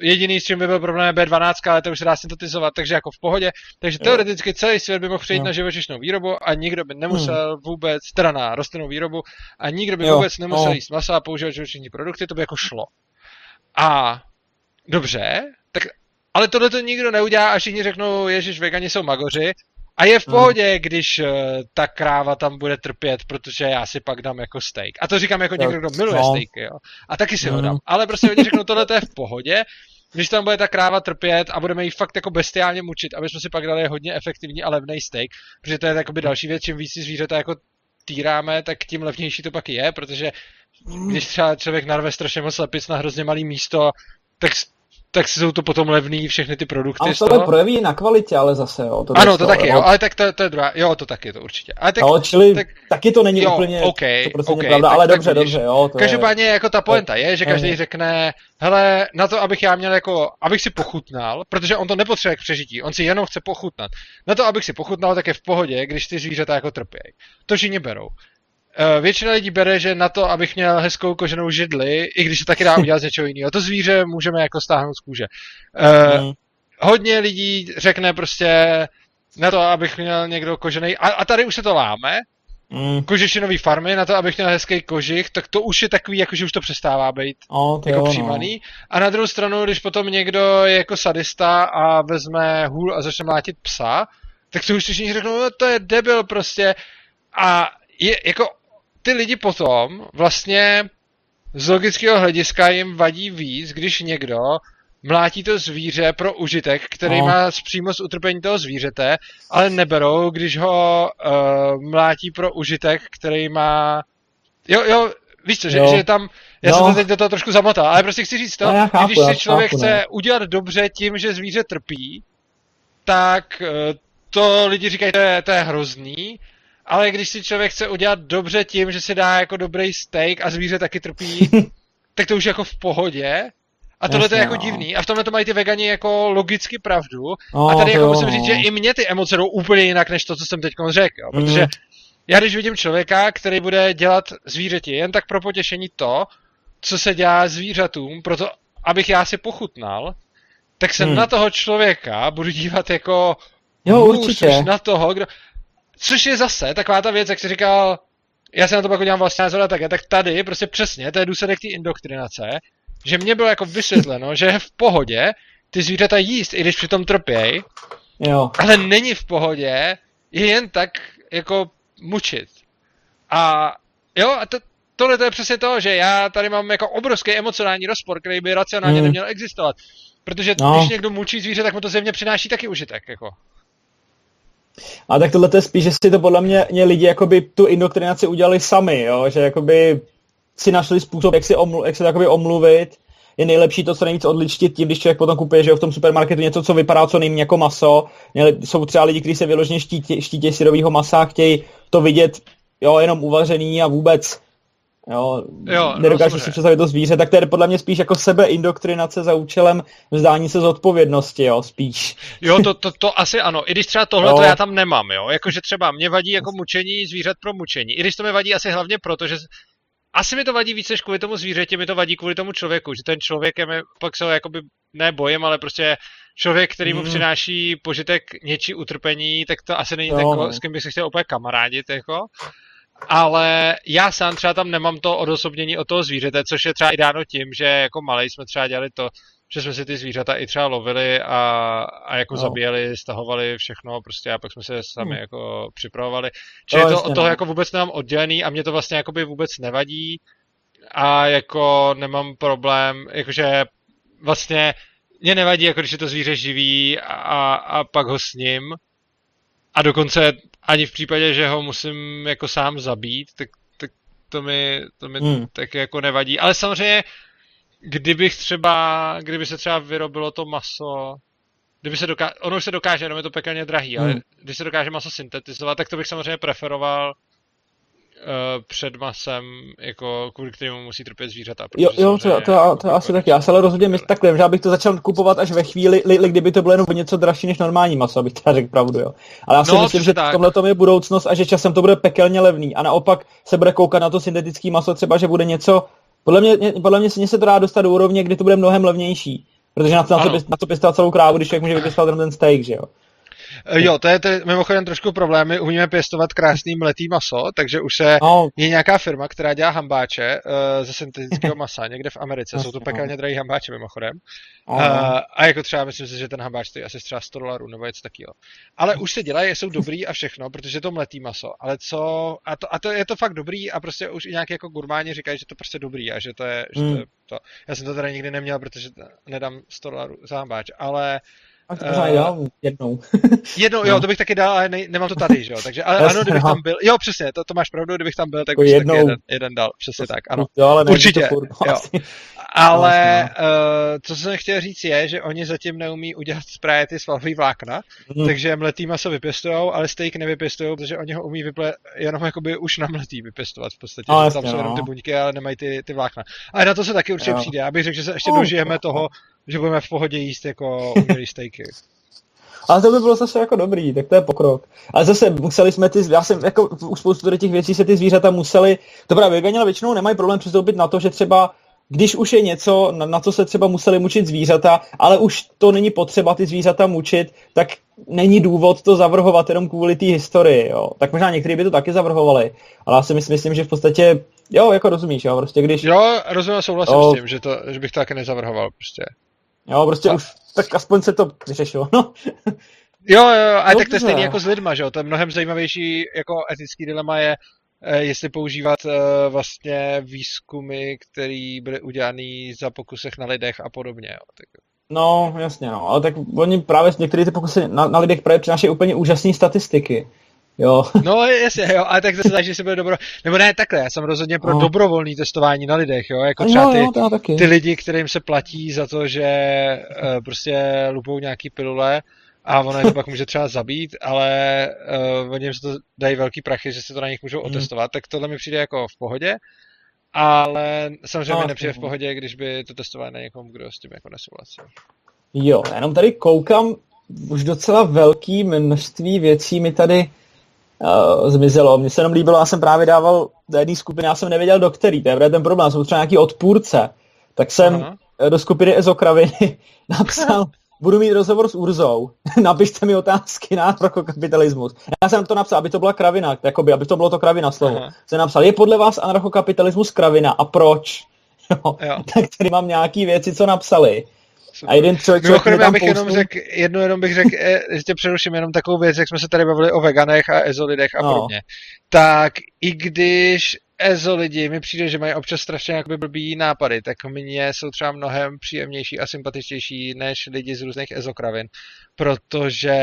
jediný, s čím by byl problém, je bé dvanáct, ale to už se dá syntetizovat, takže jako v pohodě, takže jo. Teoreticky celý svět by mohl přejít jo. na živočišnou výrobu a nikdo by nemusel hmm. vůbec, teda na rostlinnou výrobu a nikdo by jo. vůbec nemusel jo. jíst maso a používat živočišní produkty, to by jako šlo. A dobře, tak ale tohle to nikdo neudělá a všichni řeknou, ježiš, vegani jsou magoři a je v pohodě, mm. když uh, ta kráva tam bude trpět, protože já si pak dám jako steak. A to říkám jako někdo, kdo miluje no. steaky, jo. A taky si mm. ho dám. Ale prostě oni řeknou, tohle to je v pohodě, když tam bude ta kráva trpět a budeme ji fakt jako bestiálně mučit, aby jsme si pak dali hodně efektivní a levný steak, protože to je jakoby další věc, čím víc si zvířata jako týráme, tak tím levnější to pak je, protože když třeba člověk narve strašně moc slepic na hrozně malý místo, tak, tak jsou to potom levný všechny ty produkty. A tohle projeví na kvalitě, ale zase, jo. To ano, to taky, jo, ale tak to, to je druhá, jo, to taky, to určitě. Ale tak, no, čili tak, taky to není jo, úplně, okay, to prostě okay, nepravda, tak, ale tak, dobře, dobře, jo. To každopádně je, jako ta poenta je, že každý řekne, hele, na to, abych já měl jako, abych si pochutnal, protože on to nepotřebuje k přežití, on si jenom chce pochutnat. Na to, abych si pochutnal, tak je v pohodě, když ty zvířata jako trpějí. To všichni berou. Většina lidí bere, že na to, abych měl hezkou koženou židli, i když se taky dá udělat z něčeho jiného, to zvíře můžeme jako stáhnout z kůže. Mm. Uh, hodně lidí řekne prostě na to, abych měl někdo kožený, a, a tady už se to láme, mm. kožešinový farmy, na to, abych měl hezký kožich, tak to už je takový, jako že už to přestává být oh, to jako jo, přijímaný. No. A na druhou stranu, když potom někdo je jako sadista a vezme hůl a začne mlátit psa, tak to už všichni řeknou, no to je debil prostě. A je, jako ty lidi potom vlastně z logického hlediska jim vadí víc, když někdo mlátí to zvíře pro užitek, který no. má přímo z utrpení toho zvířete, ale neberou, když ho uh, mlátí pro užitek, který má... Jo, jo, víš co, že, že tam... Já no. jsem to teď do toho trošku zamotal, ale prostě chci říct to, no, chápu, když si člověk chápu, chce udělat dobře tím, že zvíře trpí, tak uh, to lidi říkají, to je, to je hrozný. Ale když si člověk chce udělat dobře tím, že si dá jako dobrý steak a zvíře taky trpí, tak to už je jako v pohodě. A tohle to je jako no. divný. A v tomhle to mají ty vegani jako logicky pravdu. Oh, a tady jako jo, musím říct, že i mě ty emoce jdou úplně jinak, než to, co jsem teď řekl. Jo. Protože mm. já když vidím člověka, který bude dělat zvířeti jen tak pro potěšení to, co se dělá zvířatům, proto abych já si pochutnal, tak se mm. na toho člověka budu dívat jako jo, určitě na toho, kdo... Což je zase taková ta věc, jak jsi říkal, já se na to pak udělám vlastně názor a také, tak tady prostě přesně, to je důsledek té indoktrinace, že mně bylo jako vysvětleno, že je v pohodě ty zvířata jíst, i když přitom trpěj, jo. ale není v pohodě je jen tak jako mučit. A jo, a to, tohle to je přesně to, že já tady mám jako obrovský emocionální rozpor, který by racionálně mm. neměl existovat, protože no. když někdo mučí zvíře, tak mu to zjevně přináší taky užitek, jako. A tak tohle je spíš, že si to podle mě, mě lidi jakoby tu indoktrinaci udělali sami, jo? Že jakoby si našli způsob, jak, si omlu, jak se jakoby omluvit. Je nejlepší to co nejvíc odličtit tím, když člověk potom kupuje, že jo, v tom supermarketu něco, co vypadá co nejméně jako maso. Jsou třeba lidi, kteří se vyloženě štítí, štítí syrovýho masa, chtějí to vidět jo, jenom uvařený a vůbec jo, jo, nedokážu si představit to zvíře. Tak to je podle mě spíš jako sebeindoktrinace za účelem vzdání se z odpovědnosti, jo, spíš. Jo, to, to, to asi ano, i když třeba tohle to já tam nemám, jo, jakože třeba mě vadí jako mučení zvířat pro mučení, i když to mi vadí asi hlavně proto, že asi mi to vadí víc než kvůli tomu zvířeti, mi to vadí kvůli tomu člověku, že ten člověk je mi, pak se ho jakoby ne bojem, ale prostě člověk, který mu mm. přináší požitek něčí utrpení, tak to asi není jo, tak, jako, s kým bych se chtěl úplně kamarádit, jako. Ale já sám třeba tam nemám to odosobnění od toho zvířete, což je třeba i dáno tím, že jako malej jsme třeba dělali to, že jsme si ty zvířata i třeba lovili a, a jako no. zabíjeli, stahovali všechno prostě a pak jsme se sami jako připravovali. Čili to, to od toho jako vůbec nemám oddělený a mě to vlastně jakoby vůbec nevadí a jako nemám problém, jakože vlastně mě nevadí, jako když je to zvíře živý a, a pak ho sním. A dokonce ani v případě, že ho musím jako sám zabít, tak, tak to mi, to mi mm. tak jako nevadí. Ale samozřejmě, kdybych třeba, kdyby se třeba vyrobilo to maso, kdyby se doká- ono už se dokáže, jenom je to pekelně drahý, mm. ale když se dokáže maso syntetizovat, tak to bych samozřejmě preferoval uh, před masem, jako kvůli kterému musí trpět zvířata. Jo, jo to, to, to, to asi tak já se ale rozhodně myslím takhle, že já bych to začal kupovat až ve chvíli, li, li, kdyby to bylo jenom něco dražší než normální maso, abych teda řekl pravdu, jo. Ale já si no, myslím, že tak. Tomhletom je budoucnost a že časem to bude pekelně levný a naopak se bude koukat na to syntetické maso třeba, že bude něco, podle mě, podle mě se to dá dostat do úrovně, kdy to bude mnohem levnější. Protože na to, na to, na to pěstovat celou krávu, když člověk může vypěstovat ten steak, že jo? Jo, to je tedy mimochodem trošku problém. My umíme pěstovat krásný mletý maso, takže už se no. je nějaká firma, která dělá hambáče uh, ze syntetického masa někde v Americe. Jsou to pekelně drahý hambáče mimochodem. Uh, a jako třeba myslím si, že ten hambáč stojí asi třeba sto dolarů nebo něco takového. Ale už se dělají, jsou dobrý a všechno, protože je to mletý maso. Ale co, a to, a to je to fakt dobrý a prostě už i nějak jako gurmáni říkají, že to prostě dobrý a že to je, že to, je to. Já jsem to teda nikdy neměl, protože nedám sto dolarů za hambáč, ale a to pořád uh, jednou. jednou, jo, to bych taky dal, ale ne, nemám to tady, že jo, takže ale, ano, kdybych tam byl, jo, přesně, to, to máš pravdu, kdybych tam byl, tak už jednou. Taky jeden, jeden dal, přesně to tak, ano, jo, ale určitě, furt, jo, ale uh, co jsem chtěl říct je, že oni zatím neumí udělat právě ty svalový vlákna, hmm. takže mletý maso vypěstujou, ale steak nevypěstujou, protože oni ho umí vyple, jenom jakoby už na mletý vypěstovat v podstatě, ale tam jsou jenom ty buňky, ale nemají ty, ty vlákna, ale na to se taky určitě jo. přijde, já bych řekl, že se ještě oh, dožijeme toho, že budeme v pohodě jíst jako umělý stejky. Ale to by bylo zase jako dobrý, tak to je pokrok. Ale zase museli jsme ty, já jsem jako u spoustu těch věcí se ty zvířata museli, to právě vegani, ale většinou nemají problém přistoupit na to, že třeba, když už je něco, na, na co se třeba museli mučit zvířata, ale už to není potřeba ty zvířata mučit, tak není důvod to zavrhovat jenom kvůli té historii, jo. Tak možná někteří by to taky zavrhovali, ale já si myslím, že v podstatě, jo, jako rozumíš, jo, prostě když... Jo, rozumím, souhlasím jo. s tím, že, to, že bych to taky nezavrhoval prostě. Jo, prostě a... už, tak aspoň se to řešilo, no. Jo, jo, ale no, tak to je stejný jako s lidma, že jo, to je mnohem zajímavější jako etický dilema je, jestli používat vlastně výzkumy, které byly udělané za pokusech na lidech a podobně, jo. Tak... No, jasně, no, ale tak oni právě některé ty pokusy na, na lidech právě přinášejí úplně úžasné statistiky. Jo. No jasně, jo, ale tak to se zdá, že se bude dobro... Nebo ne, takhle, já jsem rozhodně pro no. dobrovolné testování na lidech, jo, jako třeba ty, jo, jo, ty lidi, kterým se platí za to, že uh, prostě lupou nějaký pilule a ono je to pak může třeba zabít, ale uh, oni se to dají velký prachy, že se to na nich můžou otestovat, hmm. tak tohle mi přijde jako v pohodě, ale samozřejmě no, nepřijde v pohodě, když by to testovali na někom, kdo s tím jako nesouhlasil. Jo, jenom tady koukám, už docela velký množství věcí mi tady Uh, zmizelo. Mně se jenom líbilo, já jsem právě dával do jedné skupiny, já jsem nevěděl do který, to je ten problém, jsem třeba nějaký odpůrce, tak jsem uh-huh. do skupiny Ezokraviny napsal, budu mít rozhovor s Urzou, napište mi otázky na anarchokapitalismus. Já jsem to napsal, aby to byla kravina, jakoby, aby to bylo to kravina slovo. Uh-huh. Jsem napsal, je podle vás anarchokapitalismus kravina a proč? No, jo. Tak tady mám nějaký věci, co napsali. A jeden člověk, mimochodem, já bych postu... jenom řekl, jednu jenom bych řekl, že tě přeruším jenom takovou věc, jak jsme se tady bavili o veganech a ezolidech a no. podobně. Tak i když ezolidi mi přijde, že mají občas strašně jakoby blbý nápady, tak mně jsou třeba mnohem příjemnější a sympatičtější než lidi z různých ezokravin. Protože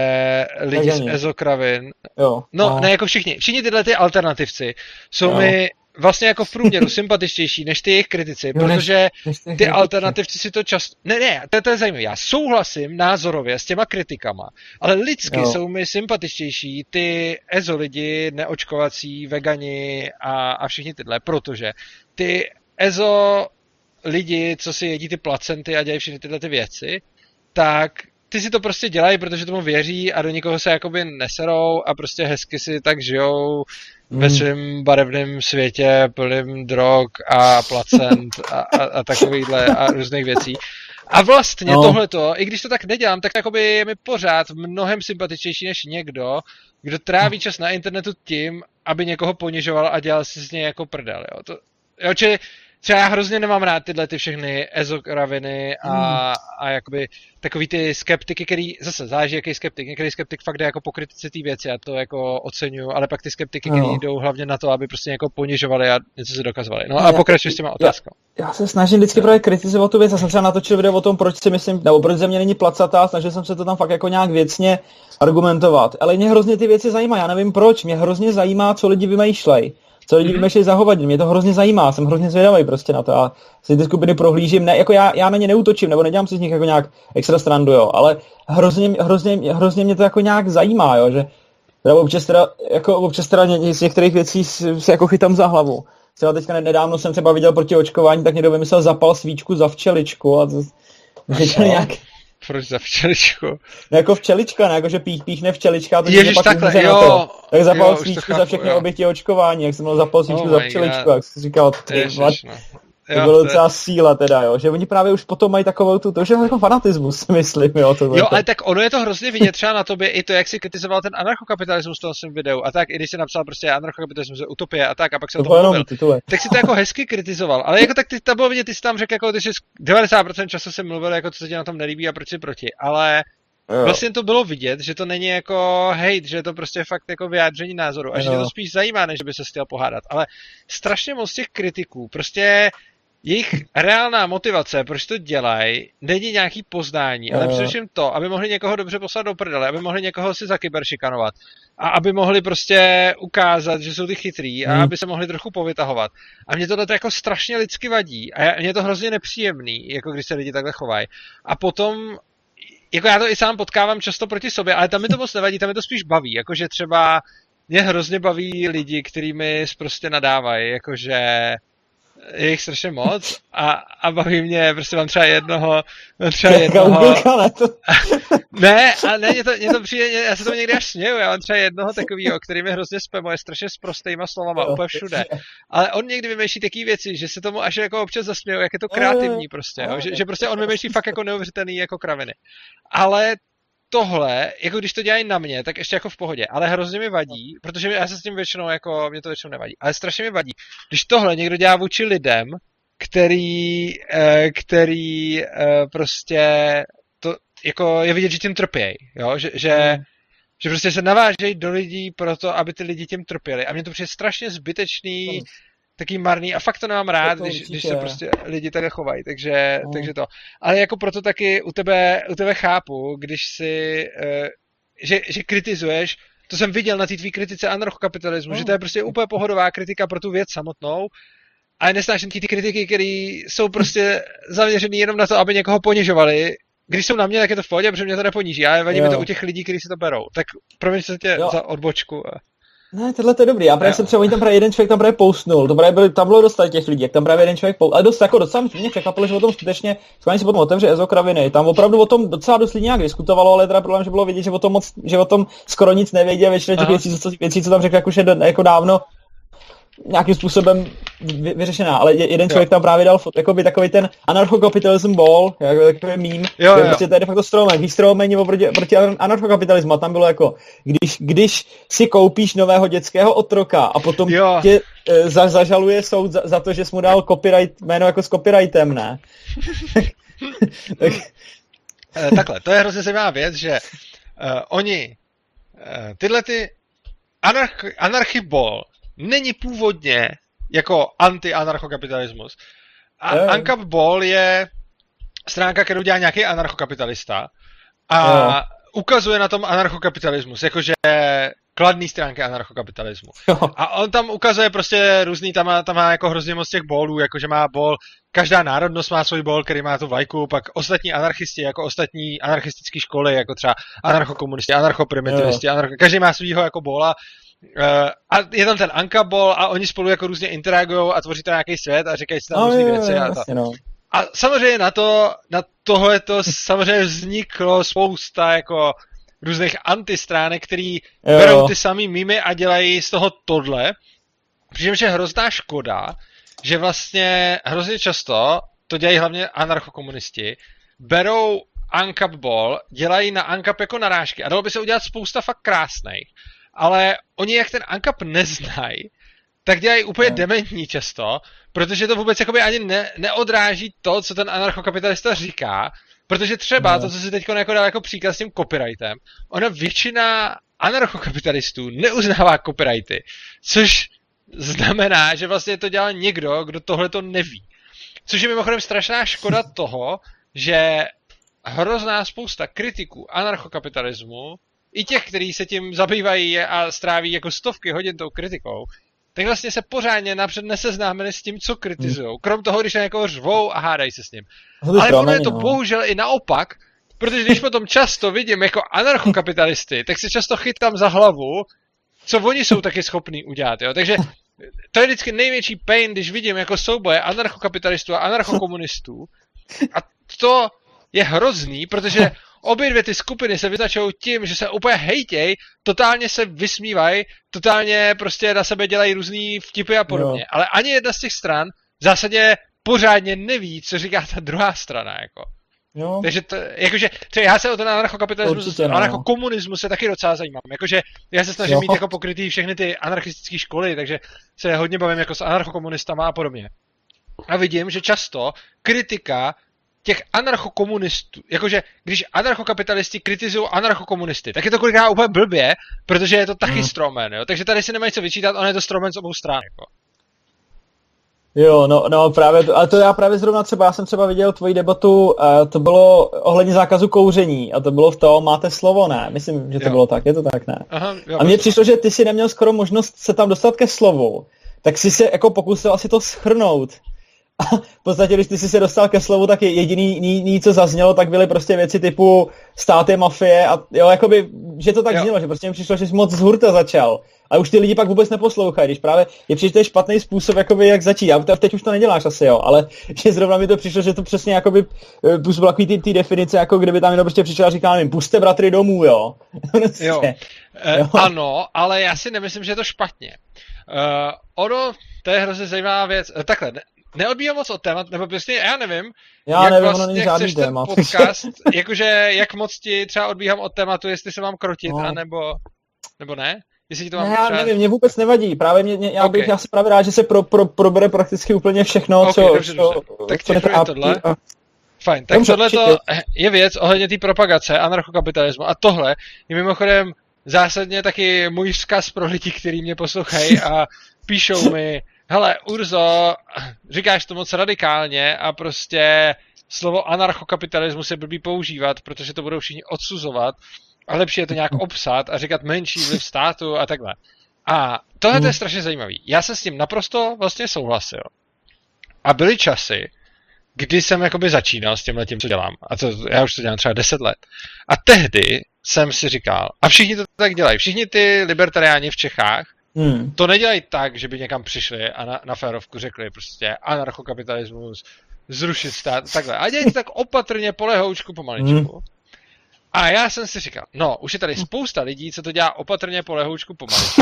lidi Veganí. z ezokravin, jo. no Aha. ne jako všichni, všichni tyhle ty alternativci jsou jo. mi vlastně jako v průměru sympatičtější než ty jejich kritici, no, protože než, než ty alternativci si to často... Ne, ne, to, to je zajímavé. Já souhlasím názorově s těma kritikama, ale lidsky no. jsou mi sympatičtější ty ezolidi, neočkovací, vegani a, a všichni tyhle, protože ty ezo lidi, co si jedí ty placenty a dělají všechny tyhle ty věci, tak ty si to prostě dělají, protože tomu věří a do nikoho se jakoby neserou a prostě hezky si tak žijou mm. ve svém barevném světě plným drog a placent a, a, a takovýhle a různých věcí. A vlastně no. tohleto, i když to tak nedělám, tak jakoby je mi pořád mnohem sympatičnější než někdo, kdo tráví čas na internetu tím, aby někoho ponižoval a dělal si z něj jako prdel, jo. To, jo, či třeba já hrozně nemám rád tyhle ty všechny ezokraviny a, mm. a jakoby takový ty skeptiky, který, zase záleží, jaký skeptik, některý skeptik fakt jde jako po kritice té věci, já to jako oceňuju, ale pak ty skeptiky, no. Který jdou hlavně na to, aby prostě jako ponižovali a něco se dokazovali. No a pokračuji s těma otázkou. Já, já se snažím vždycky právě kritizovat tu věc, já jsem třeba natočil video o tom, proč si myslím, nebo proč země není placatá, snažil jsem se to tam fakt jako nějak věcně argumentovat, ale mě hrozně ty věci zajímá, já nevím proč, mě hrozně zajímá, co lidi vymýšlejí. Co lidi vymýšlejí za hovadiny, mě to hrozně zajímá, jsem hrozně zvědavý prostě na to a si ty skupiny prohlížím, ne, jako já, já na ně neutočím, nebo nedělám si z nich jako nějak extra strandu, jo, ale hrozně, hrozně, hrozně mě to jako nějak zajímá, jo, že teda občas teda, jako občas teda ně, z některých věcí se jako chytám za hlavu. Třeba teďka nedávno jsem třeba viděl proti očkování, tak někdo vymyslel zapal svíčku za včeličku a to no. Nějak... Proč za včeličku? No jako včelička, ne? Jako, že pích, píchne včelička a to je pak takhle, jo, na to. Tak zapal jo, svíčku za všechny jo. Oběti očkování, jak jsem měl zapal svíčku oh za včeličku, God. Jak jsi říkal, ty, Ježiš, no. To jo, bylo to docela je... síla teda, jo, že oni právě už potom mají takovou tu, to už je jako fanatismus, myslím, jo. To jo, to. Ale tak ono je to hrozně vidět třeba na tobě, i to, jak jsi kritizoval ten anarchokapitalismus v tom svém videu a tak, i když jsi napsal prostě anarchokapitalismus je utopie a tak, a pak jsem to mluvil, tak si to jako hezky kritizoval, ale jako tak ty, tam bylo vidět, ty jsi tam řekl, jako ty jsi devadesát procent času jsi mluvil, jako co se ti na tom nelíbí a proč jsi proti, ale... Jo. Vlastně to bylo vidět, že to není jako hejt, že je to prostě fakt jako vyjádření názoru a jo. Že tě to spíš zajímá, než by se chtěl pohádat, ale strašně moc těch kritiků, prostě jejich reálná motivace, proč to dělají, není nějaký poznání, jo. Ale především to, aby mohli někoho dobře poslat do prdele, aby mohli někoho si zakyberšikanovat a aby mohli prostě ukázat, že jsou ty chytrý a hmm. aby se mohli trochu povytahovat. A mě tohle to jako strašně lidsky vadí a mě je to hrozně nepříjemný, jako když se lidi takhle chovají. A potom jako já to i sám potkávám často proti sobě, ale tam mi to moc nevadí, tam mi to spíš baví, jakože třeba mě hrozně baví lidi, který mi prostě nadávají, jakože je jich strašně moc a, a baví mě, prostě mám třeba jednoho, mám třeba jednoho, ne, a ne, mě to, mě to přijde, já se tomu někdy až směju, já mám třeba jednoho takovýho, který mi hrozně spamuje, strašně s prostýma slovama, úplně všude, ale on někdy vymýšlí takové věci, že se tomu až jako občas zasměju, jak je to kreativní prostě, jo? Že, že prostě on vymýšlí fakt jako neuvěřitelný jako kraviny, ale tohle, jako když to dělají na mě, tak ještě jako v pohodě, ale hrozně mi vadí, protože já se s tím většinou jako, mě to většinou nevadí, ale strašně mi vadí, když tohle někdo dělá vůči lidem, který, který prostě to, jako je vidět, že tím trpějí, jo, že, že, mm. že prostě se navážejí do lidí proto, aby ty lidi tím trpěli a mě to přijde strašně zbytečný, mm. Taký marný a fakt to nemám rád, to když, když se prostě lidi tady chovají, takže, no. Takže to. Ale jako proto taky u tebe, u tebe chápu, když si, uh, že, že kritizuješ, to jsem viděl na té tvý kritice anarchokapitalismu, no. Že to je prostě úplně pohodová kritika pro tu věc samotnou, ale nesnáším ty kritiky, které jsou prostě zaměřený jenom na to, aby někoho ponižovali. Když jsou na mě, tak je to v pohodě, protože mě to neponíží, ale vadí mi to u těch lidí, kteří si to berou. Tak promiň se tě jo. Za odbočku. Ne, tohle to je dobrý. Já právě jsem třeba, tam právě jeden člověk tam právě postnul, to právě byl, tam bylo dost těch lidí, jak tam právě jeden člověk post, ale dost jako docela mě překvapilo, že o tom skutečně, skutečně si potom otevře ezokraviny, tam opravdu o tom docela dost lidí nějak diskutovalo, ale teda problém, že bylo vidět, že o tom, moc, že o tom skoro nic nevědí a většina těch věcí co, věcí, co tam řekl, jak už je jako dávno nějakým způsobem vy, vyřešená, ale jeden člověk jo. Tam právě dal jako by takový ten anarchokapitalism ball, jako takový meme, jo, jo. Prostě to je de facto stromek, výstromení proti, proti anarchokapitalismu, a tam bylo jako, když, když si koupíš nového dětského otroka a potom jo. Tě e, za, zažaluje soud za, za to, že jsi mu dal copyright, jméno jako s copyrightem, ne? tak. Takhle, to je hrozně zajímavá věc, že uh, oni, uh, tyhle ty anarch, anarchiball, není původně jako anti-anarchokapitalismus. A yeah. Ancap Ball je stránka, kterou dělá nějaký anarchokapitalista a yeah. Ukazuje na tom anarchokapitalismus, jakože kladný stránky anarchokapitalismu. Oh. A on tam ukazuje prostě různý, tam má, tam má jako hrozně moc těch ballů, jakože má ball, každá národnost má svůj ball, který má tu vlajku, pak ostatní anarchisti, jako ostatní anarchistické školy, jako třeba anarchokomunisti, anarchoprimitivisti, yeah. anarcho, každý má svýho jako bola. Uh, a je tam ten Anka Ball a oni spolu jako různě interagujou a tvoří tam nějaký svět a říkají si tam no, různé věci a to. No. A samozřejmě na to, na tohleto samozřejmě vzniklo spousta jako různých antistránek, který jo. Berou ty samý mimy a dělají z toho tohle. Přičemž je hrozná škoda, že vlastně hrozně často, to dělají hlavně anarchokomunisti, berou Ancap Ball, dělají na Ancap jako narážky a dalo by se udělat spousta fakt krásných. Ale oni jak ten Ancap neznají, tak dělají úplně no. dementní často, protože to vůbec jakoby ani ne, neodráží to, co ten anarchokapitalista říká, protože třeba no. to, co si teďko jako dal jako příklad s tím copyrightem, ona většina anarchokapitalistů neuznává copyrighty, což znamená, že vlastně to dělá někdo, kdo tohle to neví. Což je mimochodem strašná škoda toho, že hrozná spousta kritiků anarchokapitalismu, i těch, kteří se tím zabývají a stráví jako stovky hodin tou kritikou, tak vlastně se pořádně napřed neseznámili s tím, co kritizujou. Krom toho, když na někoho řvou a hádají se s ním. Ale ono je to bohužel i naopak, protože když potom často vidím jako anarchokapitalisty, tak se často chytám za hlavu, co oni jsou taky schopní udělat, jo. Takže to je vždycky největší pain, když vidím jako souboje anarchokapitalistů a anarchokomunistů. A to je hrozný, protože obě dvě ty skupiny se vyznačují tím, že se úplně hejtěj, totálně se vysmívají, totálně prostě na sebe dělají různý vtipy a podobně. No. Ale ani jedna z těch stran v zásadě pořádně neví, co říká ta druhá strana, jako. Jo. Takže to, jakože, třeba já se o ten anarchokapitalismus, anarchokomunismus se taky docela zajímám, jakože já se snažím jo. mít jako pokrytý všechny ty anarchistické školy, takže se hodně bavím jako s anarchokomunistama a podobně. A vidím, že často kritika těch anarchokomunistů, jakože když anarchokapitalisti kritizují anarchokomunisty, tak je to kolikrát úplně blbě, protože je to taky hmm. stromen, jo, takže tady si nemají co vyčítat, on je to stromen z obou stran, jako. Jo, no, no právě, to, ale to já právě zrovna třeba, já jsem třeba viděl tvoji debatu, a to bylo ohledně zákazu kouření a to bylo v tom, máte slovo, ne? Myslím, že to jo. bylo tak, je to tak, ne? Aha, jo, a mně přišlo, že ty si neměl skoro možnost se tam dostat ke slovu, tak si se jako pokusil asi to shrnout. A v podstatě, když ty jsi se dostal ke slovu, tak jediný, ní, ní, co zaznělo, tak byly prostě věci typu stát je mafie a jo, jakoby, že to tak znělo, že prostě mi přišlo, že jsi moc z hurta začal. A už ty lidi pak vůbec neposlouchají, když právě je přijde, to je špatný způsob, jakoby, jak začít. Já teď už to neděláš asi, jo, ale že zrovna mi to přišlo, že to přesně, jakoby, plus byla takový ty, ty definice, jako kdyby tam jenom prostě přišel a říkal, nevím, pusťte bratry domů, jo. jo. jo. Ano, ale já si nemyslím, že je to špatně. Uh, ono, to je hrozně zajímavá věc. Takhle, ne? Neodbíhám moc od témat, nebo prostě já nevím, já jak nevím, vlastně chceš ten témat. Podcast, jakože jak moc ti třeba odbíhám od tématu, jestli se mám krotit, no. anebo nebo ne? Jestli ti to mám ne, já třeba... nevím, mě vůbec nevadí, právě mě, mě, já, okay. bych, já jsem právě rád, že se pro, pro, probere prakticky úplně všechno, okay, co... Dobře, co, dobře. Co, tak co těžuji tohle. A... Fajn, tak tohle je věc ohledně té propagace anarchokapitalismu a tohle je mimochodem zásadně taky můj vzkaz pro lidi, kteří mě poslouchají a píšou mi... Hele, Urzo, říkáš to moc radikálně a prostě slovo anarchokapitalismus se blbý používat, protože to budou všichni odsuzovat a lepší je to nějak obsat a říkat menší vliv státu a takhle. A tohle to je strašně zajímavý. Já jsem s tím naprosto vlastně souhlasil. A byly časy, kdy jsem jakoby začínal s tímhletím, co dělám. A to, já už to dělám třeba deset let. A tehdy jsem si říkal, a všichni to tak dělají, všichni ty libertariáni v Čechách, Hmm. to nedělají tak, že by někam přišli a na, na férovku řekli prostě anarchokapitalismus, zrušit stát, takhle. A dělají tak opatrně, po lehoučku, pomaličku. Hmm. A já jsem si říkal, no, už je tady spousta lidí, co to dělá opatrně, po lehoučku, pomaličku.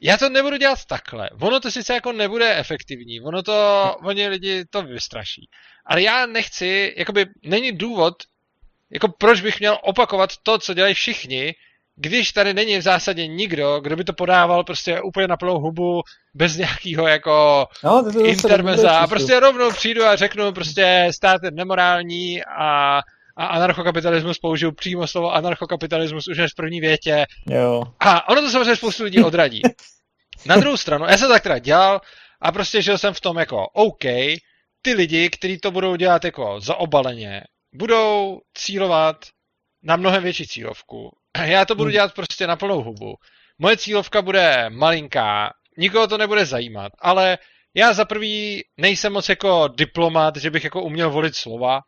Já to nebudu dělat takhle. Ono to sice jako nebude efektivní, ono to, oni lidi to vystraší. Ale já nechci, jakoby není důvod, jako proč bych měl opakovat to, co dělají všichni, když tady není v zásadě nikdo, kdo by to podával prostě úplně na plnou hubu, bez nějakého jako no, intermeza. Prostě rovnou přijdu a řeknu prostě stát je nemorální a, a anarchokapitalismus, použiju přímo slovo anarchokapitalismus už než v první větě. Jo. A ono to samozřejmě spoustu lidí odradí. Na druhou stranu, já jsem tak teda dělal a prostě žil jsem v tom jako OK, ty lidi, kteří to budou dělat jako zaobaleně, budou cílovat na mnohem větší cílovku. Já to budu dělat prostě na plnou hubu. Moje cílovka bude malinká, nikoho to nebude zajímat, ale já za prvý nejsem moc jako diplomat, že bych jako uměl volit slova,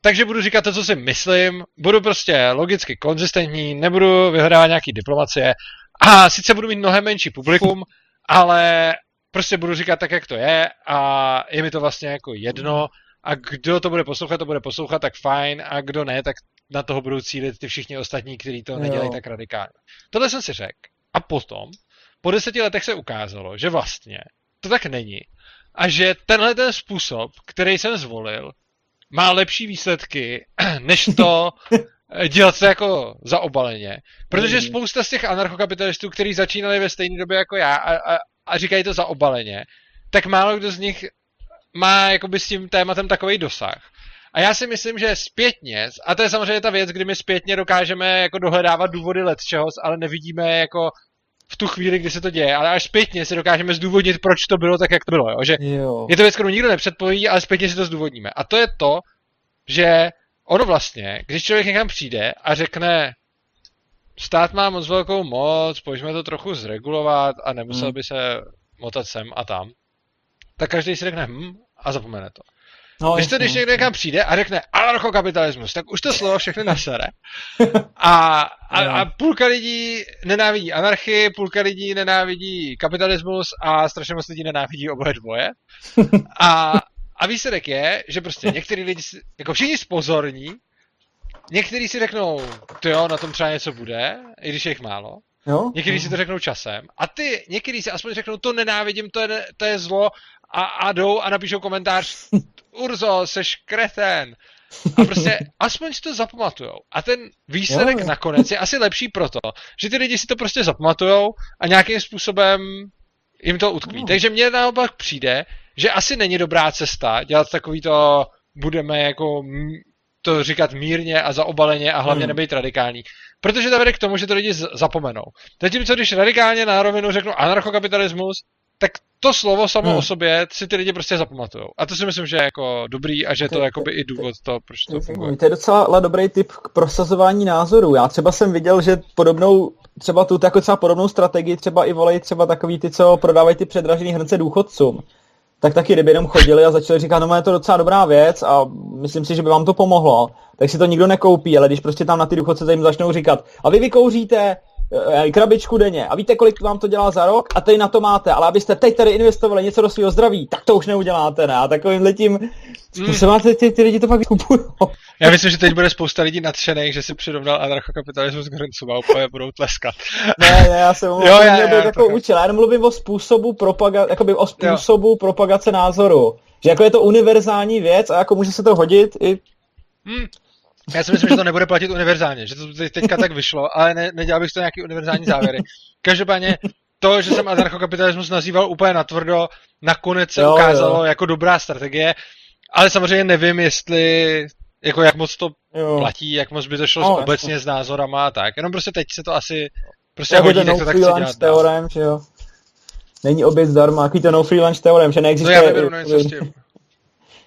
takže budu říkat to, co si myslím, budu prostě logicky konzistentní, nebudu vyhledávat nějaký diplomacie a sice budu mít mnohem menší publikum, ale prostě budu říkat tak, jak to je a je mi to vlastně jako jedno a kdo to bude poslouchat, to bude poslouchat, tak fajn a kdo ne, tak na toho budou cílit ty všichni ostatní, kteří to nedělají tak radikálně. Tohle jsem si řekl. A potom, po deseti letech se ukázalo, že vlastně to tak není. A že tenhle ten způsob, který jsem zvolil, má lepší výsledky, než to dělat to jako zaobaleně. Protože spousta z těch anarchokapitalistů, kteří začínali ve stejné době jako já a, a, a říkají to zaobaleně, tak málo kdo z nich má jakoby s tím tématem takový dosah. A já si myslím, že zpětně, a to je samozřejmě ta věc, kdy my zpětně dokážeme jako dohledávat důvody lecčehos, ale nevidíme jako v tu chvíli, kdy se to děje, ale až zpětně si dokážeme zdůvodnit, proč to bylo tak, jak to bylo. Jo? Že jo. Je to věc, kterou nikdo nepředpoví, ale zpětně si to zdůvodníme. A to je to, že ono vlastně, když člověk někam přijde a řekne, stát má moc velkou moc, pojďme to trochu zregulovat a nemusel by se motat sem a tam, tak každý si řekne hm a zapomene to. No, když to, když někdo někam přijde a řekne anarchokapitalismus, tak už to slovo všechny nasere. A, a, a půlka lidí nenávidí anarchii, půlka lidí nenávidí kapitalismus a strašně moc lidí nenávidí oboje dvoje. A, a výsledek je, že prostě některý lidi, jako všichni spozorní, někteří si řeknou, to jo, na tom třeba něco bude, i když je jich málo. Jo? Někteří jo. si to řeknou časem. A ty, někteří si aspoň řeknou, to nenávidím, to je, to je zlo a, a jdou a napíšou komentář, Urzo, seš kretén. A prostě aspoň si to zapamatujou. A ten výsledek jo. nakonec je asi lepší proto, že ty lidi si to prostě zapamatujou a nějakým způsobem jim to utkví. Jo. Takže mně naopak přijde, že asi není dobrá cesta dělat takový to, budeme jako to říkat mírně a zaobaleně a hlavně hmm. nebejt radikální. Protože to vede k tomu, že to lidi zapomenou. Teď co když radikálně na rovinu řeknu anarchokapitalismus, tak to slovo samo hmm. o sobě si ty lidi prostě zapamatujou. A to si myslím, že je jako dobrý a že je to jakoby i důvod to, proč to funguje. To je docela dobrý tip k prosazování názorů. Já třeba jsem viděl, že podobnou, třeba tu jako třeba podobnou strategii třeba i volají třeba takový ty, co prodávají ty předražený hrnce důchodcům. Tak taky kdyby jenom chodili a začali říkat, no je to docela dobrá věc a myslím si, že by vám to pomohlo, tak si to nikdo nekoupí, ale když prostě tam na ty důchodce jim začnou říkat, a vy vykouříte krabičku denně a víte, kolik vám to dělá za rok a tady na to máte, ale abyste teď tady investovali něco do svého zdraví, tak to už neuděláte, ne? A takovýmhle tím způsobem se ty, ty lidi to pak kupují. Já myslím, že teď bude spousta lidí nadšených, že si přirovnal anarchokapitalismus k hrncům a úplně budou tleskat. Ne, ne, já jsem mluvil, že byl takový účel, já jenom mluvím o způsobu, propaga- jakoby o způsobu propagace názoru, že jako je to univerzální věc a jako může se to hodit i... Hmm. Já si myslím, že to nebude platit univerzálně, že to teďka tak vyšlo, ale ne, nedělal bych to nějaký univerzální závěry. Každopádně to, že jsem anarchokapitalismus nazýval úplně natvrdo, nakonec se jo, ukázalo jo. jako dobrá strategie, ale samozřejmě nevím, jestli, jako jak moc to jo. platí, jak moc by to šlo no, obecně jasný. S názorama a tak. Jenom prostě teď se to asi prostě já hodí, jak to tak chci dělat. Teorem, že jo. Není oběd zdarma, jaký to no free lunch teorem, že neexistuje. No já neberu na něco s tím.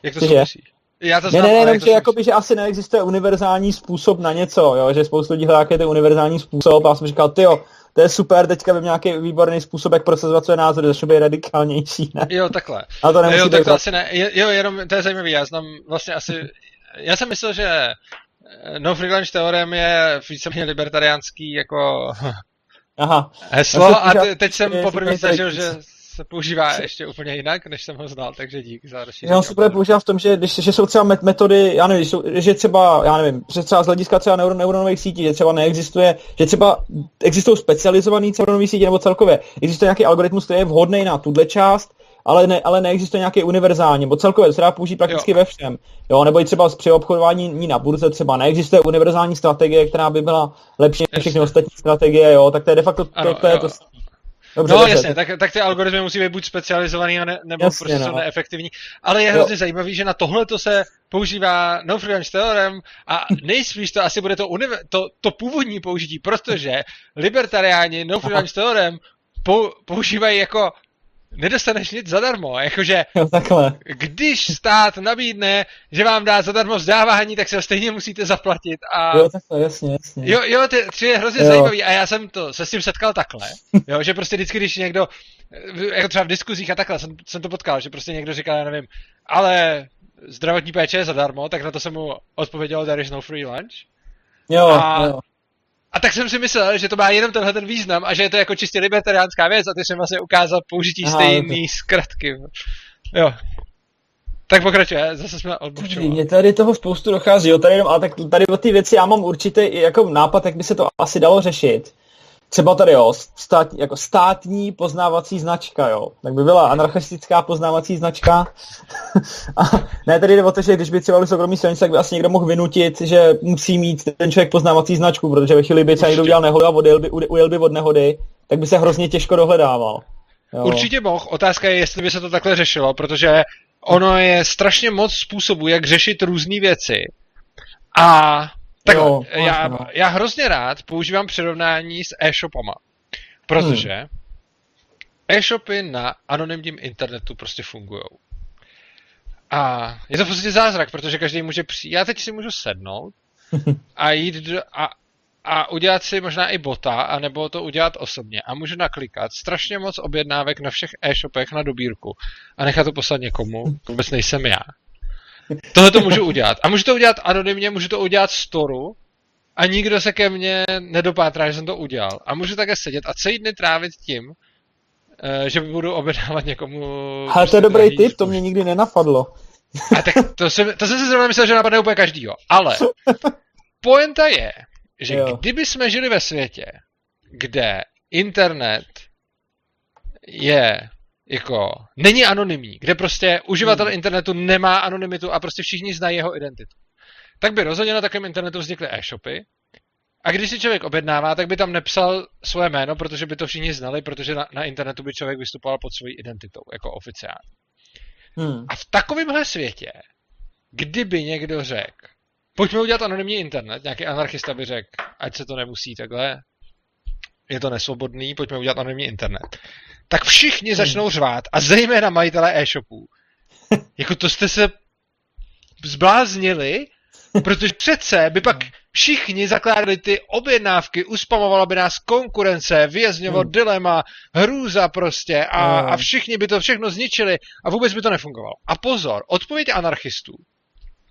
Jak to souvisí? Já to znám, ne, ne, ne, že, jakoby, že asi neexistuje univerzální způsob na něco, jo? Že spoustu lidí hledá, jaký je ten univerzální způsob a já jsem říkal, tyjo, to je super, teďka vím nějaký výborný způsob, jak procesovat své názory, začnu být radikálnější, ne? Jo, takhle. A to nemusí jo, tak to asi ne, jo, jenom, to je zajímavý, já znám vlastně asi, já jsem myslel, že no free lunch teorem je víceméně libertariánský jako Aha. heslo a te, teď jsem poprvé zažil, že... se používá ještě úplně jinak, než jsem ho znal, takže dík za rozšíření. Já se právě používá v tom, že, když, že jsou třeba metody, já nevím, že třeba, já nevím, že třeba z hlediska třeba neuron, neuronových sítí, že třeba neexistuje, že třeba existují specializované neuronové sítě nebo celkově, existuje nějaký algoritmus, který je vhodný na tuhle část, ale, ne, ale neexistuje nějaký univerzální, bo celkově to se dá použít prakticky jo. ve všem. Jo, nebo i třeba při obchodování na burze třeba neexistuje univerzální strategie, která by byla lepší než všechny ostatní strategie, jo, tak to je de facto ano, to, to, je to Dobře, no jasně, tak, tak ty algoritmy musí být buď specializovaný, ne, nebo jasně, prostě no. neefektivní. Ale je hrozně zajímavý, že na tohle to se používá no free lunch theorem a nejspíš to asi bude to, univer- to, to původní použití, protože libertariáni no free lunch theorem pou- používají jako nedostaneš nic zadarmo, jakože jo, když stát nabídne, že vám dá zadarmo vzdávání, tak se ho stejně musíte zaplatit a... Jo, takhle, jasně, jasně. Jo, jo, ty tři je hrozně jo. zajímavý a já jsem to, se s tím setkal takhle, jo, že prostě vždycky, když někdo, jako třeba v diskuzích a takhle jsem, jsem to potkal, že prostě někdo říkal, já nevím, ale zdravotní péče je zadarmo, tak na to jsem mu odpověděl, there is no free lunch. Jo, a... jo. A tak jsem si myslel, že to má jenom tenhle ten význam a že je to jako čistě libertariánská věc a ty jsem vlastně ukázal použití stejný zkratky. Jo. Tak pokračuje, zase jsme odbočovali. Mně tady toho spoustu dochází, jo, tady jenom, ale tak tady o ty věci já mám určitý jako nápad, jak by se to asi dalo řešit. Třeba tady, jo, stát, jako státní poznávací značka, jo. Tak by byla anarchistická poznávací značka. A ne, tady jde o to, že když by třeba byli soukromí silnice, tak by asi někdo mohl vynutit, že musí mít ten člověk poznávací značku, protože ve chvíli by třeba někdo udělal nehodu a odjel by, ujel by od nehody, tak by se hrozně těžko dohledával. Jo. Určitě mohl. Otázka je, jestli by se to takhle řešilo, protože ono je strašně moc způsobů, jak řešit různé věci. A tak jo, já, no. já hrozně rád používám přirovnání s e-shopama, protože hmm. e-shopy na anonymním internetu prostě fungujou. A je to v podstatě zázrak, protože každý může přijít. Já teď si můžu sednout a jít do, a, a udělat si možná i bota, anebo to udělat osobně. A můžu naklikat strašně moc objednávek na všech e-shopech na dobírku a nechat to poslat někomu, vůbec nejsem já. Tohle to můžu udělat. A můžu to udělat anonymně, můžu to udělat storu a nikdo se ke mně nedopátrá, že jsem to udělal. A můžu také sedět a celý dny trávit tím, že budu objednávat někomu... Ale to je dobrý tip, to mě nikdy nenapadlo. A tak to jsem, to jsem si zrovna myslel, že napadne úplně každýho. Ale pointa je, že jo. kdyby jsme žili ve světě, kde internet je... jako, není anonymní, kde prostě uživatel hmm. internetu nemá anonymitu a prostě všichni znají jeho identitu. Tak by rozhodně na takovém internetu vznikly e-shopy a když si člověk objednává, tak by tam nepsal svoje jméno, protože by to všichni znali, protože na, na internetu by člověk vystupoval pod svojí identitou, jako oficiálně. Hmm. A v takovémhle světě, kdyby někdo řekl, pojďme udělat anonymní internet, nějaký anarchista by řekl, ať se to nemusí takhle, je to nesvobodný, pojďme udělat anonymní internet. Tak všichni začnou řvát, a zejména majitelé e-shopů. Jako to jste se zbláznili, protože přece by pak všichni zakládali ty objednávky, uspamovala by nás konkurence, Vězňovo dilema, hrůza prostě a, a všichni by to všechno zničili a vůbec by to nefungovalo. A pozor, odpověď anarchistů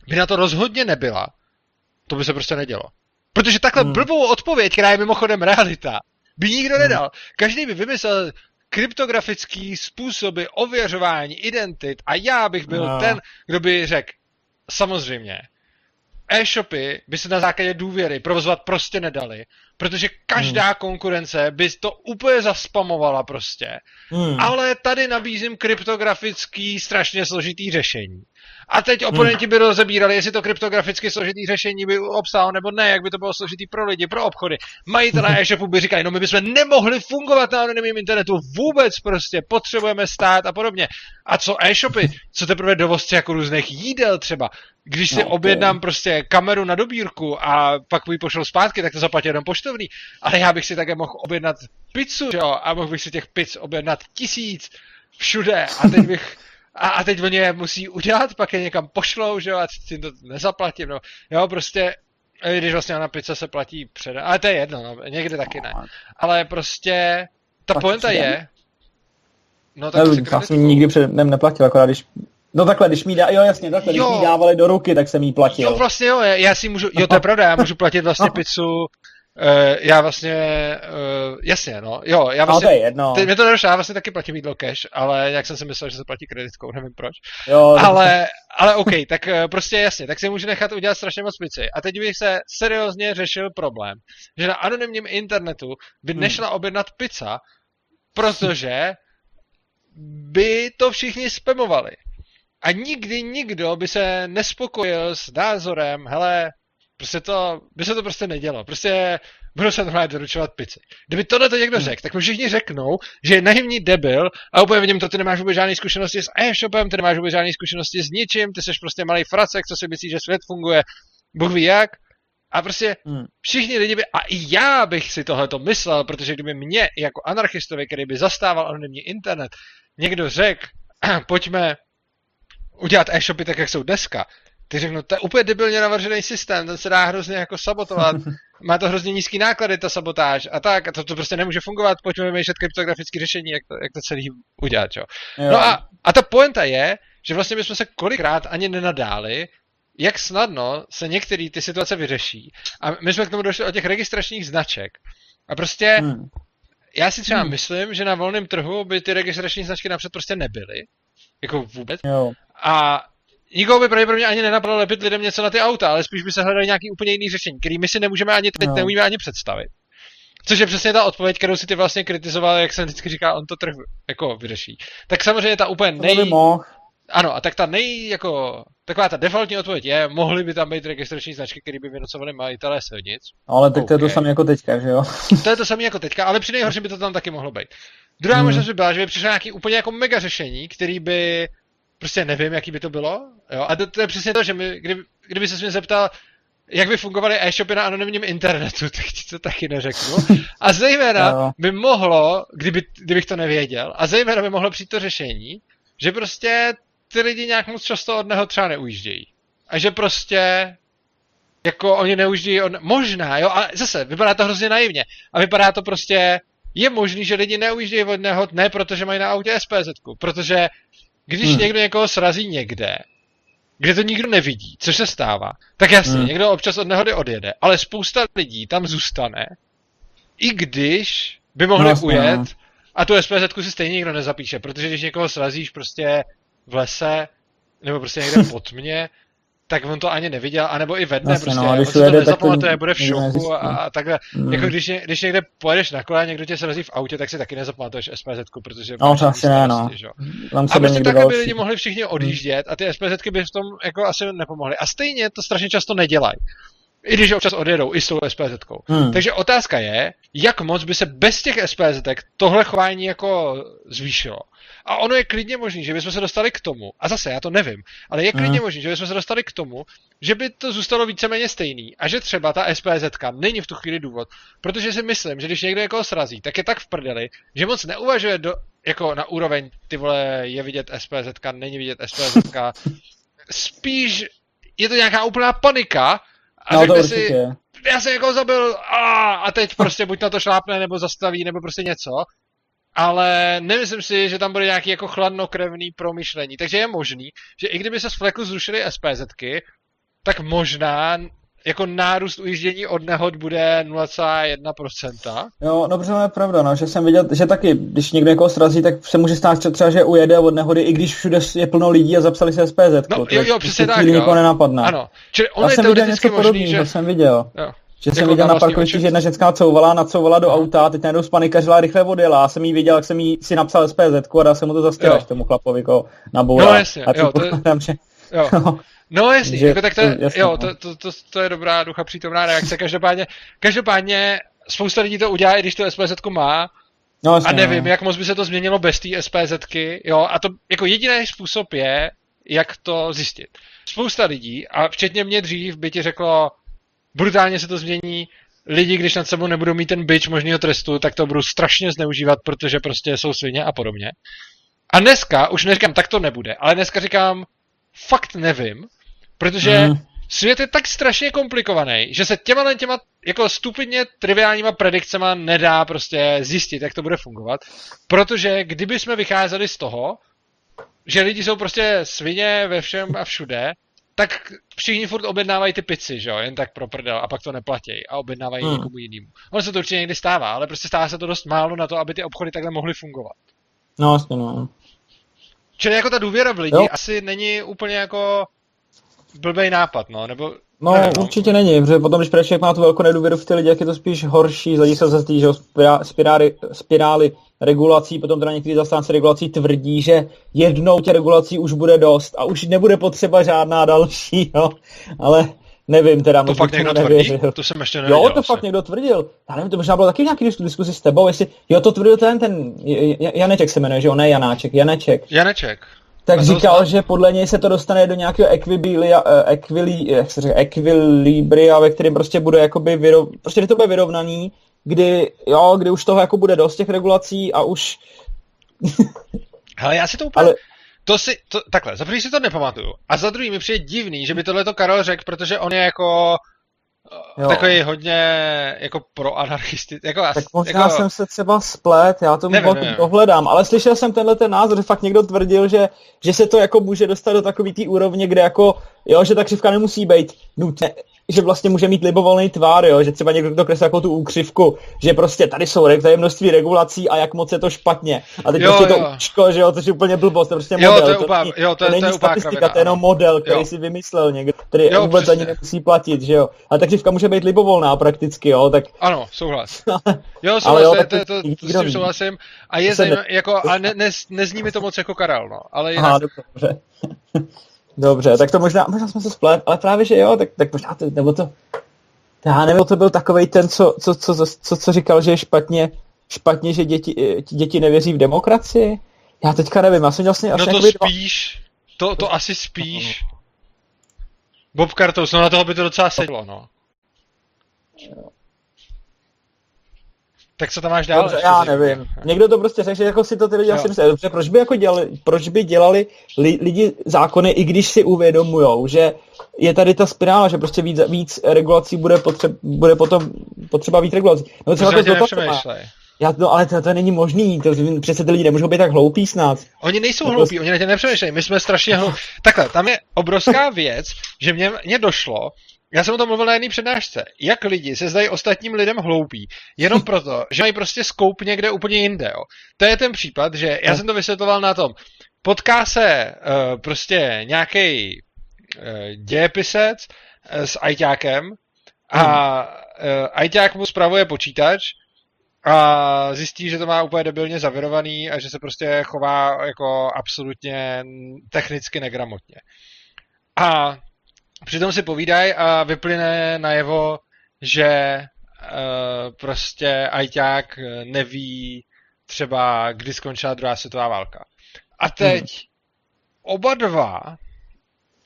by na to rozhodně nebyla. To by se prostě nedělo. Protože takhle blbou odpověď, která je mimochodem realita, by nikdo nedal. Každý by vymyslel kryptografický způsoby ověřování identit a já bych byl no. ten, kdo by řekl, samozřejmě, e-shopy by se na základě důvěry provozovat prostě nedali, protože každá mm. konkurence by to úplně zaspamovala prostě, mm. ale tady nabízím kryptografický strašně složitý řešení. A teď oponenti by rozebírali, jestli to kryptograficky složitý řešení by obsáhlo nebo ne, jak by to bylo složitý pro lidi, pro obchody. Majitelé e-shopu by říkali, no my bychom nemohli fungovat na anonymním internetu vůbec prostě, potřebujeme stát a podobně. A co e-shopy? Co teprve dovozci jako různých jídel třeba? Když si okay. objednám prostě kameru na dobírku a pak ji pošlu zpátky, tak to zaplatí jenom poštovný. Ale já bych si také mohl objednat pizzu, jo? A mohl bych si těch pizz objednat tisíc všude a teď bych... A, a teď oni je musí udělat, pak je někam pošlou, že jo, a tím to nezaplatím, no. Jo, prostě, když vlastně na pizza se platí předem, ale to je jedno, no, někde taky ne. Ale prostě, ta platí pointa předem? Je... No tak ne, já jsem nikdy předem neplatil, akorát když... No takhle, když mi dá, jo jasně, takhle, jo. když mi dávali do ruky, tak jsem jí platil. Jo, vlastně jo, já si můžu, jo to je pravda, já můžu platit vlastně pizzu... Uh, já vlastně, uh, jasně no, jo, já vlastně, no, to je jedno. Teď mě to nedošlo, já vlastně taky platím jídlo cash, ale jak jsem si myslel, že se platí kreditkou, nevím proč, jo, ale, ale ok, tak prostě jasně, tak si můžu nechat udělat strašně moc pici. A teď bych se seriózně řešil problém, že na anonymním internetu by nešla objednat pizza, protože by to všichni spamovali. A nikdy nikdo by se nespokojil s názorem, hele, Prostě to, by se to prostě nedělo. Prostě budou se normálně doručovat pici. Kdyby tohle to někdo řekl, tak mi všichni řeknou, že je naivní debil a úplně vidím to, ty nemáš vůbec žádný zkušenosti s e-shopem, ty nemáš vůbec žádný zkušenosti s ničím, ty jsi prostě malý fracek, co si myslíš, že svět funguje, Bůh ví jak. A prostě všichni lidi by, a i já bych si tohle to myslel, protože kdyby mě jako anarchistovi, který by zastával anonymní internet, někdo řekl, pojďme udělat e-shopy tak, jak jsou dneska. Ty řeknu, to je úplně debilně navržený systém, ten se dá hrozně jako sabotovat, má to hrozně nízký náklady, ta sabotáž a tak, a to, to prostě nemůže fungovat, pojďme vymýšlet kryptografické řešení, jak to, jak to celý udělat, jo. No a, a ta pointa je, že vlastně bychom se kolikrát ani nenadáli, jak snadno se některé ty situace vyřeší. A my jsme k tomu došli od těch registračních značek. A prostě, hmm. já si třeba hmm. myslím, že na volném trhu by ty registrační značky napřed prostě nebyly, jako vůbec. Jo. A nikoho by pravděpodobně ani nenapadlo lepit lidem něco na ty auta, ale spíš by se hledali nějaký úplně jiný řešení, který my si nemůžeme ani teď, no. neumíme ani představit. Což je přesně ta odpověď, kterou si ty vlastně kritizoval, jak jsem vždycky říkal, on to trh jako vyřeší. Tak samozřejmě ta úplně nej... Ano, a tak ta nej, jako, taková ta defaultní odpověď je, mohly by tam být registrační značky, které by vynocovaly majitelé silnic. Ale tak okay. to je to samé jako teďka, že jo? To je to samé jako teďka, ale při nejhorším by to tam taky mohlo být. Druhá hmm. možnost by byla, že by přišlo nějaký úplně jako mega řešení, který by, prostě nevím, jaký by to bylo. Jo? A to, to je přesně to, že my, kdyby, kdyby se mě zeptal, jak by fungovaly e-shopy na anonymním internetu, tak ti to taky neřeknu. A zejména by mohlo, kdyby, kdybych to nevěděl, a zejména by mohlo přijít to řešení, že prostě ty lidi nějak moc často od něho třeba neujíždějí. A že prostě jako oni neujíždějí od... Možná, jo, ale zase, vypadá to hrozně naivně. A vypadá to prostě... Je možný, že lidi neujíždějí od nehod, ne protože mají na autě SPZku, protože když hmm. někdo někoho srazí někde, kde to nikdo nevidí, což se stává, tak jasně, hmm. někdo občas od nehody odjede, ale spousta lidí tam zůstane, i když by mohli vlastně ujet a tu SPZku si stejně nikdo nezapíše, protože když někoho srazíš prostě v lese, nebo prostě někde po tmě, tak on to ani neviděl, anebo i ve dne, prostě, no, když to nezapamatuje, bude v šoku a, a takhle. Mm. Jako když, když někde pojedeš na kole a někdo tě srazí v autě, tak si taky nezapamatuješ SPZku, protože... No, to asi ne, no. A prostě takhle by lidi mohli všichni odjíždět a ty SPZky by v tom jako asi nepomohly. A stejně to strašně často nedělají. I když občas odjedou, i s tou SPZkou. Mm. Takže otázka je, jak moc by se bez těch SPZek tohle chování jako zvýšilo. A ono je klidně možný, že bychom se dostali k tomu, a zase já to nevím, ale je klidně mm. možný, že bychom se dostali k tomu, že by to zůstalo víceméně stejný a že třeba ta SPZka není v tu chvíli důvod, protože si myslím, že když někdo někoho srazí, tak je tak v prdeli, že moc neuvažuje do, jako na úroveň, ty vole, je vidět SPZka, není vidět SPZka. Spíš je to nějaká úplná panika a no, řekne si, já jsem někoho zabil a, a teď prostě buď na to šlápne, nebo zastaví, nebo prostě něco. Ale nemyslím si, že tam bude nějaký jako chladnokrevný promyšlení. Takže je možný, že i kdyby se z fleku zrušily SPZky, tak možná jako nárůst ujíždění od nehod bude nula celá jedna procenta. Jo, no protože je pravda, no, že jsem viděl, že taky, když někdo někoho srazí, tak se může stát třeba, že ujede od nehody, i když všude je plno lidí a zapsali se SPZku. No jo, jo, přesně tak, jo. Nikoho nenapadne. Ano, čili on je teoreticky možný, podobný, že... To jsem viděl. Jo. Že jsem viděl na parkovišti, že jedna ženská couvala, nacouvala do auta, teď najednou spanikařila, rychle odjela. A jsem jí viděl, jak jsem jí si napsal SPZku a dal jsem mu to zastěrač tomu chlapovi, jako naboural. No jasně, a jo, to je... Že... Jo. No, no jasně, že... jako tak to je, jasně, jo, to, to, to, to je dobrá ducha přítomná reakce. Každopádně, každopádně spousta lidí to udělá, i když to SPZku má. No jasně, a nevím, no. Jak moc by se to změnilo bez té SPZky, jo. A to jako jediný způsob je, jak to zjistit. Spousta lidí, a včetně mě dřív, by ti řeklo, brutálně se to změní, lidi, když nad sebou nebudou mít ten bič možného trestu, tak to budou strašně zneužívat, protože prostě jsou svině a podobně. A dneska, už neříkám, tak to nebude, ale dneska říkám, fakt nevím, protože mm. svět je tak strašně komplikovaný, že se těma těma jako stupidně triviálníma predikcema nedá prostě zjistit, jak to bude fungovat, protože kdyby jsme vycházeli z toho, že lidi jsou prostě svině ve všem a všude, tak všichni furt objednávají ty pici, že jo, jen tak pro prdel, a pak to neplatí a objednávají hmm. někomu jinému. Ono se to určitě někdy stává, ale prostě stává se to dost málo na to, aby ty obchody takhle mohly fungovat. No, vlastně no. Čili jako ta důvěra v lidi jo. asi není úplně jako blbej nápad, no, nebo... No, nevím, určitě no. není, protože potom, když člověk má tu velkou nedůvěru v ty lidi, jak je to spíš horší, zadí se zase tý, že spirály, spirály regulací, potom teda některý zastánce regulací tvrdí, že jednou těch regulací už bude dost a už nebude potřeba žádná další, jo, ale nevím teda. To fakt někdo nevěřil. tvrdí? To jsem ještě nevěděl. Jo, to asi. fakt někdo tvrdil. Já nevím, to možná bylo taky v nějaký diskuzi s tebou, jestli, jo, to tvrdil ten, ten, Janeček se jmenuje, že jo, ne Janáček, Janeček. Janeček. Tak říkal, dostane? Že podle něj se to dostane do nějakého ekvibília, ekvili, jak se říká, ekvilibria, ve kterém prostě bude jakoby vyrov, prostě to bude vyrovnaný, kdy, jo, kdy už toho jako bude dost těch regulací a už... Hele, já si to úplně... Ale... To si, to, takhle, za první si to nepamatuju. A za druhý mi přijde divný, že by tohleto Karol řekl, protože on je jako... Jo. Takový hodně jako pro anarchisty. Jako, tak možná jako... jsem se třeba splet, já to dohledám, ale slyšel jsem tenhle ten názor, že fakt někdo tvrdil, že, že se to jako může dostat do takový té úrovně, kde jako, jo, že ta křivka nemusí být nutně, že vlastně může mít libovolný tvár, jo, že třeba někdo dokreslí jako tu úkřivku, že prostě tady jsou tady je množství regulací a jak moc je to špatně. A teď jo, prostě jo. to účko, že jo, to je úplně blbost, to je prostě model. Jo, to, je upá, to, jo, to, to není to statistika, to je jenom model, který jo. si vymyslel někdo, který jo, vůbec přesně. ani nemusí platit, že jo. A ta křivka může být libovolná prakticky, jo, tak... Ano, souhlas. Jo, souhlas, to s tím souhlasím. A je jako, a nezní mi to moc jako Karel, no, ale dobře. Dobře, tak to možná, možná jsme se splet, ale právě, že jo, tak, tak možná to, nebo to, já nevím, to byl takovej ten, co, co, co, co, co říkal, že je špatně, špatně, že děti, děti nevěří v demokracii? Já teďka nevím, já jsem vlastně až no to spíš, to, to asi spíš. Bob Kartous, no na toho by to docela sedlo, no. Tak co tam máš dál? Dobře, já nevím. Někdo to prostě řekl, že jako si to ty lidi asi mysleli. Dobře, proč by, jako dělali, proč by dělali li, lidi zákony, i když si uvědomujou, že je tady ta spirála, že prostě víc, víc regulací bude, potřeba, bude potom potřeba víc regulací. No třeba to dotacema. Já to, ale to, to není možný, to, přece ty lidi nemůžou být tak hloupí snad. Oni nejsou to hloupí, to... oni na tě nepřemýšlejí, my jsme strašně hloupí. Takhle, tam je obrovská věc, že mě, mě došlo, já jsem o tom mluvil na jedné přednášce, jak lidi se zdají ostatním lidem hloupí, jenom proto, že mají prostě skoup někde úplně jinde, jo. To je ten případ, že já jsem to vysvětloval na tom, potká se uh, prostě nějaký uh, dějepisec uh, s ajťákem a uh, ajťák mu spravuje počítač, a zjistí, že to má úplně debilně zavirovaný a že se prostě chová jako absolutně technicky negramotně. A přitom si povídají a vyplyne najevo, že e, prostě ajťák neví třeba, kdy skončila druhá světová válka. A teď hmm. oba dva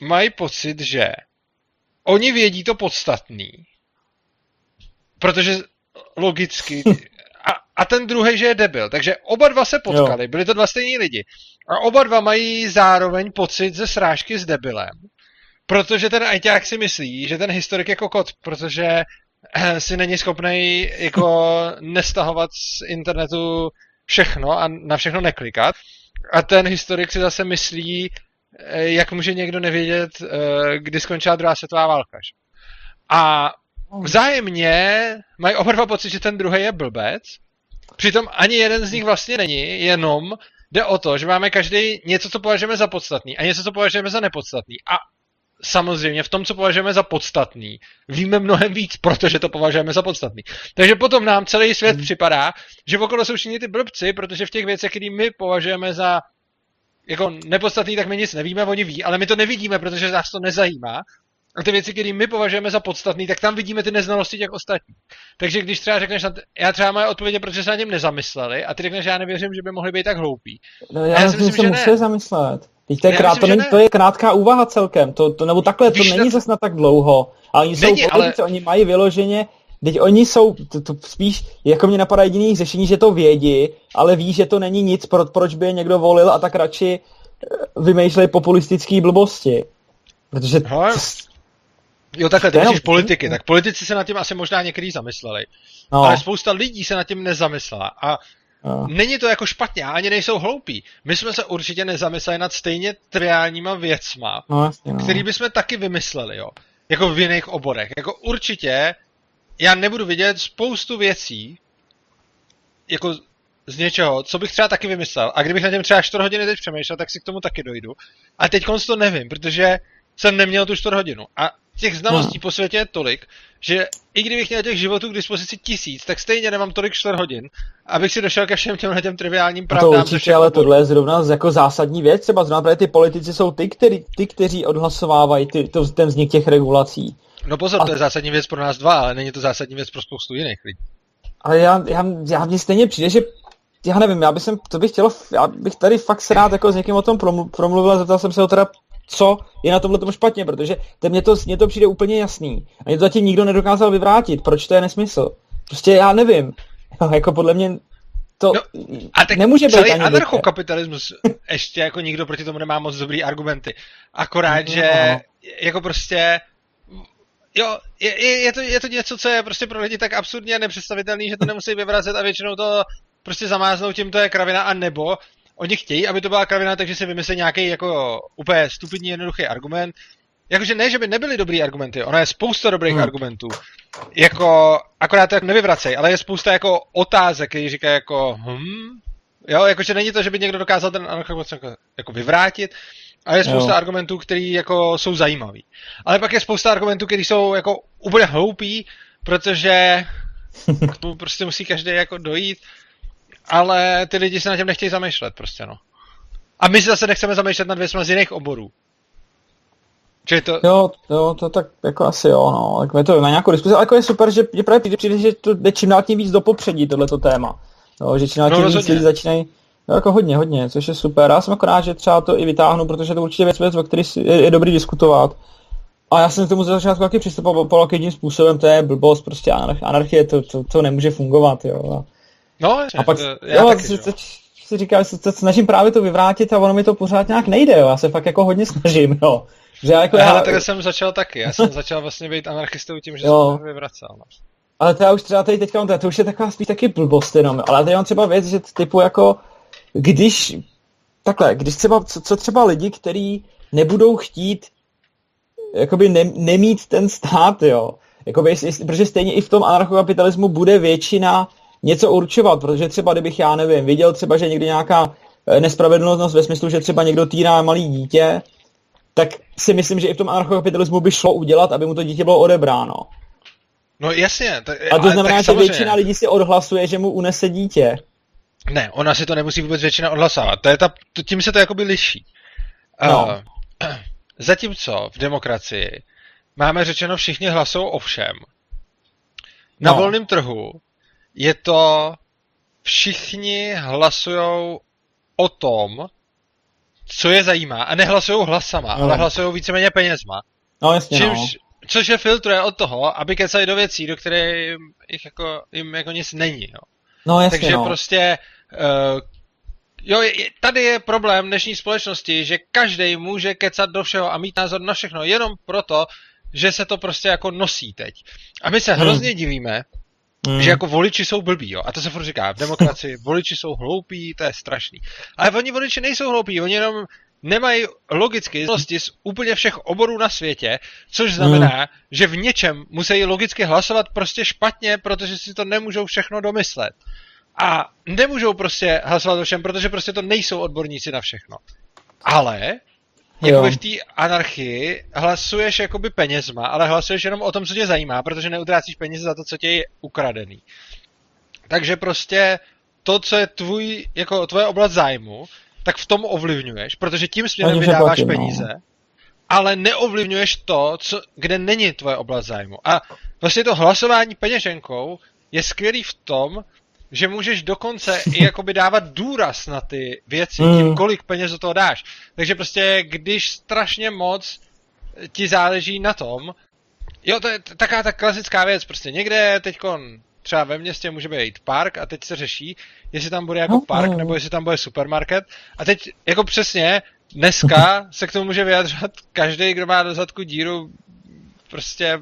mají pocit, že oni vědí to podstatný, protože logicky... A ten druhej, že je debil. Takže oba dva se potkali, jo. Byli to dva stejní lidi. A oba dva mají zároveň pocit ze srážky s debilem. Protože ten ajťák si myslí, že ten historik je kokot, protože si není schopnej jako nestahovat z internetu všechno a na všechno neklikat. A ten historik si zase myslí, jak může někdo nevědět, kdy skončila druhá světová válka. A vzájemně mají oba dva pocit, že ten druhej je blbec. Přitom ani jeden z nich vlastně není, jenom jde o to, že máme každý něco, co považujeme za podstatný a něco, co považujeme za nepodstatný. A samozřejmě v tom, co považujeme za podstatný, víme mnohem víc, protože to považujeme za podstatný. Takže potom nám celý svět hmm. připadá, že okolo jsou všichni ty blbci, protože v těch věcech, které my považujeme za jako nepodstatný, tak my nic nevíme, oni ví, ale my to nevidíme, protože nás to nezajímá. A ty věci, které my považujeme za podstatné, tak tam vidíme ty neznalosti těch ostatních. Takže když třeba řekneš, na t- já třeba moje odpověď, protože se na něm nezamysleli, a ty řekneš, že já nevěřím, že by mohli být tak hloupí. No, já, já si myslím, že se musí zamyslet. Teď to je, krát, myslím, to, není, to je krátká úvaha celkem, to, to, nebo takhle, když to není zas na tak dlouho. Ale oni není, jsou ale... oni mají vyloženě, teď oni jsou, to, to spíš, jako mě napadá jediný řešení, že to vědí, ale ví, že to není nic, pro, proč by je někdo volil a tak radši vymýšlejí populistické blbosti. Protože... Jo, takhle, ty myslíš politiky, tak politici se nad tím asi možná někdy zamysleli, no. Ale spousta lidí se nad tím nezamyslela a no. Není to jako špatně, ani nejsou hloupí. My jsme se určitě nezamysleli nad stejně triálníma věcma, no, no. Který bychom taky vymysleli, jo, jako v jiných oborech, jako určitě já nebudu vidět spoustu věcí, jako z něčeho, co bych třeba taky vymyslel a kdybych na těm třeba čtyři hodiny teď přemýšlel, tak si k tomu taky dojdu a teďkonc to nevím, protože jsem neměl tu čtyři hodinu a těch znalostí no. po světě je tolik, že i kdybych měl těch životů k dispozici tisíc, tak stejně nemám tolik čtyři hodin, abych si došel ke všem těmhle těm triviálním pravdám. A to určitě, ale tohle je zrovna jako zásadní věc, třeba zrovna právě ty politici jsou ty, který, ty kteří odhlasovávají ty, to, ten vznik těch regulací. No pozor, a... to je zásadní věc pro nás dva, ale není to zásadní věc pro spoustu jiných lidí. Ale já, já, já mně stejně přijde, že já nevím, já bych, sem, to bych, chtělo, já bych tady fakt se rád jako s někým o tom promluvil a zeptal jsem se ho teda, co je na tomhle tomu špatně, protože ten mě to, mě to přijde úplně jasný. A mě to zatím nikdo nedokázal vyvrátit, proč to je nesmysl. Prostě já nevím. No, jako podle mě to no, a tak nemůže být ani celý anarchokapitalismus ještě jako nikdo proti tomu nemá moc dobrý argumenty. Akorát, že no. jako prostě jo, je, je, je, to, je to něco, co je prostě pro lidi tak absurdně nepředstavitelný, že to nemusí vyvracet a většinou to prostě zamáznou tím, to je kravina a nebo oni chtějí, aby to byla kravina, takže si vymyslí nějaký jako úplně stupidní jednoduchý argument. Jakože ne, že by nebyly dobrý argumenty, ono je spousta dobrých hmm. argumentů. Jako, akorát to nevyvracej, ale je spousta jako otázek, který říká jako hm, jo, jakože není to, že by někdo dokázal ten jako vyvrátit, ale je spousta jo. argumentů, který jako jsou zajímavý. Ale pak je spousta argumentů, který jsou jako úplně hloupý, protože k tomu prostě musí každý jako dojít. Ale ty lidi se na těm nechtějí zamýšlet prostě, no. A my zase nechceme zamýšlet nad věcmi z jiných oborů. Čili to... Jo, jo, to tak jako asi jo, no. Tak to na nějakou diskuzi, ale jako je super, že je právě přijde, že to jde čím dál tím víc do popředí, tohleto téma. No, že čím no, víc lidí začínají, no jako hodně, hodně, což je super. Já jsem akorát, že třeba to i vytáhnu, protože to určitě věc, věc o které je, je dobrý diskutovat. A já jsem k tomu ze začátku taky přistupoval jedním způsobem, to je blbost, prostě anarchie, to, to, to nemůže fungovat, jo. No, a pak si říkám, že se snažím právě to vyvrátit a ono mi to pořád nějak nejde, jo. Já se fakt jako hodně snažím, jo. Že jako já... Ale tak jsem začal taky, já jsem začal vlastně být anarchistou tím, že jo. Jsem to vyvracel. Ale to já už třeba tady teďka mám, to už je taková spíš taky blbost jenom, ale tady mám třeba věc, že typu jako, když, takhle, když třeba, co, co třeba lidi, kteří nebudou chtít jakoby ne, nemít ten stát, jo, jakoby, protože stejně i v tom anarchokapitalismu bude většina něco určovat, protože třeba kdybych, já nevím, viděl třeba, že někdy nějaká nespravedlnost ve smyslu, že třeba někdo týrá malý dítě, tak si myslím, že i v tom anarchokapitalismu by šlo udělat, aby mu to dítě bylo odebráno. No jasně. Tak, a to znamená, že většina lidí si odhlasuje, že mu unese dítě. Ne, ona si to nemusí vůbec většina odhlasávat. To je ta, tím se to jakoby liší. No. Uh, zatímco v demokracii máme řečeno, všichni hlasují o všem. Na no. volném trhu je to všichni hlasujou o tom, co je zajímá. A nehlasujou hlasama, no. ale hlasujou víceméně penězma. No jasně, Čímž, no. Což je filtruje od toho, aby kecali do věcí, do které jim, jako, jim jako nic není. No, no jasně, Takže no. prostě... Uh, jo, tady je problém dnešní společnosti, že každej může kecat do všeho a mít názor na všechno, jenom proto, že se to prostě jako nosí teď. A my se hrozně hmm. divíme, hmm. že jako voliči jsou blbí, jo. A to se furt říká v demokracii, voliči jsou hloupí, to je strašný. Ale oni voliči nejsou hloupí, oni jenom... nemají logicky znalosti z úplně všech oborů na světě, což znamená, mm. že v něčem musí logicky hlasovat prostě špatně, protože si to nemůžou všechno domyslet. A nemůžou prostě hlasovat o všem, protože prostě to nejsou odborníci na všechno. Ale, jakoby v té anarchii hlasuješ jakoby penězma, ale hlasuješ jenom o tom, co tě zajímá, protože neutrácíš peníze za to, co tě je ukradený. Takže prostě to, co je tvůj, jako tvoje oblast zájmu, tak v tom ovlivňuješ, protože tím směrem vydáváš platí, peníze, no. ale neovlivňuješ to, co, kde není tvoje oblast zájmu. A vlastně to hlasování peněženkou je skvělý v tom, že můžeš dokonce i jakoby dávat důraz na ty věci, tím kolik peněz do toho dáš. Takže prostě, když strašně moc ti záleží na tom, jo, to je taková ta klasická věc, prostě někde teďkon... Třeba ve městě může být park a teď se řeší, jestli tam bude jako park nebo jestli tam bude supermarket. A teď jako přesně dneska se k tomu může vyjadřovat každý, kdo má do zadku díru prostě,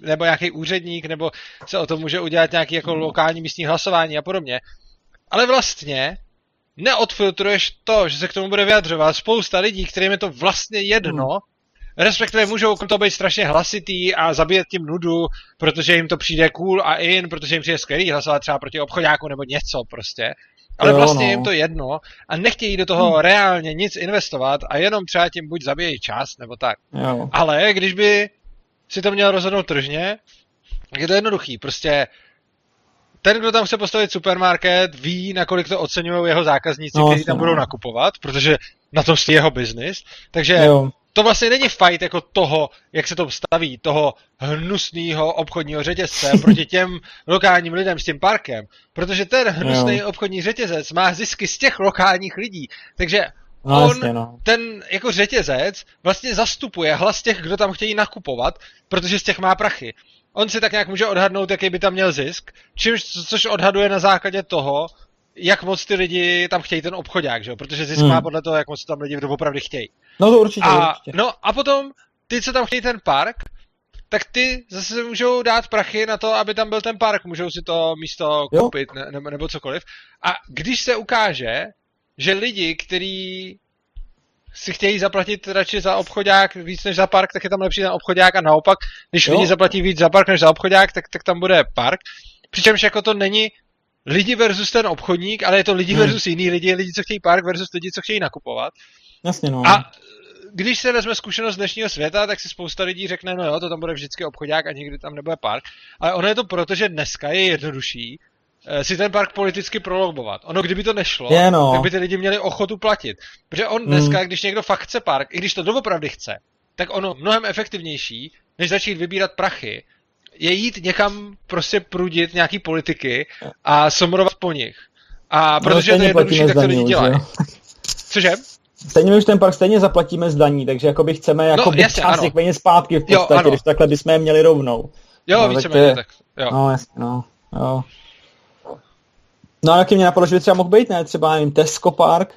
nebo nějaký úředník, nebo se o tom může udělat nějaký jako lokální místní hlasování a podobně. Ale vlastně neodfiltruješ to, že se k tomu bude vyjadřovat spousta lidí, kterým je to vlastně jedno, respektive můžou k tomu být strašně hlasitý a zabíjet tím nudu, protože jim to přijde cool a in, protože jim přijde skvělý hlasovat třeba proti obchodáku nebo něco prostě. Ale jo, vlastně no. jim to jedno a nechtějí do toho hmm. reálně nic investovat a jenom třeba tím buď zabíjejí čas nebo tak. Jo. Ale když by si to měl rozhodnout tržně, je to jednoduchý. Prostě ten, kdo tam chce postavit supermarket, ví, nakolik to oceňují jeho zákazníci, no, kteří tam no. budou nakupovat, protože na to stojí jeho biznis. Takže... Jo. To vlastně není fight jako toho, jak se to staví, toho hnusného obchodního řetězce proti těm lokálním lidem s tím parkem. Protože ten hnusný no. obchodní řetězec má zisky z těch lokálních lidí. Takže no, on, jasně, no. ten jako řetězec, vlastně zastupuje hlas těch, kdo tam chtějí nakupovat, protože z těch má prachy. On si tak nějak může odhadnout, jaký by tam měl zisk, čímž, což odhaduje na základě toho, jak moc ty lidi tam chtějí ten obchodák, že jo? Protože zisk hmm. má podle toho, jak moc tam lidi opravdu chtějí. No to určitě, a, určitě. No a potom, ty, co tam chtějí ten park, tak ty zase můžou dát prachy na to, aby tam byl ten park, můžou si to místo jo. koupit ne, nebo, nebo cokoliv. A když se ukáže, že lidi, kteří si chtějí zaplatit radši za obchodák víc než za park, tak je tam lepší ten obchodák a naopak, když jo. lidi zaplatí víc za park než za obchodák, tak, tak tam bude park. Přičemž jako to není lidi versus ten obchodník, ale je to lidi versus hmm. jiný lidi, lidi, co chtějí park versus lidi, co chtějí nakupovat. Jasně, no. A když se vezme zkušenost dnešního světa, tak si spousta lidí řekne, no jo, to tam bude vždycky obchodák a nikdy tam nebude park. Ale ono je to proto, že dneska je jednodušší si ten park politicky prolobovat. Ono, kdyby to nešlo, je, no. tak by ty lidi měli ochotu platit. Protože on dneska, hmm. když někdo fakt chce park, i když to doopravdy chce, tak ono mnohem efektivnější, než začít vybírat prachy, je jít někam prostě prudit nějaký politiky a somrovat po nich. A protože no, to je jednodušší, tak to lidi dělají. Cože? Stejně my už ten park stejně zaplatíme z daní, takže jakoby chceme jakoby no, jasně, část těch peněz zpátky v podstatě, jo, když takhle bychom je měli rovnou. Jo, no, víceméně tak, tak. Jo. No, jasně, no. Jo. No a taky mě napadlo, že by třeba mohl být, ne? Třeba, nevím, Tesco Park.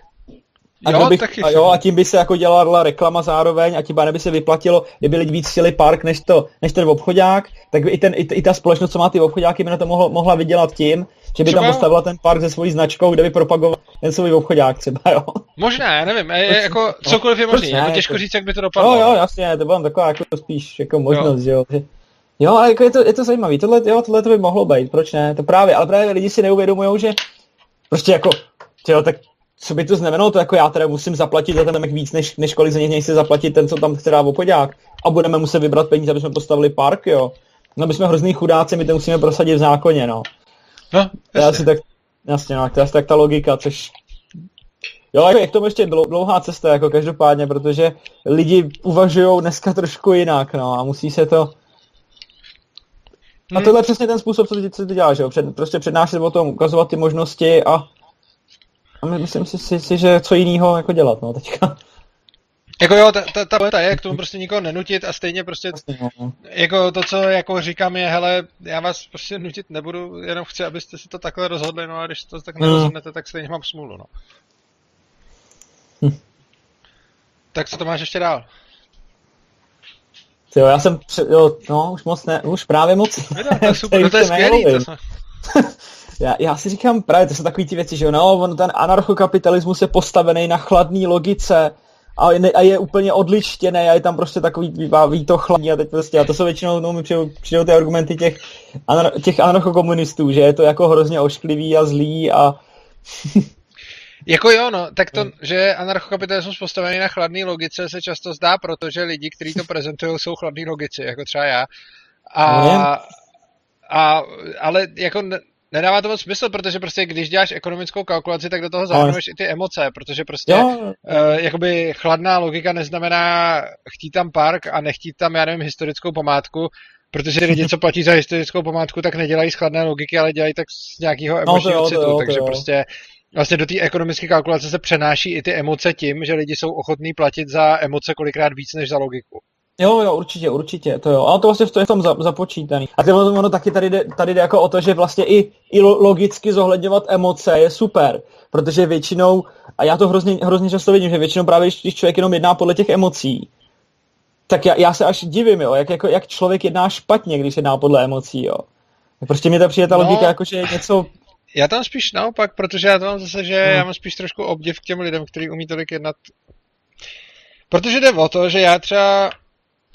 A, jo, bych, taky a, jo, a tím by se jako dělala reklama zároveň a tím by se vyplatilo, kdyby lidi víc chtěli park než, to, než ten obchodák, tak by i, ten, i, i ta společnost, co má ty obchodáky, by na to mohlo, mohla vydělat tím, že by třeba tam postavila ten park se svojí značkou, kde by propagoval ten svůj obchodák třeba, jo. Možná, já nevím, je, je, jako cokoliv je možný, je jako těžko říct, jak by to dopadlo. Jo, jo, jasně, to byla taková jako spíš jako možnost, jo. Že jo. Jo, ale jako je to, je to zajímavé, tohle, jo, tohle to by mohlo být, proč ne, to právě, ale právě lidi si neuvědomujou, že prostě jako, tělo, tak co by to znamenalo, to jako já teda musím zaplatit za ten memek víc, než, než kolik za něj nechci zaplatit ten, co tam chce dát obchodák, a budeme muset vybrat peníze, aby jsme postavili park, jo, no my jsme hrozný chudáci, my to musíme prosadit v zákoně, no. No, jasně. Tak, jasně, no, to je asi tak ta logika, což... Jo, jako je k tomu ještě dlouhá cesta, jako každopádně, protože lidi uvažujou dneska trošku jinak, no, a musí se to... A tohle je přesně ten způsob, co ty, co ty děláš, jo? Před, prostě přednášet o tom, ukazovat ty možnosti a, a myslím si, si, si, že co jiného jako dělat, no, teďka. Jako jo, ta, ta, ta leta je, k tomu prostě nikoho nenutit a stejně prostě, jako to, co jako říkám je, hele, já vás prostě nutit nebudu, jenom chci, abyste si to takhle rozhodli, no a když to tak nerozhodnete, tak stejně mám smůlu, no. Hm. Tak co to máš ještě dál? Jo, já jsem, pře- jo, no, už moc ne, už právě moc. Ne, no, to je super, no, to je skvělý, to jsme... já, já si říkám, právě, to jsou takový ty věci, že jo, no, on, ten anarchokapitalismus je postavený na chladný logice a, ne, a je úplně odlištěný a je tam prostě takový výto chladný a teď prostě, a to jsou většinou, no, mi přijdou, přijdou ty argumenty těch, anar- těch anarchokomunistů, že je to jako hrozně ošklivý a zlý a... Jako jo, no, tak to, že anarchokapitalismus postavený na chladný logice se často zdá, protože lidi, kteří to prezentují, jsou chladný logici, jako třeba já. A, a, ale jako nedává to moc smysl, protože prostě když děláš ekonomickou kalkulaci, tak do toho zahrnuješ i ty emoce, protože prostě uh, jakoby chladná logika neznamená chtít tam park a nechtít tam, já nevím, historickou památku, protože lidi, co platí za historickou památku, tak nedělají z chladné logiky, ale dělají tak z nějakého emočního no, citu, jo, takže jo. Prostě... Vlastně do té ekonomické kalkulace se přenáší i ty emoce tím, že lidi jsou ochotní platit za emoce kolikrát víc než za logiku. Jo, jo, určitě, určitě, to jo. Ale to vlastně to je v tom započítaný. A tyhle ono taky tady jde, tady jde jako o to, že vlastně i, i logicky zohledňovat emoce je super, protože většinou, a já to hrozně, hrozně často vidím, že většinou právě, když člověk jenom jedná podle těch emocí, tak já, já se až divím, jo, jak, jako, jak člověk jedná špatně, když jedná podle emocí, jo. Prostě mi ta přijde ta logika, no. Jako, že něco... Já tam spíš naopak, protože já tam mám zase, že já mám spíš trošku obdiv k těm lidem, kteří umí tolik jednat. Protože jde o to, že já třeba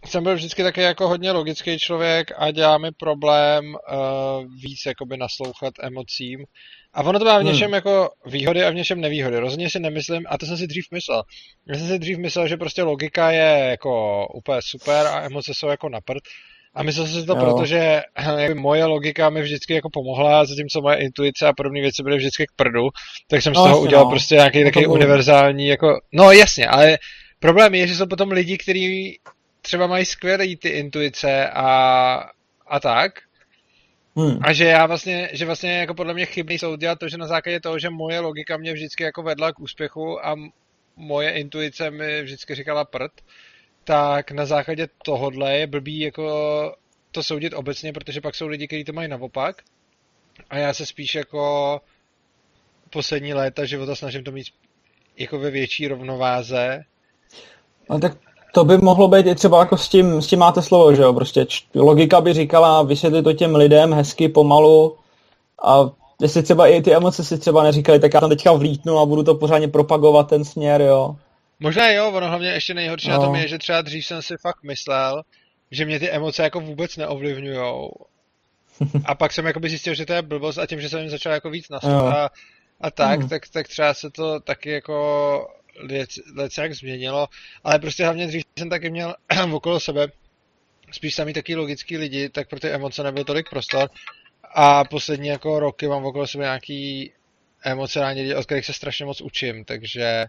jsem byl vždycky taky jako hodně logický člověk a dělá mi problém uh, víc jakoby naslouchat emocím. A ono to má v něčem hmm. jako výhody a v něčem nevýhody. Rozhodně si nemyslím, a to jsem si dřív myslel. Já jsem si dřív myslel, že prostě logika je jako úplně super a emoce jsou jako na prd. A myslel jsem si to, jo. Protože moje logika mi vždycky jako pomohla, zatímco moje intuice a podobné věci byly vždycky k prdu, tak jsem z toho no, udělal no. Prostě nějaký takový univerzální, jako, no jasně, ale problém je, že jsou potom lidi, kteří třeba mají skvělý ty intuice a, a tak, hmm. a že já vlastně, že vlastně jako podle mě chybný jsou dělat to, že na základě toho, že moje logika mě vždycky jako vedla k úspěchu a moje intuice mi vždycky říkala prd, tak na základě tohodle je blbý jako to soudit obecně, protože pak jsou lidi, kteří to mají naopak. A já se spíš jako poslední léta života snažím to mít jako ve větší rovnováze. A tak to by mohlo být i třeba jako s tím, s tím máte slovo, že jo? Prostě logika by říkala, vysvětlit to těm lidem hezky, pomalu a jestli třeba i ty emoce si třeba neříkali, tak já tam teďka vlítnu a budu to pořádně propagovat ten směr, jo. Možná jo, ono hlavně ještě nejhorší no. Na tom je, že třeba dřív jsem si fakt myslel, že mě ty emoce jako vůbec neovlivňujou. A pak jsem jakoby zjistil, že to je blbost a tím, že jsem jim začal jako víc naslouchat no. a, a tak, mm. tak, tak třeba se to taky jako lecjak změnilo. Ale prostě hlavně dřív jsem taky měl okolo sebe spíš sami taky logický lidi, tak pro ty emoce nebyl tolik prostor. A poslední jako roky mám okolo sebe nějaký emocionální lidi, od kterých se strašně moc učím, takže...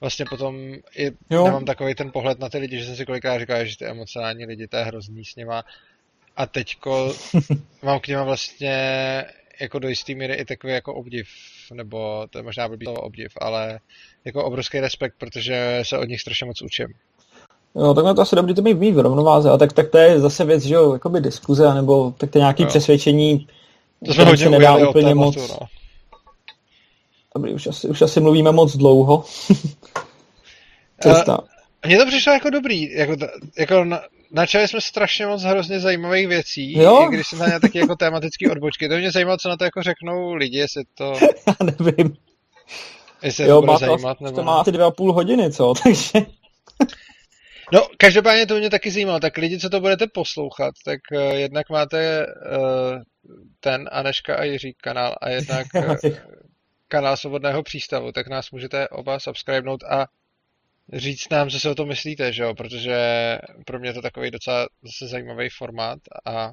Vlastně potom i jo. Nemám takový ten pohled na ty lidi, že jsem si kolikrát říkal, že ty emocionální lidi, to je hrozný s nima. A teďko mám k něma vlastně jako do jistý míry i takový jako obdiv, nebo to je možná blbý slovo obdiv, ale jako obrovský respekt, protože se od nich strašně moc učím. No, tak na to asi dobrý to mít v rovnováze, a tak, tak to je zase věc, že jo, jakoby diskuze, nebo tak to je nějaký no. přesvědčení, to jsme hodně se nedá úplně tématu, moc. No. Dobrý, už asi, už asi mluvíme moc dlouho. Cesta. Mně to přišlo jako dobrý, jako, jako na, načali jsme strašně moc hrozně zajímavých věcí, jo? I když jsem tam měl taky jako tematický odbočky, to mě zajímalo, co na to jako řeknou lidi, jestli to... Já nevím. Jestli jo, to bude zajímat, nebo... to má asi dvě a půl hodiny, co, takže... No, každopádně to mě taky zajímalo, tak lidi, co to budete poslouchat, tak uh, jednak máte uh, ten Aneška a Jiřík kanál a jednak uh, kanál Svobodného přístavu, tak nás můžete oba subscribenout a říct nám, co si o tom myslíte, že jo, protože pro mě je to takový docela zase zajímavý formát a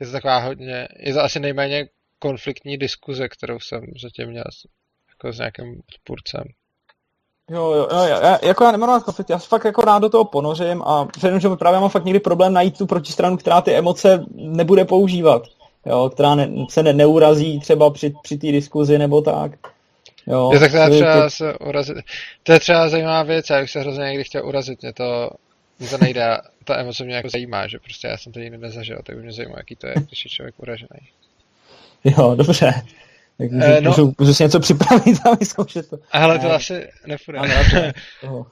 je to taková hodně, je to asi nejméně konfliktní diskuze, kterou jsem zatím měl jako s nějakým odpůrcem. Jo, jo, já, já, jako já nemám rád konflikt, já se fakt jako rád do toho ponořím a předem, že právě mám fakt někdy problém najít tu protistranu, která ty emoce nebude používat, jo, která ne, se ne, neurazí třeba při, při té diskuzi nebo tak. Jo, je tak to třeba ty... se urazit, to je třeba zajímavá věc, já bych se hrozně někdy chtěl urazit, mě to, mě to nejde, ta emoce mě jako zajímá, že prostě já jsem to nikdy nezažil, tak by mě zajímalo, jaký to je, když je člověk uražený. Jo, dobře. Tak můžu, no, můžu, můžu si něco připravit a vyzkoušet to. Ale to asi nepůjde. No,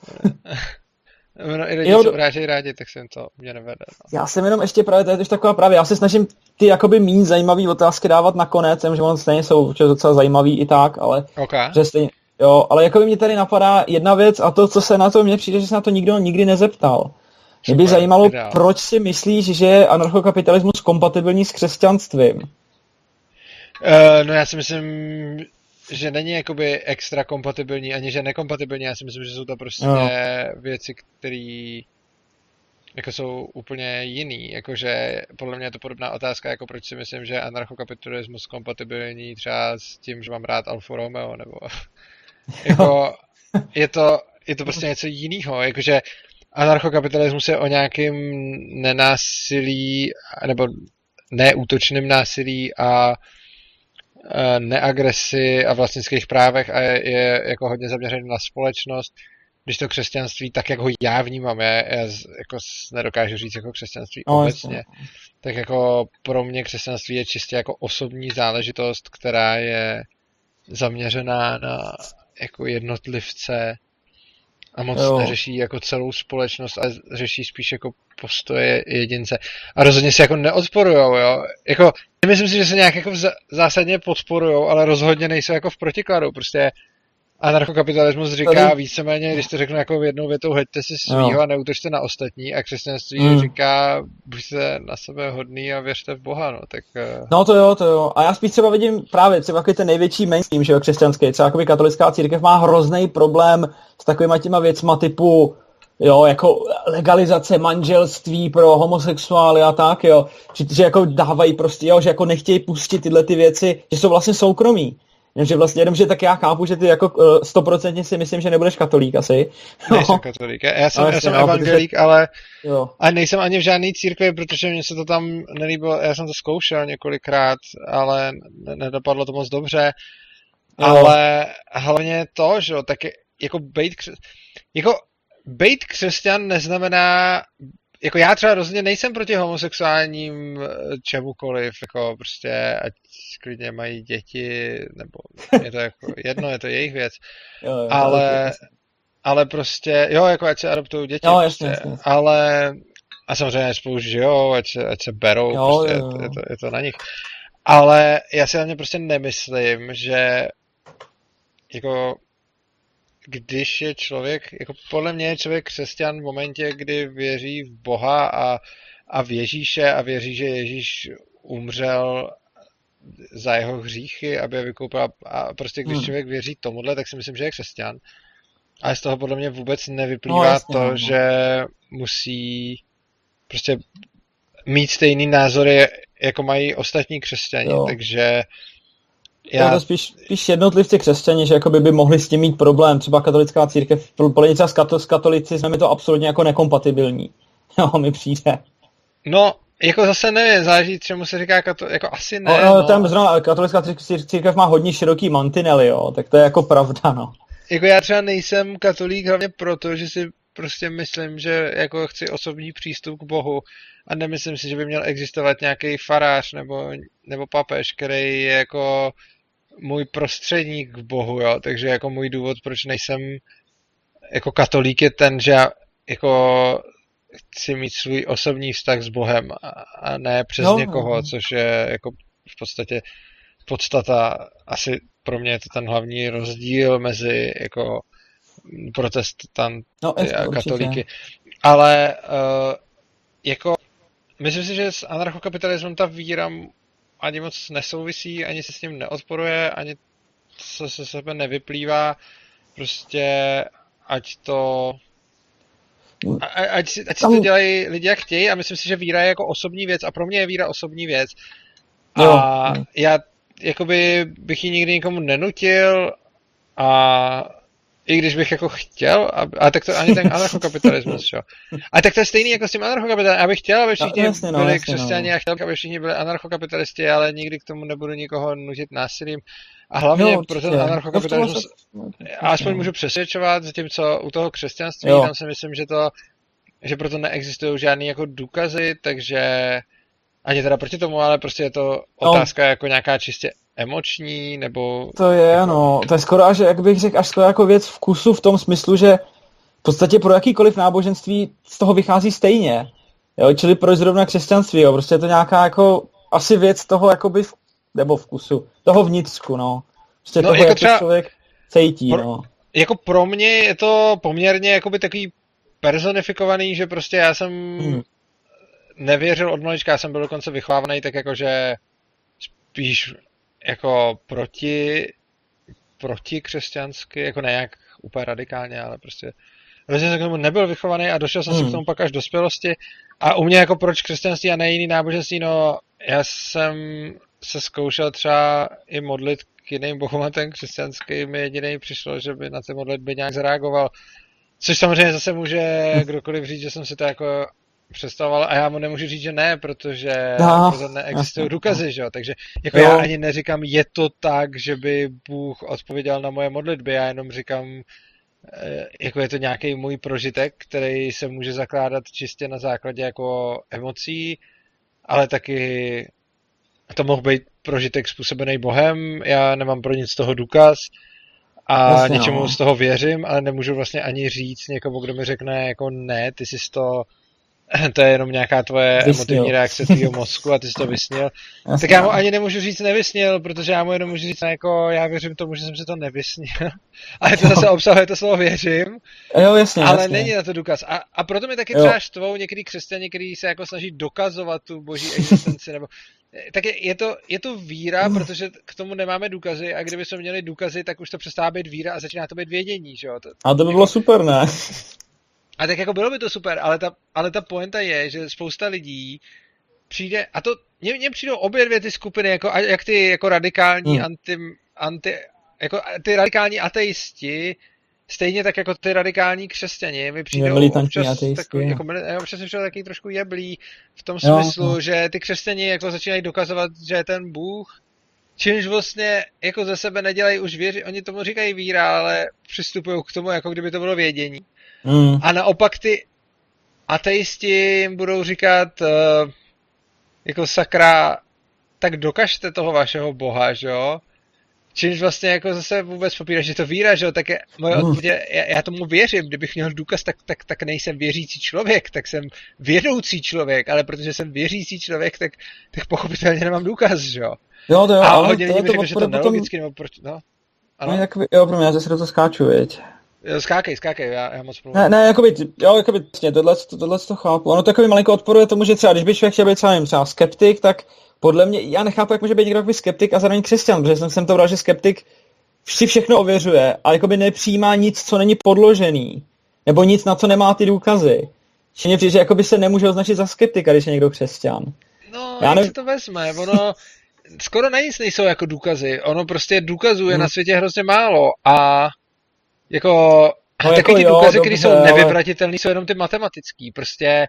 i lidi, jo, co urážejí rádi, tak jsem to mě nevede. No. Já jsem jenom ještě právě, to je taková právě, já se snažím ty jakoby méně zajímavý otázky dávat nakonec, že on stejně jsou určitě docela zajímavý i tak, ale... Okay. Že stejně, jo, ale jakoby mě tady napadá jedna věc a to, co se na to mně přijde, že se na to nikdo nikdy nezeptal. Mě by zajímalo, ideál. Proč si myslíš, že je anarchokapitalismus kompatibilní s křesťanstvím? Uh, no já si myslím, že není jakoby extra kompatibilní, ani že nekompatibilní, já si myslím, že jsou to prostě no. věci, které jako jsou úplně jiný, jakože podle mě je to podobná otázka, jako proč si myslím, že anarchokapitalismus kompatibilní třeba s tím, že mám rád Alfa Romeo, nebo jako je to, je to prostě něco jinýho, jakože anarchokapitalismus je o nějakým nenásilí, nebo neútočném násilí a neagresi a vlastnických právech a je, je jako hodně zaměřený na společnost, když to křesťanství tak, jak ho já vnímám, já, já z, jako nedokážu říct jako křesťanství no, obecně, jasný. Tak jako pro mě křesťanství je čistě jako osobní záležitost, která je zaměřená na jako jednotlivce a moc jo. neřeší jako celou společnost a řeší spíš jako postoje jedince. A rozhodně se jako neodporujou, jo. Jako, nemyslím si, že se nějak jako zásadně podporujou, ale rozhodně nejsou jako v protikladu. Prostě anarchokapitalismus říká víceméně, když to řeknu jako jednou větou, heďte si svýho a neútočte na ostatní a křesťanství mm. říká, buďte na sebe hodný a věřte v Boha, no. Tak... No to jo, to jo. A já spíš třeba vidím právě třeba ten největší mainstream, že jo, křesťanský. Třeba jakoby katolická církev má hrozný problém s takovýma těma věcma typu, jo, jako legalizace manželství pro homosexuály a tak, jo. Že, že jako dávají prostě, jo, že jako nechtějí pustit tyhle ty věci, že jsou vlastně soukromí. Jenomže vlastně, jenomže tak já chápu, že ty jako stoprocentně si myslím, že nebudeš katolík asi. No. Nejsem katolík, já jsem, já jsem no, evangelík, protože... ale jo. A nejsem ani v žádný církvi, protože mě se to tam nelíbilo, já jsem to zkoušel několikrát, ale nedopadlo to moc dobře, no. Ale hlavně to, že jo, tak jako bejt křesťan, jako bejt křesťan neznamená, jako já třeba rozhodně nejsem proti homosexuálním čemukoliv, jako prostě ať klidně mají děti, nebo je to jako jedno, je to jejich věc, jo, jo, ale, ale prostě, jo, jako ať se adoptují děti, jo, jasně, prostě, jasně. ale a samozřejmě spolu žijou, ať, ať se berou, jo, prostě, jo, jo. Je, je, to, je to na nich, ale já si hlavně prostě nemyslím, že jako když je člověk, jako podle mě je člověk křesťan v momentě, kdy věří v Boha a, a v Ježíše a věří, že Ježíš umřel za jeho hříchy, aby je vykoupil a prostě když člověk věří tomuhle, tak si myslím, že je křesťan. Ale z toho podle mě vůbec nevyplývá no, jasně, to, no. že musí prostě mít stejný názory, jako mají ostatní křesťani, jo. takže... Já... To je to spíš, spíš jednotlivci křesťani, že jakoby by mohli s tím mít problém, třeba katolická církev, podle třeba s katolicismem je to absolutně jako nekompatibilní, jo, mi přijde. No, Jako zase nevím, záleží, čemu se říká, kato, jako asi ne. No, no, tam zrovna katolická církev má hodně široký mantinely, jo, tak to je jako pravda, no. Jako já třeba nejsem katolík hlavně proto, že si prostě myslím, že jako chci osobní přístup k Bohu a nemyslím si, že by měl existovat nějaký farář nebo, nebo papež, který je jako můj prostředník k Bohu, jo, takže jako můj důvod, proč nejsem jako katolík je ten, že já jako chci mít svůj osobní vztah s Bohem a ne přes no, někoho, což je jako v podstatě podstata, asi pro mě je to ten hlavní rozdíl mezi jako protestanty no, a katolíky. Ale uh, jako myslím si, že s anarchokapitalismem ta víra ani moc nesouvisí, ani se s ním neodporuje, ani se se sebe nevyplývá. Prostě ať to A, ať si, ať si to dělají lidi, jak chtějí, a myslím si, že víra je jako osobní věc a pro mě je víra osobní věc. A jo, jo. já jakoby bych ji nikdy nikomu nenutil a i když bych jako chtěl, a, a tak to ani ten anarchokapitalismus, jo. A tak to je stejný jako s tím anarchokapitalismem. Já bych chtěl, aby všichni no, jasně, no, byli křesťané, no. A chtěl, aby všichni byli anarchokapitalisti, ale nikdy k tomu nebudu nikoho nutit násilím. A hlavně no, pro ten anarchokapitalismus no, aspoň můžu přesvědčovat, zatímco u toho křesťanství jo. tam si myslím, že to, že proto neexistují žádný jako důkazy, takže ani teda proti tomu, ale prostě je to otázka no. jako nějaká čistě emoční, nebo... To je, jako... no, to je skoro až, jak bych řekl, až skoro jako věc vkusu v tom smyslu, že v podstatě pro jakýkoliv náboženství z toho vychází stejně, jo, čili proč zrovna křesťanství, jo, prostě je to nějaká jako asi věc toho jakoby v... nebo vkusu, toho vnitřku, no. Prostě no, toho, jako jak třeba... člověk cítí, pro... no. Jako pro mě je to poměrně jakoby takový personifikovaný, že prostě já jsem... Hmm. nevěřil od malička, já jsem byl dokonce vychovávaný tak jako, že spíš jako proti proti křesťansky, jako nejak úplně radikálně, ale prostě vlastně jsem k tomu nebyl vychovaný a došel jsem hmm. si k tomu pak až dospělosti a u mě jako proč křesťanství a ne jiný náboženství, no já jsem se zkoušel třeba i modlit k jiným bohům a ten křesťanský mi jediný přišlo, že by na ty modlitby nějak zareagoval, což samozřejmě zase může kdokoliv říct, že jsem si to jako představoval a já mu nemůžu říct, že ne, protože no, neexistují no, důkazy, no. že jo, takže jako no. já ani neříkám, je to tak, že by Bůh odpověděl na moje modlitby, já jenom říkám, jako je to nějaký můj prožitek, který se může zakládat čistě na základě jako emocí, ale taky to mohl být prožitek způsobený Bohem, já nemám pro nic z toho důkaz a vlastně, něčemu no. z toho věřím, ale nemůžu vlastně ani říct někomu, kdo mi řekne jako ne, ty jsi to to je jenom nějaká tvoje vysnil. Emotivní reakce tvýho mozku a ty jsi to vysnil. Jasně. Tak já mu ani nemůžu říct nevysnil, protože já mu jenom můžu říct, jako já věřím tomu, že jsem se to nevysnil. Ale to zase obsahuje to slovo věřím, jo, jasně, ale jasně. není na to důkaz. A, a proto mi taky jo. třeba štvou některý křesťané, kteří se jako snaží dokazovat tu boží existenci. Nebo... Tak je, je, to, je to víra, protože k tomu nemáme důkazy a kdyby jsme měli důkazy, tak už to přestává být víra a začíná to být vědění. Že jo? To, a to by bylo jako... super, ne? A tak jako bylo by to super, ale ta, ale ta pointa je, že spousta lidí přijde, a to, mně, mně přijdou obě dvě ty skupiny, jako, jak ty jako radikální hmm. anti, anti, jako ty radikální ateisti, stejně tak jako ty radikální křesťani, mi přijdou občas ateisti, takový, jako, občas mi přijdou takový trošku jeblí, v tom smyslu, no, že ty křesťani jako začínají dokazovat, že je ten Bůh, čímž vlastně jako ze sebe nedělají už věři, oni tomu říkají víra, ale přistupují k tomu, jako kdyby to bylo vědění. Mm. A naopak ty ateisti jim budou říkat uh, jako sakra, tak dokažte toho vašeho boha, že jo? Čímž vlastně jako zase vůbec popíráš, že to víra, že jo? Tak je, moje mm. odpověď, já, já tomu věřím, kdybych měl důkaz, tak, tak, tak nejsem věřící člověk, tak jsem vědoucí člověk, ale protože jsem věřící člověk, tak, tak pochopitelně nemám důkaz, že jo? Jo, to jo, a hodně lidí mi řekne, že to nelogicky, nebo proč, no? Ano? Jak, jo, pro mě, já zase do toho skáču, viď? Jo, skákej, skákej, já, já moc promluvím. Ne, ne, jakoby, jo, jakoby, tohle, tohle to chápu. Ono to jakoby malinko odporuje tomu, že třeba, když by člověk chtěl být třeba, nevím, třeba skeptik, tak podle mě, já nechápu, jak může být někdo jakoby skeptik a zároveň křesťan, protože jsem, jsem to bral, že skeptik si všechno ověřuje a jakoby nepřijímá nic, co není podložený, nebo nic, na co nemá ty důkazy. Že mě přijde, že jakoby se nemůže označit za skeptika, když je někdo křesťan. No, já jak ne... se to vezme, ono... Skoro na nic nejsou jako důkazy. Ono prostě důkazů je hmm. na světě hrozně málo a jako, no, jako takový ty jo, důkazy, které jsou nevyvratitelné, jsou jenom ty matematický. Prostě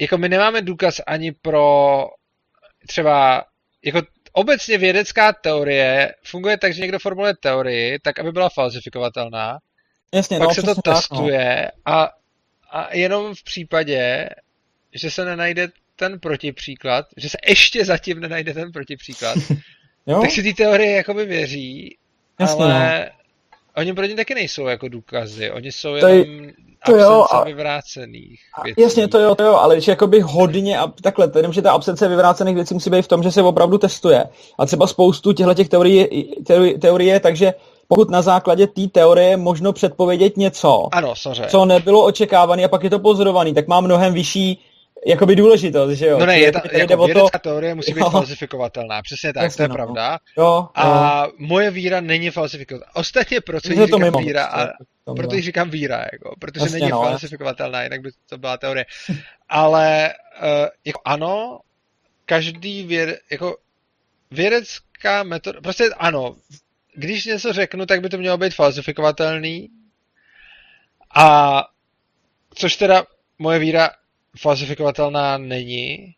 jako my nemáme důkaz ani pro třeba, jako obecně vědecká teorie funguje tak, že někdo formuluje teorii tak, aby byla falsifikovatelná. Jasně, pak no, se to testuje tak, no. a, a jenom v případě, že se nenajde ten protipříklad, že se ještě zatím nenajde ten protipříklad, tak si ty teorie jakoby věří, jasně, ale no. Oni pro ně taky nejsou jako důkazy, oni jsou to jenom absence vyvrácených věcí. Jasně, to jo, to jo, ale když jakoby hodně, takhle, jenom, že ta absence vyvrácených věcí musí být v tom, že se opravdu testuje. A třeba spoustu těchto teorií, teorie je tak, že pokud na základě té teorie možno předpovědět něco, ano, co nebylo očekávané a pak je to pozorovaný, tak má mnohem vyšší jakoby důležitost, že jo? No ne, je ta, jako vědecká to... teorie musí být jo. falsifikovatelná, přesně tak, jasně, to je no. pravda. Jo, a jo. moje víra není falsifikovatelná. Ostatně proto jí říkám mimo, víra, a proto jí říkám víra, jako, protože jasně, není no, falsifikovatelná, jinak by to byla teorie. Ale uh, jako ano, každý věd, jako vědecká metoda, prostě ano, když něco řeknu, tak by to mělo být falsifikovatelný, a což teda moje víra falsifikovatelná není,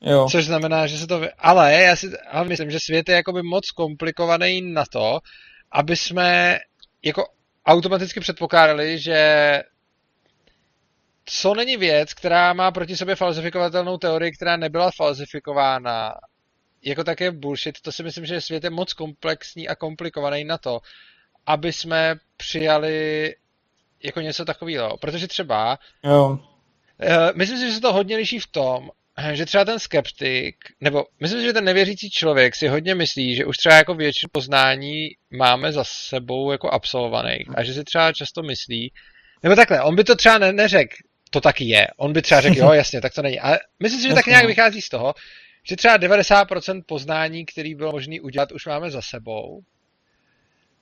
jo. což znamená, že se to... Ale já si ale myslím, že svět je jakoby moc komplikovaný na to, aby jsme jako automaticky předpokládali, že co není věc, která má proti sobě falsifikovatelnou teorii, která nebyla falsifikována, jako také bullshit, to si myslím, že svět je moc komplexní a komplikovaný na to, aby jsme přijali jako něco takového. Protože třeba... Jo. Myslím si, že se to hodně liší v tom, že třeba ten skeptik, nebo myslím si, že ten nevěřící člověk si hodně myslí, že už třeba jako většinu poznání máme za sebou jako absolvovaných a že si třeba často myslí, nebo takhle, on by to třeba ne- neřekl, to taky je, on by třeba řekl, jo jasně, tak to není, ale myslím si, že tak nějak vychází z toho, že třeba devadesát procent poznání, který bylo možné udělat, už máme za sebou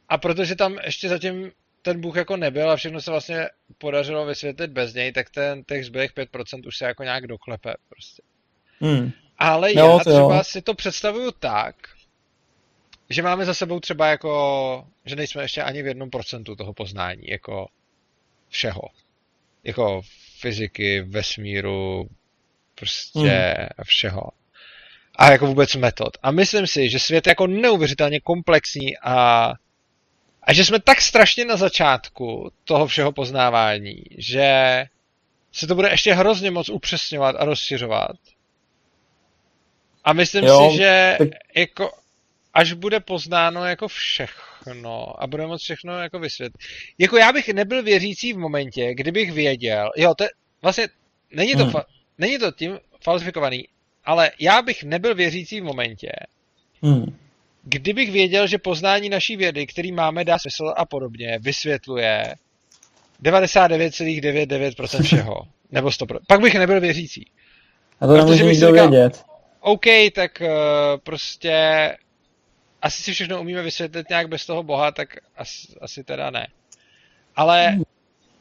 a protože tam ještě zatím ten Bůh jako nebyl a všechno se vlastně podařilo vysvětlit bez něj, tak ten těch zbylých pět procent už se jako nějak doklepe prostě. Hmm. Ale no, já třeba jo. si to představuju tak, že máme za sebou třeba jako, že nejsme ještě ani v jednom procentu toho poznání, jako všeho. Jako fyziky, vesmíru, prostě hmm. všeho. A jako vůbec metod. A myslím si, že svět je jako neuvěřitelně komplexní a A že jsme tak strašně na začátku toho všeho poznávání, že se to bude ještě hrozně moc upřesňovat a rozšiřovat. A myslím jo, si, že tak... jako až bude poznáno jako všechno a bude moc všechno jako vysvětlit. Jako já bych nebyl věřící v momentě, kdybych věděl, jo, to je, vlastně není to, hmm. fa- není to tím falsifikovaný, ale já bych nebyl věřící v momentě, hmm. kdybych věděl, že poznání naší vědy, který máme, dá smysl a podobně, vysvětluje devadesát devět celá devět devět procent všeho. Nebo sto procent. Pak bych nebyl věřící. A to nemůže nikdo vědět. OK, tak prostě asi si všechno umíme vysvětlit nějak bez toho Boha, tak asi, asi teda ne. Ale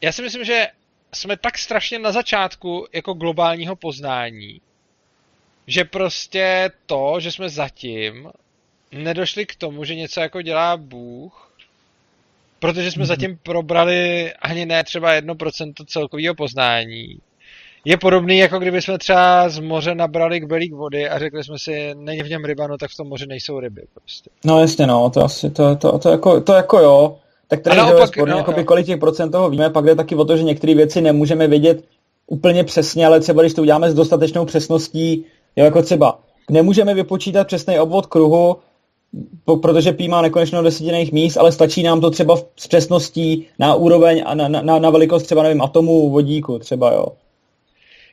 já si myslím, že jsme tak strašně na začátku jako globálního poznání, že prostě to, že jsme zatím nedošli k tomu, že něco jako dělá Bůh, protože jsme zatím probrali ani ne třeba jedno procento celkového poznání. Je podobný, jako kdyby jsme třeba z moře nabrali kbelík vody a řekli jsme si, není v něm ryba, no tak v tom moři nejsou ryby. Prostě. No jasně, no, to asi, to, to, to, jako, to jako jo. Tak tady je sporný, no, jakoby, kolik těch procent toho víme, pak jde taky o to, že některé věci nemůžeme vědět úplně přesně, ale třeba když to uděláme s dostatečnou přesností, jo, jako třeba nemůžeme vypočítat přesný obvod kruhu, protože pí má nekonečno desetinných míst, ale stačí nám to třeba s přesností na úroveň a na, na, na velikost třeba, nevím, atomů vodíku třeba, jo.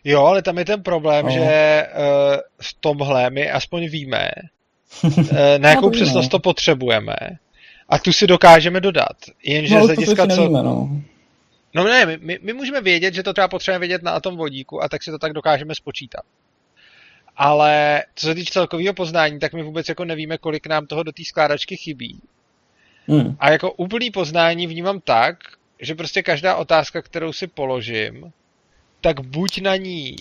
Jo, ale tam je ten problém, no. že uh, v tomhle my aspoň víme, uh, na jakou no, to přesnost ne. to potřebujeme a tu si dokážeme dodat. Jenže no, zadiska, to co... nevíme, no. No ne, my, my, my můžeme vědět, že to třeba potřebujeme vědět na atom vodíku a tak si to tak dokážeme spočítat. Ale co se týče celkového poznání, tak my vůbec jako nevíme, kolik nám toho do té skládačky chybí. Hmm. A jako úplný poznání vnímám tak, že prostě každá otázka, kterou si položím, tak buď na ní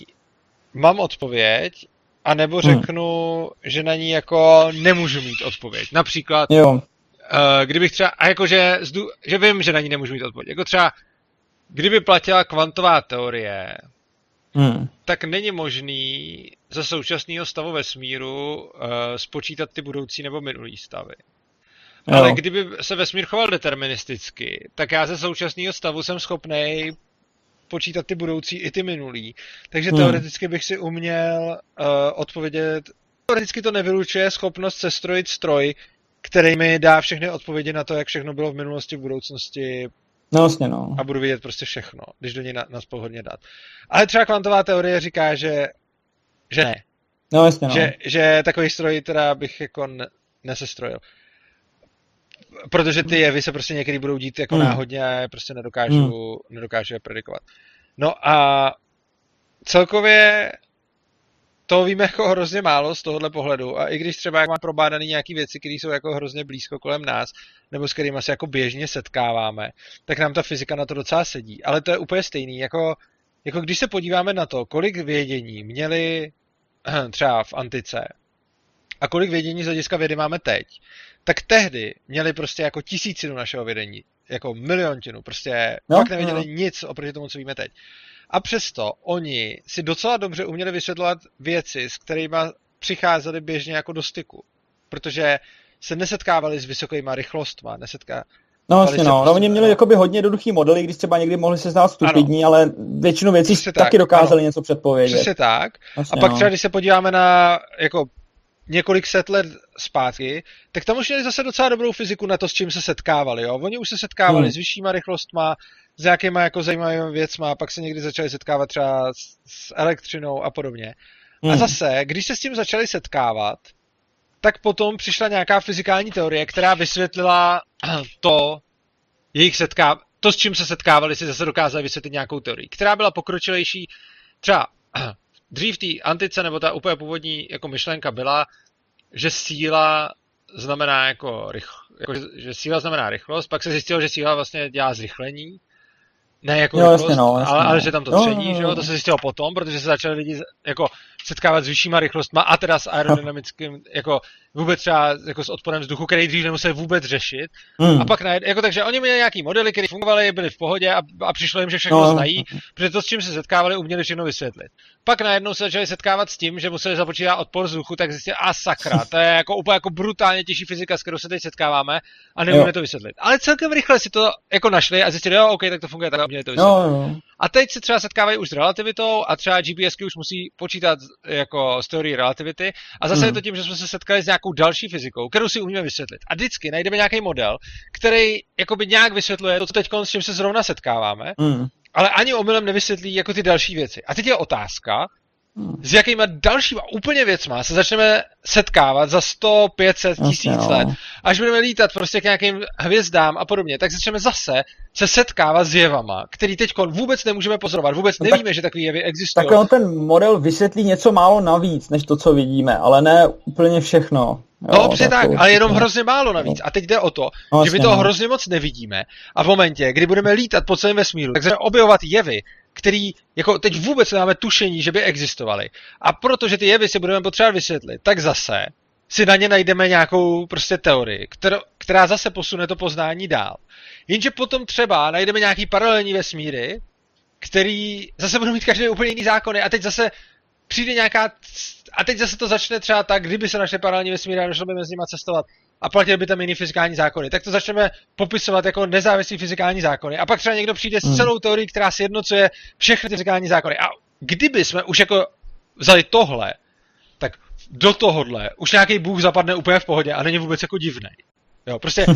mám odpověď, anebo hmm. řeknu, že na ní jako nemůžu mít odpověď. Například, jo. kdybych třeba, a jako že, že vím, že na ní nemůžu mít odpověď. Jako třeba, kdyby platila kvantová teorie, hmm. tak není možný za současného stavu vesmíru uh, spočítat ty budoucí nebo minulý stavy. No. Ale kdyby se vesmír choval deterministicky, tak já ze současného stavu jsem schopnej počítat ty budoucí i ty minulý. Takže hmm. teoreticky bych si uměl uh, odpovědět. Teoreticky to nevylučuje schopnost sestrojit stroj, který mi dá všechny odpovědi na to, jak všechno bylo v minulosti, v budoucnosti. No, vlastně no. A budu vědět prostě všechno, když do něj na, nás pohodně dát. Ale třeba kvantová teorie říká, že, že ne. No, vlastně no. Že, že takový stroj teda bych jako nesestrojil. Protože ty jevy se prostě někdy budou dít jako hmm. náhodně a prostě nedokážu, hmm. nedokážu je predikovat. No a celkově to víme jako hrozně málo z tohohle pohledu a i když třeba jak mám probádaný nějaký věci, které jsou jako hrozně blízko kolem nás, nebo s kterými se jako běžně setkáváme, tak nám ta fyzika na to docela sedí. Ale to je úplně stejný, jako, jako když se podíváme na to, kolik vědění měli třeba v antice a kolik vědění z hlediska vědy máme teď, tak tehdy měli prostě jako tisícinu našeho vědění, jako miliontinu, prostě no, fakt nevěděli no. nic oproti tomu, co víme teď. A přesto oni si docela dobře uměli vysvětlovat věci, s kterými přicházeli běžně jako do styku, protože se nesetkávali s vysokýma rychlostma, nesetkávali No vlastně no, no oni měli jakoby hodně jednoduchý modely, když třeba někdy mohli se znát stupidní, ale většinu věcí taky tak, dokázali ano. něco předpovědět. Přesně tak. Vlastně a pak no. třeba, když se podíváme na jako několik set let zpátky, tak tam už měli zase docela dobrou fyziku na to, s čím se setkávali, jo. Oni už se setkávali hmm. s vyššíma rychlostma, s nějakýma jako zajímavými věcmi, a pak se někdy začali setkávat třeba s, s elektřinou a podobně. Hmm. A zase, když se s tím začali setkávat, tak potom přišla nějaká fyzikální teorie, která vysvětlila to, jejich setká... to, s čím se setkávali, si zase dokázali vysvětlit nějakou teorii, která byla pokročilejší. Třeba dřív té antice, nebo ta úplně původní jako myšlenka byla, že síla znamená jako, rychl... jako že síla znamená rychlost, pak se zjistilo, že síla vlastně dělá zrychlení, ne jako no, rychlost, no, ale, no. ale že tam to tření, no, že jo, to se zjistilo potom, protože se začali lidi jako setkávat s vyššíma rychlostma a teda s aerodynamickým, jako vůbec třeba jako s odporem vzduchu, který dřív nemuseli vůbec řešit. Mm. A pak najed, jako takže oni měli nějaký modely, které fungovaly, byli v pohodě a, a přišlo jim, že všechno no. znají, protože to, s čím se setkávali, uměli všechno vysvětlit. Pak najednou se začali setkávat s tím, že museli započítat odpor vzduchu, tak zjistili, a sakra, to je jako úplně jako brutálně těžší fyzika, s kterou se teď setkáváme a neumíme to vysvětlit. Ale celkem rychle si to jako našli a zjistili, jo, OK, tak to funguje, tak uměli to vysvětlit. No. A teď se třeba setkávají už s relativitou a třeba GPSky už musí počítat jako z teorie relativity a zase mm. je to tím, že jsme se setkali s nějakou další fyzikou, kterou si umíme vysvětlit. A vždycky najdeme nějaký model, který jakoby nějak vysvětluje to, co teď s čím se zrovna setkáváme, mm. ale ani omylem nevysvětlí jako ty další věci. A teď je otázka, mm. s jakýma dalšíma úplně věcma se začneme setkávat za sto, pět set, tisíc okay, let, až budeme lítat prostě k nějakým hvězdám a podobně, tak začneme zase se setkává s jevama, který teď vůbec nemůžeme pozorovat, vůbec no nevíme, tak, že takový jevy existují. Tak on ten model vysvětlí něco málo navíc, než to, co vidíme, ale ne úplně všechno. Jo, no, přesně tak, tak ale jenom hrozně málo navíc. A teď jde o to, no, že my toho hrozně moc nevidíme a v momentě, kdy budeme lítat po celém vesmíru, tak začneme objevovat jevy, který jako teď vůbec nemáme tušení, že by existovaly. A protože ty jevy si budeme potřebovat vysvětlit, tak zase si na ně najdeme nějakou prostě teorii, kterou, která zase posune to poznání dál. Jenže potom třeba najdeme nějaký paralelní vesmíry, který zase budou mít každý úplně jiný zákony a teď zase přijde nějaká... A teď zase to začne třeba tak, kdyby se našli paralelní vesmíry a nešlo by mezi nima cestovat a platili by tam jiný fyzikální zákony, tak to začneme popisovat jako nezávislý fyzikální zákony. A pak třeba někdo přijde s celou teorií, která sjednocuje všechny ty fyzikální zákony. A kdyby jsme už jako vzali tohle, tak do tohohle už nějaký bůh zapadne úplně v pohodě a není vůbec jako divnej. Jo, prostě,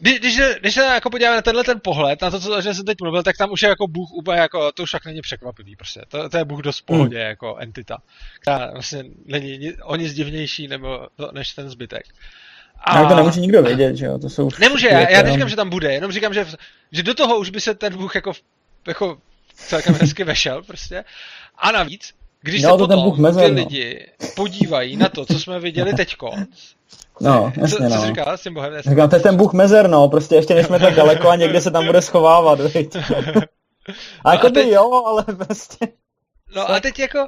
když, když, když se jako podíváme na tenhle ten pohled, na to, co jsem teď mluvil, tak tam už je jako bůh úplně jako, to už tak není překvapivý, prostě, to, to je bůh dost v pohodě, jako entita, která vlastně není o nic divnější nebo, než ten zbytek. A to nemůže nikdo vědět, že jo, to jsou... Nemůže, já, já neříkám, že tam bude, jenom říkám, že, že do toho už by se ten bůh jako, jako celkem hezky vešel, prostě, a navíc, když no, se potom mezer, ty lidi no. podívají na to, co jsme viděli teďko. No, jasně co, co no. jsi říkal s tím bohem? Říkám, to je ten bůh mezer, no, prostě ještě nejsme tak daleko a někde se tam bude schovávat, viď? A no jako a teď... by jo, ale prostě... No a teď jako,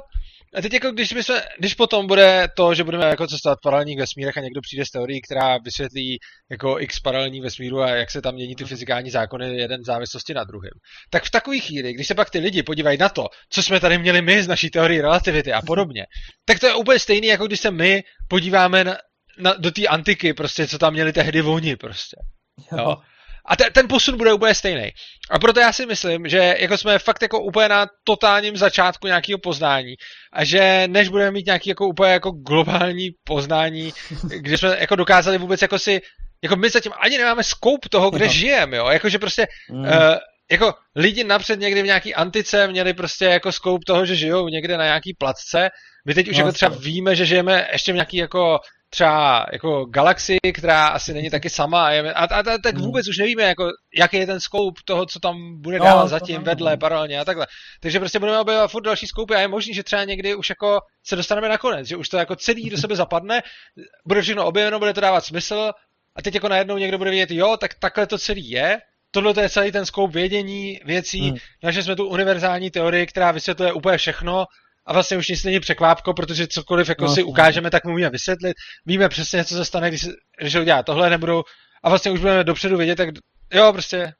A teď jako když, bychom, když potom bude to, že budeme jako cestovat v paralelních vesmírech a někdo přijde s teorií, která vysvětlí jako x paralelních vesmírů a jak se tam mění ty fyzikální zákony jeden v závislosti na druhém. Tak v takový chvíli, když se pak ty lidi podívají na to, co jsme tady měli my z naší teorie relativity a podobně, tak to je úplně stejný, jako když se my podíváme na, na, do té antiky, prostě, co tam měli tehdy oni prostě. Jo. A te, ten posun bude úplně stejný. A proto já si myslím, že jako jsme fakt jako úplně na totálním začátku nějakého poznání a že než budeme mít nějaký jako úplně jako globální poznání, kde jsme jako dokázali vůbec jako si, jako my zatím ani nemáme scope toho, kde no. žijeme, jo, jakože prostě mm. uh, jako lidi napřed někdy v nějaký antice měli prostě jako scope toho, že žijou někde na nějaký placce. My teď už no, jako třeba víme, že žijeme ještě v nějaký jako třeba jako galaxii, která asi není taky sama a, je, a, a, a tak vůbec už nevíme, jako, jaký je ten scope toho, co tam bude dál no, zatím, nevím. vedle, paralelně a takhle. Takže prostě budeme objevovat furt další scope a je možný, že třeba někdy už jako se dostaneme na konec, že už to jako celý do sebe zapadne, bude všechno objeveno, bude to dávat smysl a teď jako najednou někdo bude vidět, jo, tak takhle to celý je, tohle to je celý ten scope vědění věcí, hmm. našli jsme tu univerzální teorii, která vysvětluje úplně všechno, a vlastně už nic není překvápko, protože cokoliv jako no, si ukážeme, tak mu můžeme vysvětlit. Víme přesně, co se stane, když, když udělá tohle, nebudou... A vlastně už budeme dopředu vědět, tak jo, prostě...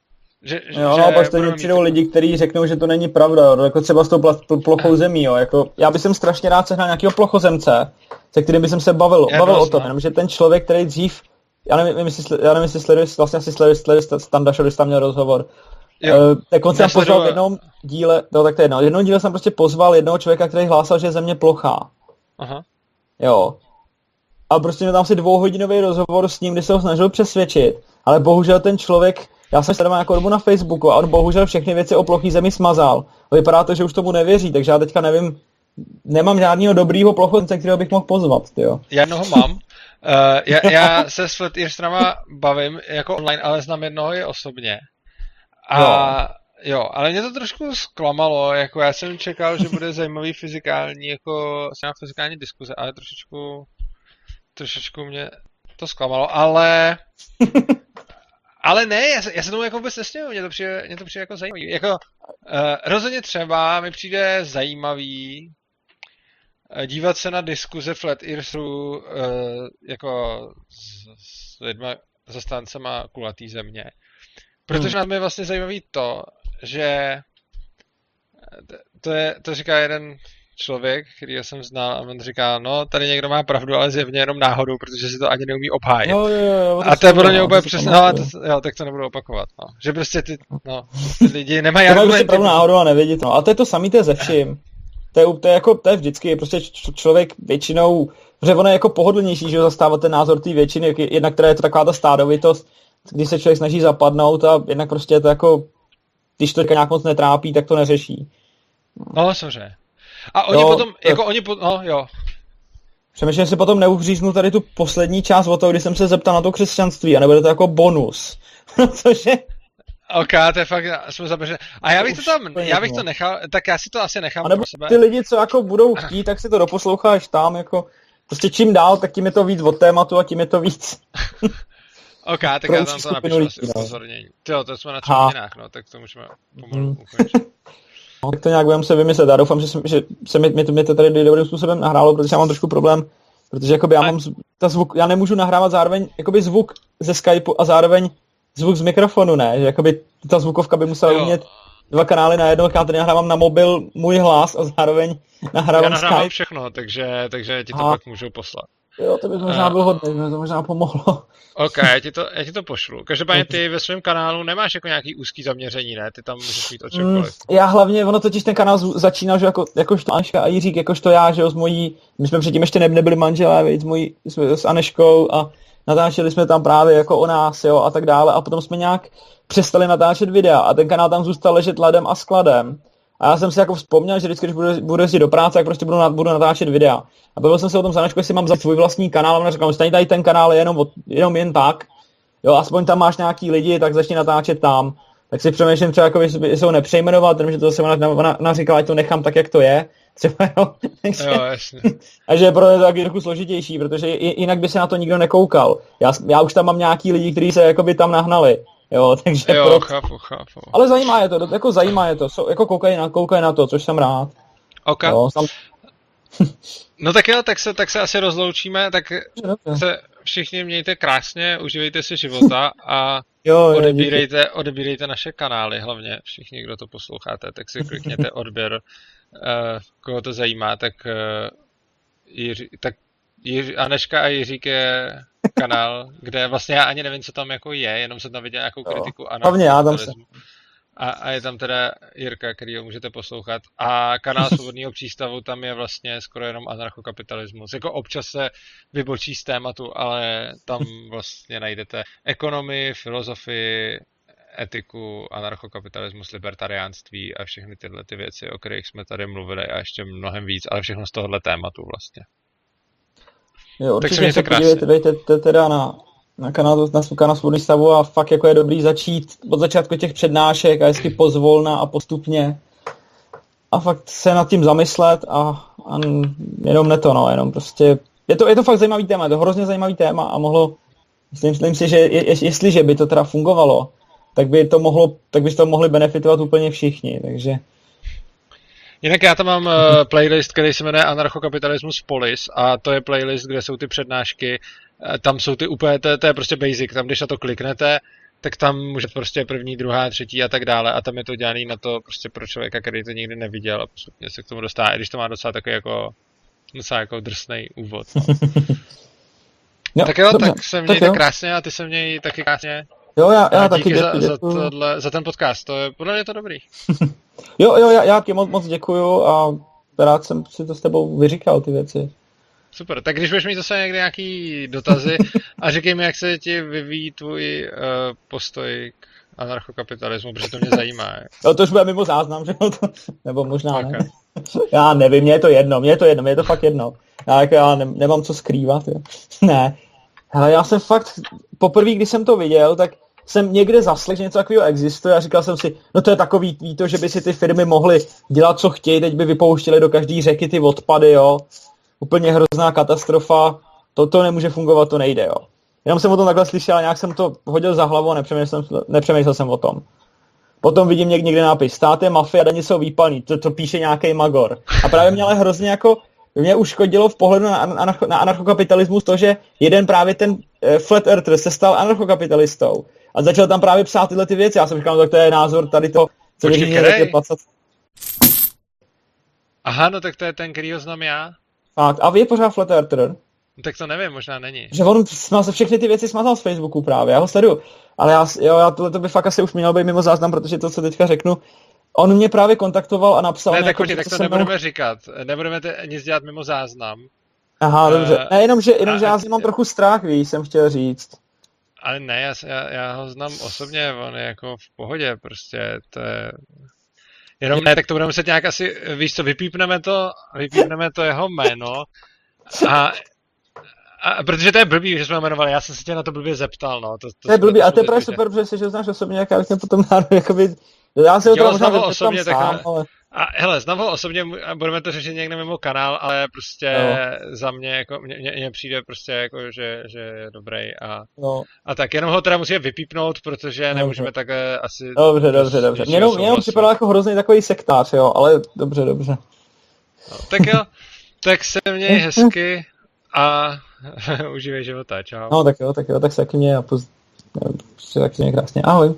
Že, jo, že a pak tady přijdou mít... lidi, kteří řeknou, že to není pravda, jo, jako třeba s tou pl- plochou zemí, jo, jako... Já bych jsem strašně rád sehnal nějakého plochozemce, se kterým bych se bavil, bavil o tom, jenomže ten člověk, který dřív... Já nevím, jestli, já nevím, jestli sleduje, vlastně asi sleduje, sleduje Standa Show, když tam měl rozhovor. Jo, tak on jsem pozval v jednom díle, no tak to je jedno, v jednom díle jsem prostě pozval jednoho člověka, který hlásal, že je země plochá. Aha. Jo. A prostě měl tam si dvouhodinový rozhovor s ním, kdy se ho snažil přesvědčit, ale bohužel ten člověk, já jsem sledoval nějakou dobu na Facebooku a on bohužel všechny věci o plochý zemi smazal. A vypadá to, že už tomu nevěří, takže já teďka nevím, nemám žádného dobrýho plochozemce, kterého bych mohl pozvat, jo. Já jednoho mám. uh, já, já se s Flatirstrama bavím jako online, ale znám jednoho i osobně. A jo. jo, ale mě to trošku zklamalo, jako já jsem čekal, že bude zajímavý fyzikální, jako fyzikální diskuze, ale trošičku, trošičku mě to zklamalo, ale, ale ne, já se, já se tomu jako vůbec nesměju, mě to přijde, mě to přijde jako zajímavý, jako uh, rozhodně třeba mi přijde zajímavý uh, dívat se na diskuze flat earthů uh, jako s, s lidma, zastáncema kulatý země. Protože nám je vlastně zajímavý to, že to, je, to říká jeden člověk, který já jsem znal, a on říká, no tady někdo má pravdu, ale zjevně jenom náhodou, protože si to ani neumí obhájit. No, jo, jo, a to je podle mě úplně přesně, tak to nebudu opakovat. No. Že prostě ty, no, ty lidi nemají argumenty. To má náhodou a nevědět, no. A to je to samé, to je ze vším. To je, to je, jako, to je vždycky, prostě č- člověk většinou, protože ono je jako pohodlnější, že zastávat ten názor té většiny, jednak která je to taková ta stádovitost, když se člověk snaží zapadnout a jednak prostě to jako, když to nějak moc netrápí, tak to neřeší. No, samozřejmě. A oni jo, potom, to... jako oni, po... no jo. Přemýšlím, si potom neuhříznu tady tu poslední část o toho, když jsem se zeptal na to křesťanství a nebude to jako bonus. Cože? Ok, to je fakt, jsme zaběřili. A já bych to, to tam, já bych to nechal, tak já si to asi nechám pro sebe. Ty lidi, co jako budou chtít, tak si to doposloucháš tam, jako, prostě čím dál, tak tím je to víc od tématu a tím je to víc. Ok, tak já tam to napíšu asi upozornění. Jo, to jsme na třech hodinách, no, tak to můžeme pomalu mm. ukončit. No, tak to nějak budeme se vymyslet, já doufám, že se, že se mi, mi, to, mi to tady dobrým způsobem nahrálo, protože já mám trošku problém, protože jakoby já, mám, ta zvuk, já nemůžu nahrávat zároveň jakoby zvuk ze Skypeu a zároveň zvuk z mikrofonu, ne, že jakoby ta zvukovka by musela jo. umět dva kanály na jedno, já tady nahrávám na mobil můj hlas a zároveň nahrávám Skype. Já nahrávám Skype. všechno, takže, takže ti to Aha. pak můžu poslat. Jo, to by to možná bylo hodně, to by to možná pomohlo. Ok, já ti to, já ti to pošlu. Každopádně ty ve svém kanálu nemáš jako nějaký úzký zaměření, ne? Ty tam můžeš mít o čemkoliv. Mm, já hlavně, ono totiž ten kanál začínal, že jako, jakožto Aneška a Jiřík, jakožto já, že jo, s mojí, my jsme předtím ještě nebyli manželé, víc, s mojí, s Aneškou a natáčeli jsme tam právě jako o nás, jo, a tak dále a potom jsme nějak přestali natáčet videa a ten kanál tam zůstal ležet ladem a skladem. A já jsem si jako vzpomněl, že vždycky, když budu, budu jezdit do práce, tak prostě budu, na, budu natáčet videa. A bavil jsem se o tom Zanečku, jestli mám svůj vlastní kanál, a ona říkala, staň tady ten kanál jenom, od, jenom jen tak, jo, aspoň tam máš nějaký lidi, tak začni natáčet tam. Tak si přemýšlím třeba, jako, jestli ho nepřejmenoval, protože to zase ona, ona, ona říkala, ať to nechám tak, jak to je. Třeba, jo. Jo, jasně. A že je pro mě to taky trochu složitější, protože jinak by se na to nikdo nekoukal. Já, já už tam mám nějaký lidi, kteří se jakoby tam nahnali. Jo, takže jo, proto... chápu, chápu. Ale zajímá je to, jako zajímá je to, so, jako koukej na, koukej na to, což jsem rád. Ok. Jo, sam... No tak jo, tak se, tak se asi rozloučíme, tak se všichni mějte krásně, užívejte si života a jo, odebírejte, odebírejte naše kanály, hlavně všichni, kdo to posloucháte, tak si klikněte odběr, koho to zajímá, tak, Jiří, tak Jiří, Aneška a Jiřík je kanál, kde vlastně já ani nevím, co tam jako je, jenom jsem tam viděl nějakou kritiku. Ano, hlavně já tam se. A, a je tam teda Jirka, který ho můžete poslouchat. A kanál Svobodného přístavu, tam je vlastně skoro jenom anarchokapitalismus. Jako občas se vybočí z tématu, ale tam vlastně najdete ekonomii, filozofii, etiku, anarchokapitalismus, libertariánství a všechny tyhle ty věci, o kterých jsme tady mluvili a ještě mnohem víc, ale všechno z tohohle tématu vlastně. Jo, určitě tak se, se podívejte, dejte teda na... na kanálu na kanálu Svobodného přístavu a fakt jako je dobrý začít od začátku těch přednášek a jestli pozvolna a postupně a fakt se nad tím zamyslet a, a jenom ne to, no, jenom prostě je to, je to fakt zajímavý téma, je to hrozně zajímavý téma a mohlo, myslím si, že je, jestliže by to teda fungovalo, tak by to mohlo, tak by z toho mohli benefitovat úplně všichni, takže jinak já tam mám playlist, který se jmenuje Anarchokapitalismus Polis a to je playlist, kde jsou ty přednášky, tam jsou ty úplně, to, to je prostě basic, tam když na to kliknete, tak tam můžete prostě první, druhá, třetí a tak dále a tam je to dělaný na to prostě pro člověka, který to nikdy neviděl a postupně se k tomu dostává, i když to má docela takový jako, docela jako drsnej úvod. No. Jo, tak jo, dobře, tak se mějte tak krásně a ty se měj taky krásně. Jo, já, já taky děkuji. Za, za, tohle, za ten podcast, to je, podle mě to dobrý. Jo, jo, já, já ti moc, moc děkuju a rád jsem si to s tebou vyříkal, ty věci. Super, tak když budeš mít zase někde nějaký dotazy a řekni mi, jak se ti vyvíjí tvůj uh, postoj k anarchokapitalismu, protože to mě zajímá. No to už bude mimo záznam, že? Nebo možná ne. Já nevím, mně je to jedno, mně je to jedno, mně je to fakt jedno. Já, jako, já ne, nemám co skrývat. Jo. Ne, hele, já jsem fakt, poprvé, když jsem to viděl, tak jsem někde zaslech, že něco takového existuje a říkal jsem si, no to je takový výto, že by si ty firmy mohly dělat, co chtějí, teď by vypouštěly do každý řeky ty odpady, jo. Úplně hrozná katastrofa, toto nemůže fungovat, to nejde, jo. Jenom jsem o tom takhle slyšel, a nějak jsem to hodil za hlavu a nepřemýšlel, nepřemýšlel jsem o tom. Potom vidím někde nápis, stát je mafie a daně jsou výpalný, to, to píše nějaký magor. A právě mě ale hrozně jako, mě uškodilo v pohledu na, na, na anarchokapitalismus to, že jeden právě ten eh, flat earther se stal anarchokapitalistou a začal tam právě psát tyhle ty věci. Já jsem říkal, no, tak to je názor tady to, co je placat. Aha, no tak to je ten, který ho znám já. Tak, a vy je pořád flat earther? No, tak to nevím, možná není. Že on smazal, všechny ty věci smazal z Facebooku právě, já ho sleduju. Ale já, jo, já tohle to by fakt asi už měl být mimo záznam, protože to, co teďka řeknu, on mě právě kontaktoval a napsal... Ne, tak jako, tak to, to nebudeme mnou... říkat, nebudeme te, nic dělat mimo záznam. Aha, uh, dobře, ne, jenom, že, jenom, a, že já z něj mám trochu strach, víš, jsem chtěl říct. Ale ne, já, já, já ho znám osobně, on je jako v pohodě, prostě, to je... Jenom ne, tak to budeme muset nějak asi, víš co, vypípneme to, vypípneme to jeho jméno a, a protože to je blbý, že jsme ho jmenovali, já jsem se tě na to blbě zeptal, no. To, to, to je blbý, a to je právě super, protože si, že ho znáš osobně, jak já bych potom jakoby, já se ho tam možná osobně, tak sám, ale... A hele, znám ho osobně, budeme to řešit někde mimo kanál, ale prostě no. Za mě, jako, mě, mě přijde prostě, jako, že, že je dobrý a, no. A tak, jenom ho teda musíme vypípnout, protože nemůžeme no, takhle asi... Dobře, dobře, dobře. Mě jenom připadal jako hrozný takový sektář, jo, ale dobře, dobře. No, tak jo, tak se měj hezky a užívej života, čau. No tak jo, tak jo, tak se taky mě a poz... tak se mě krásně, ahoj.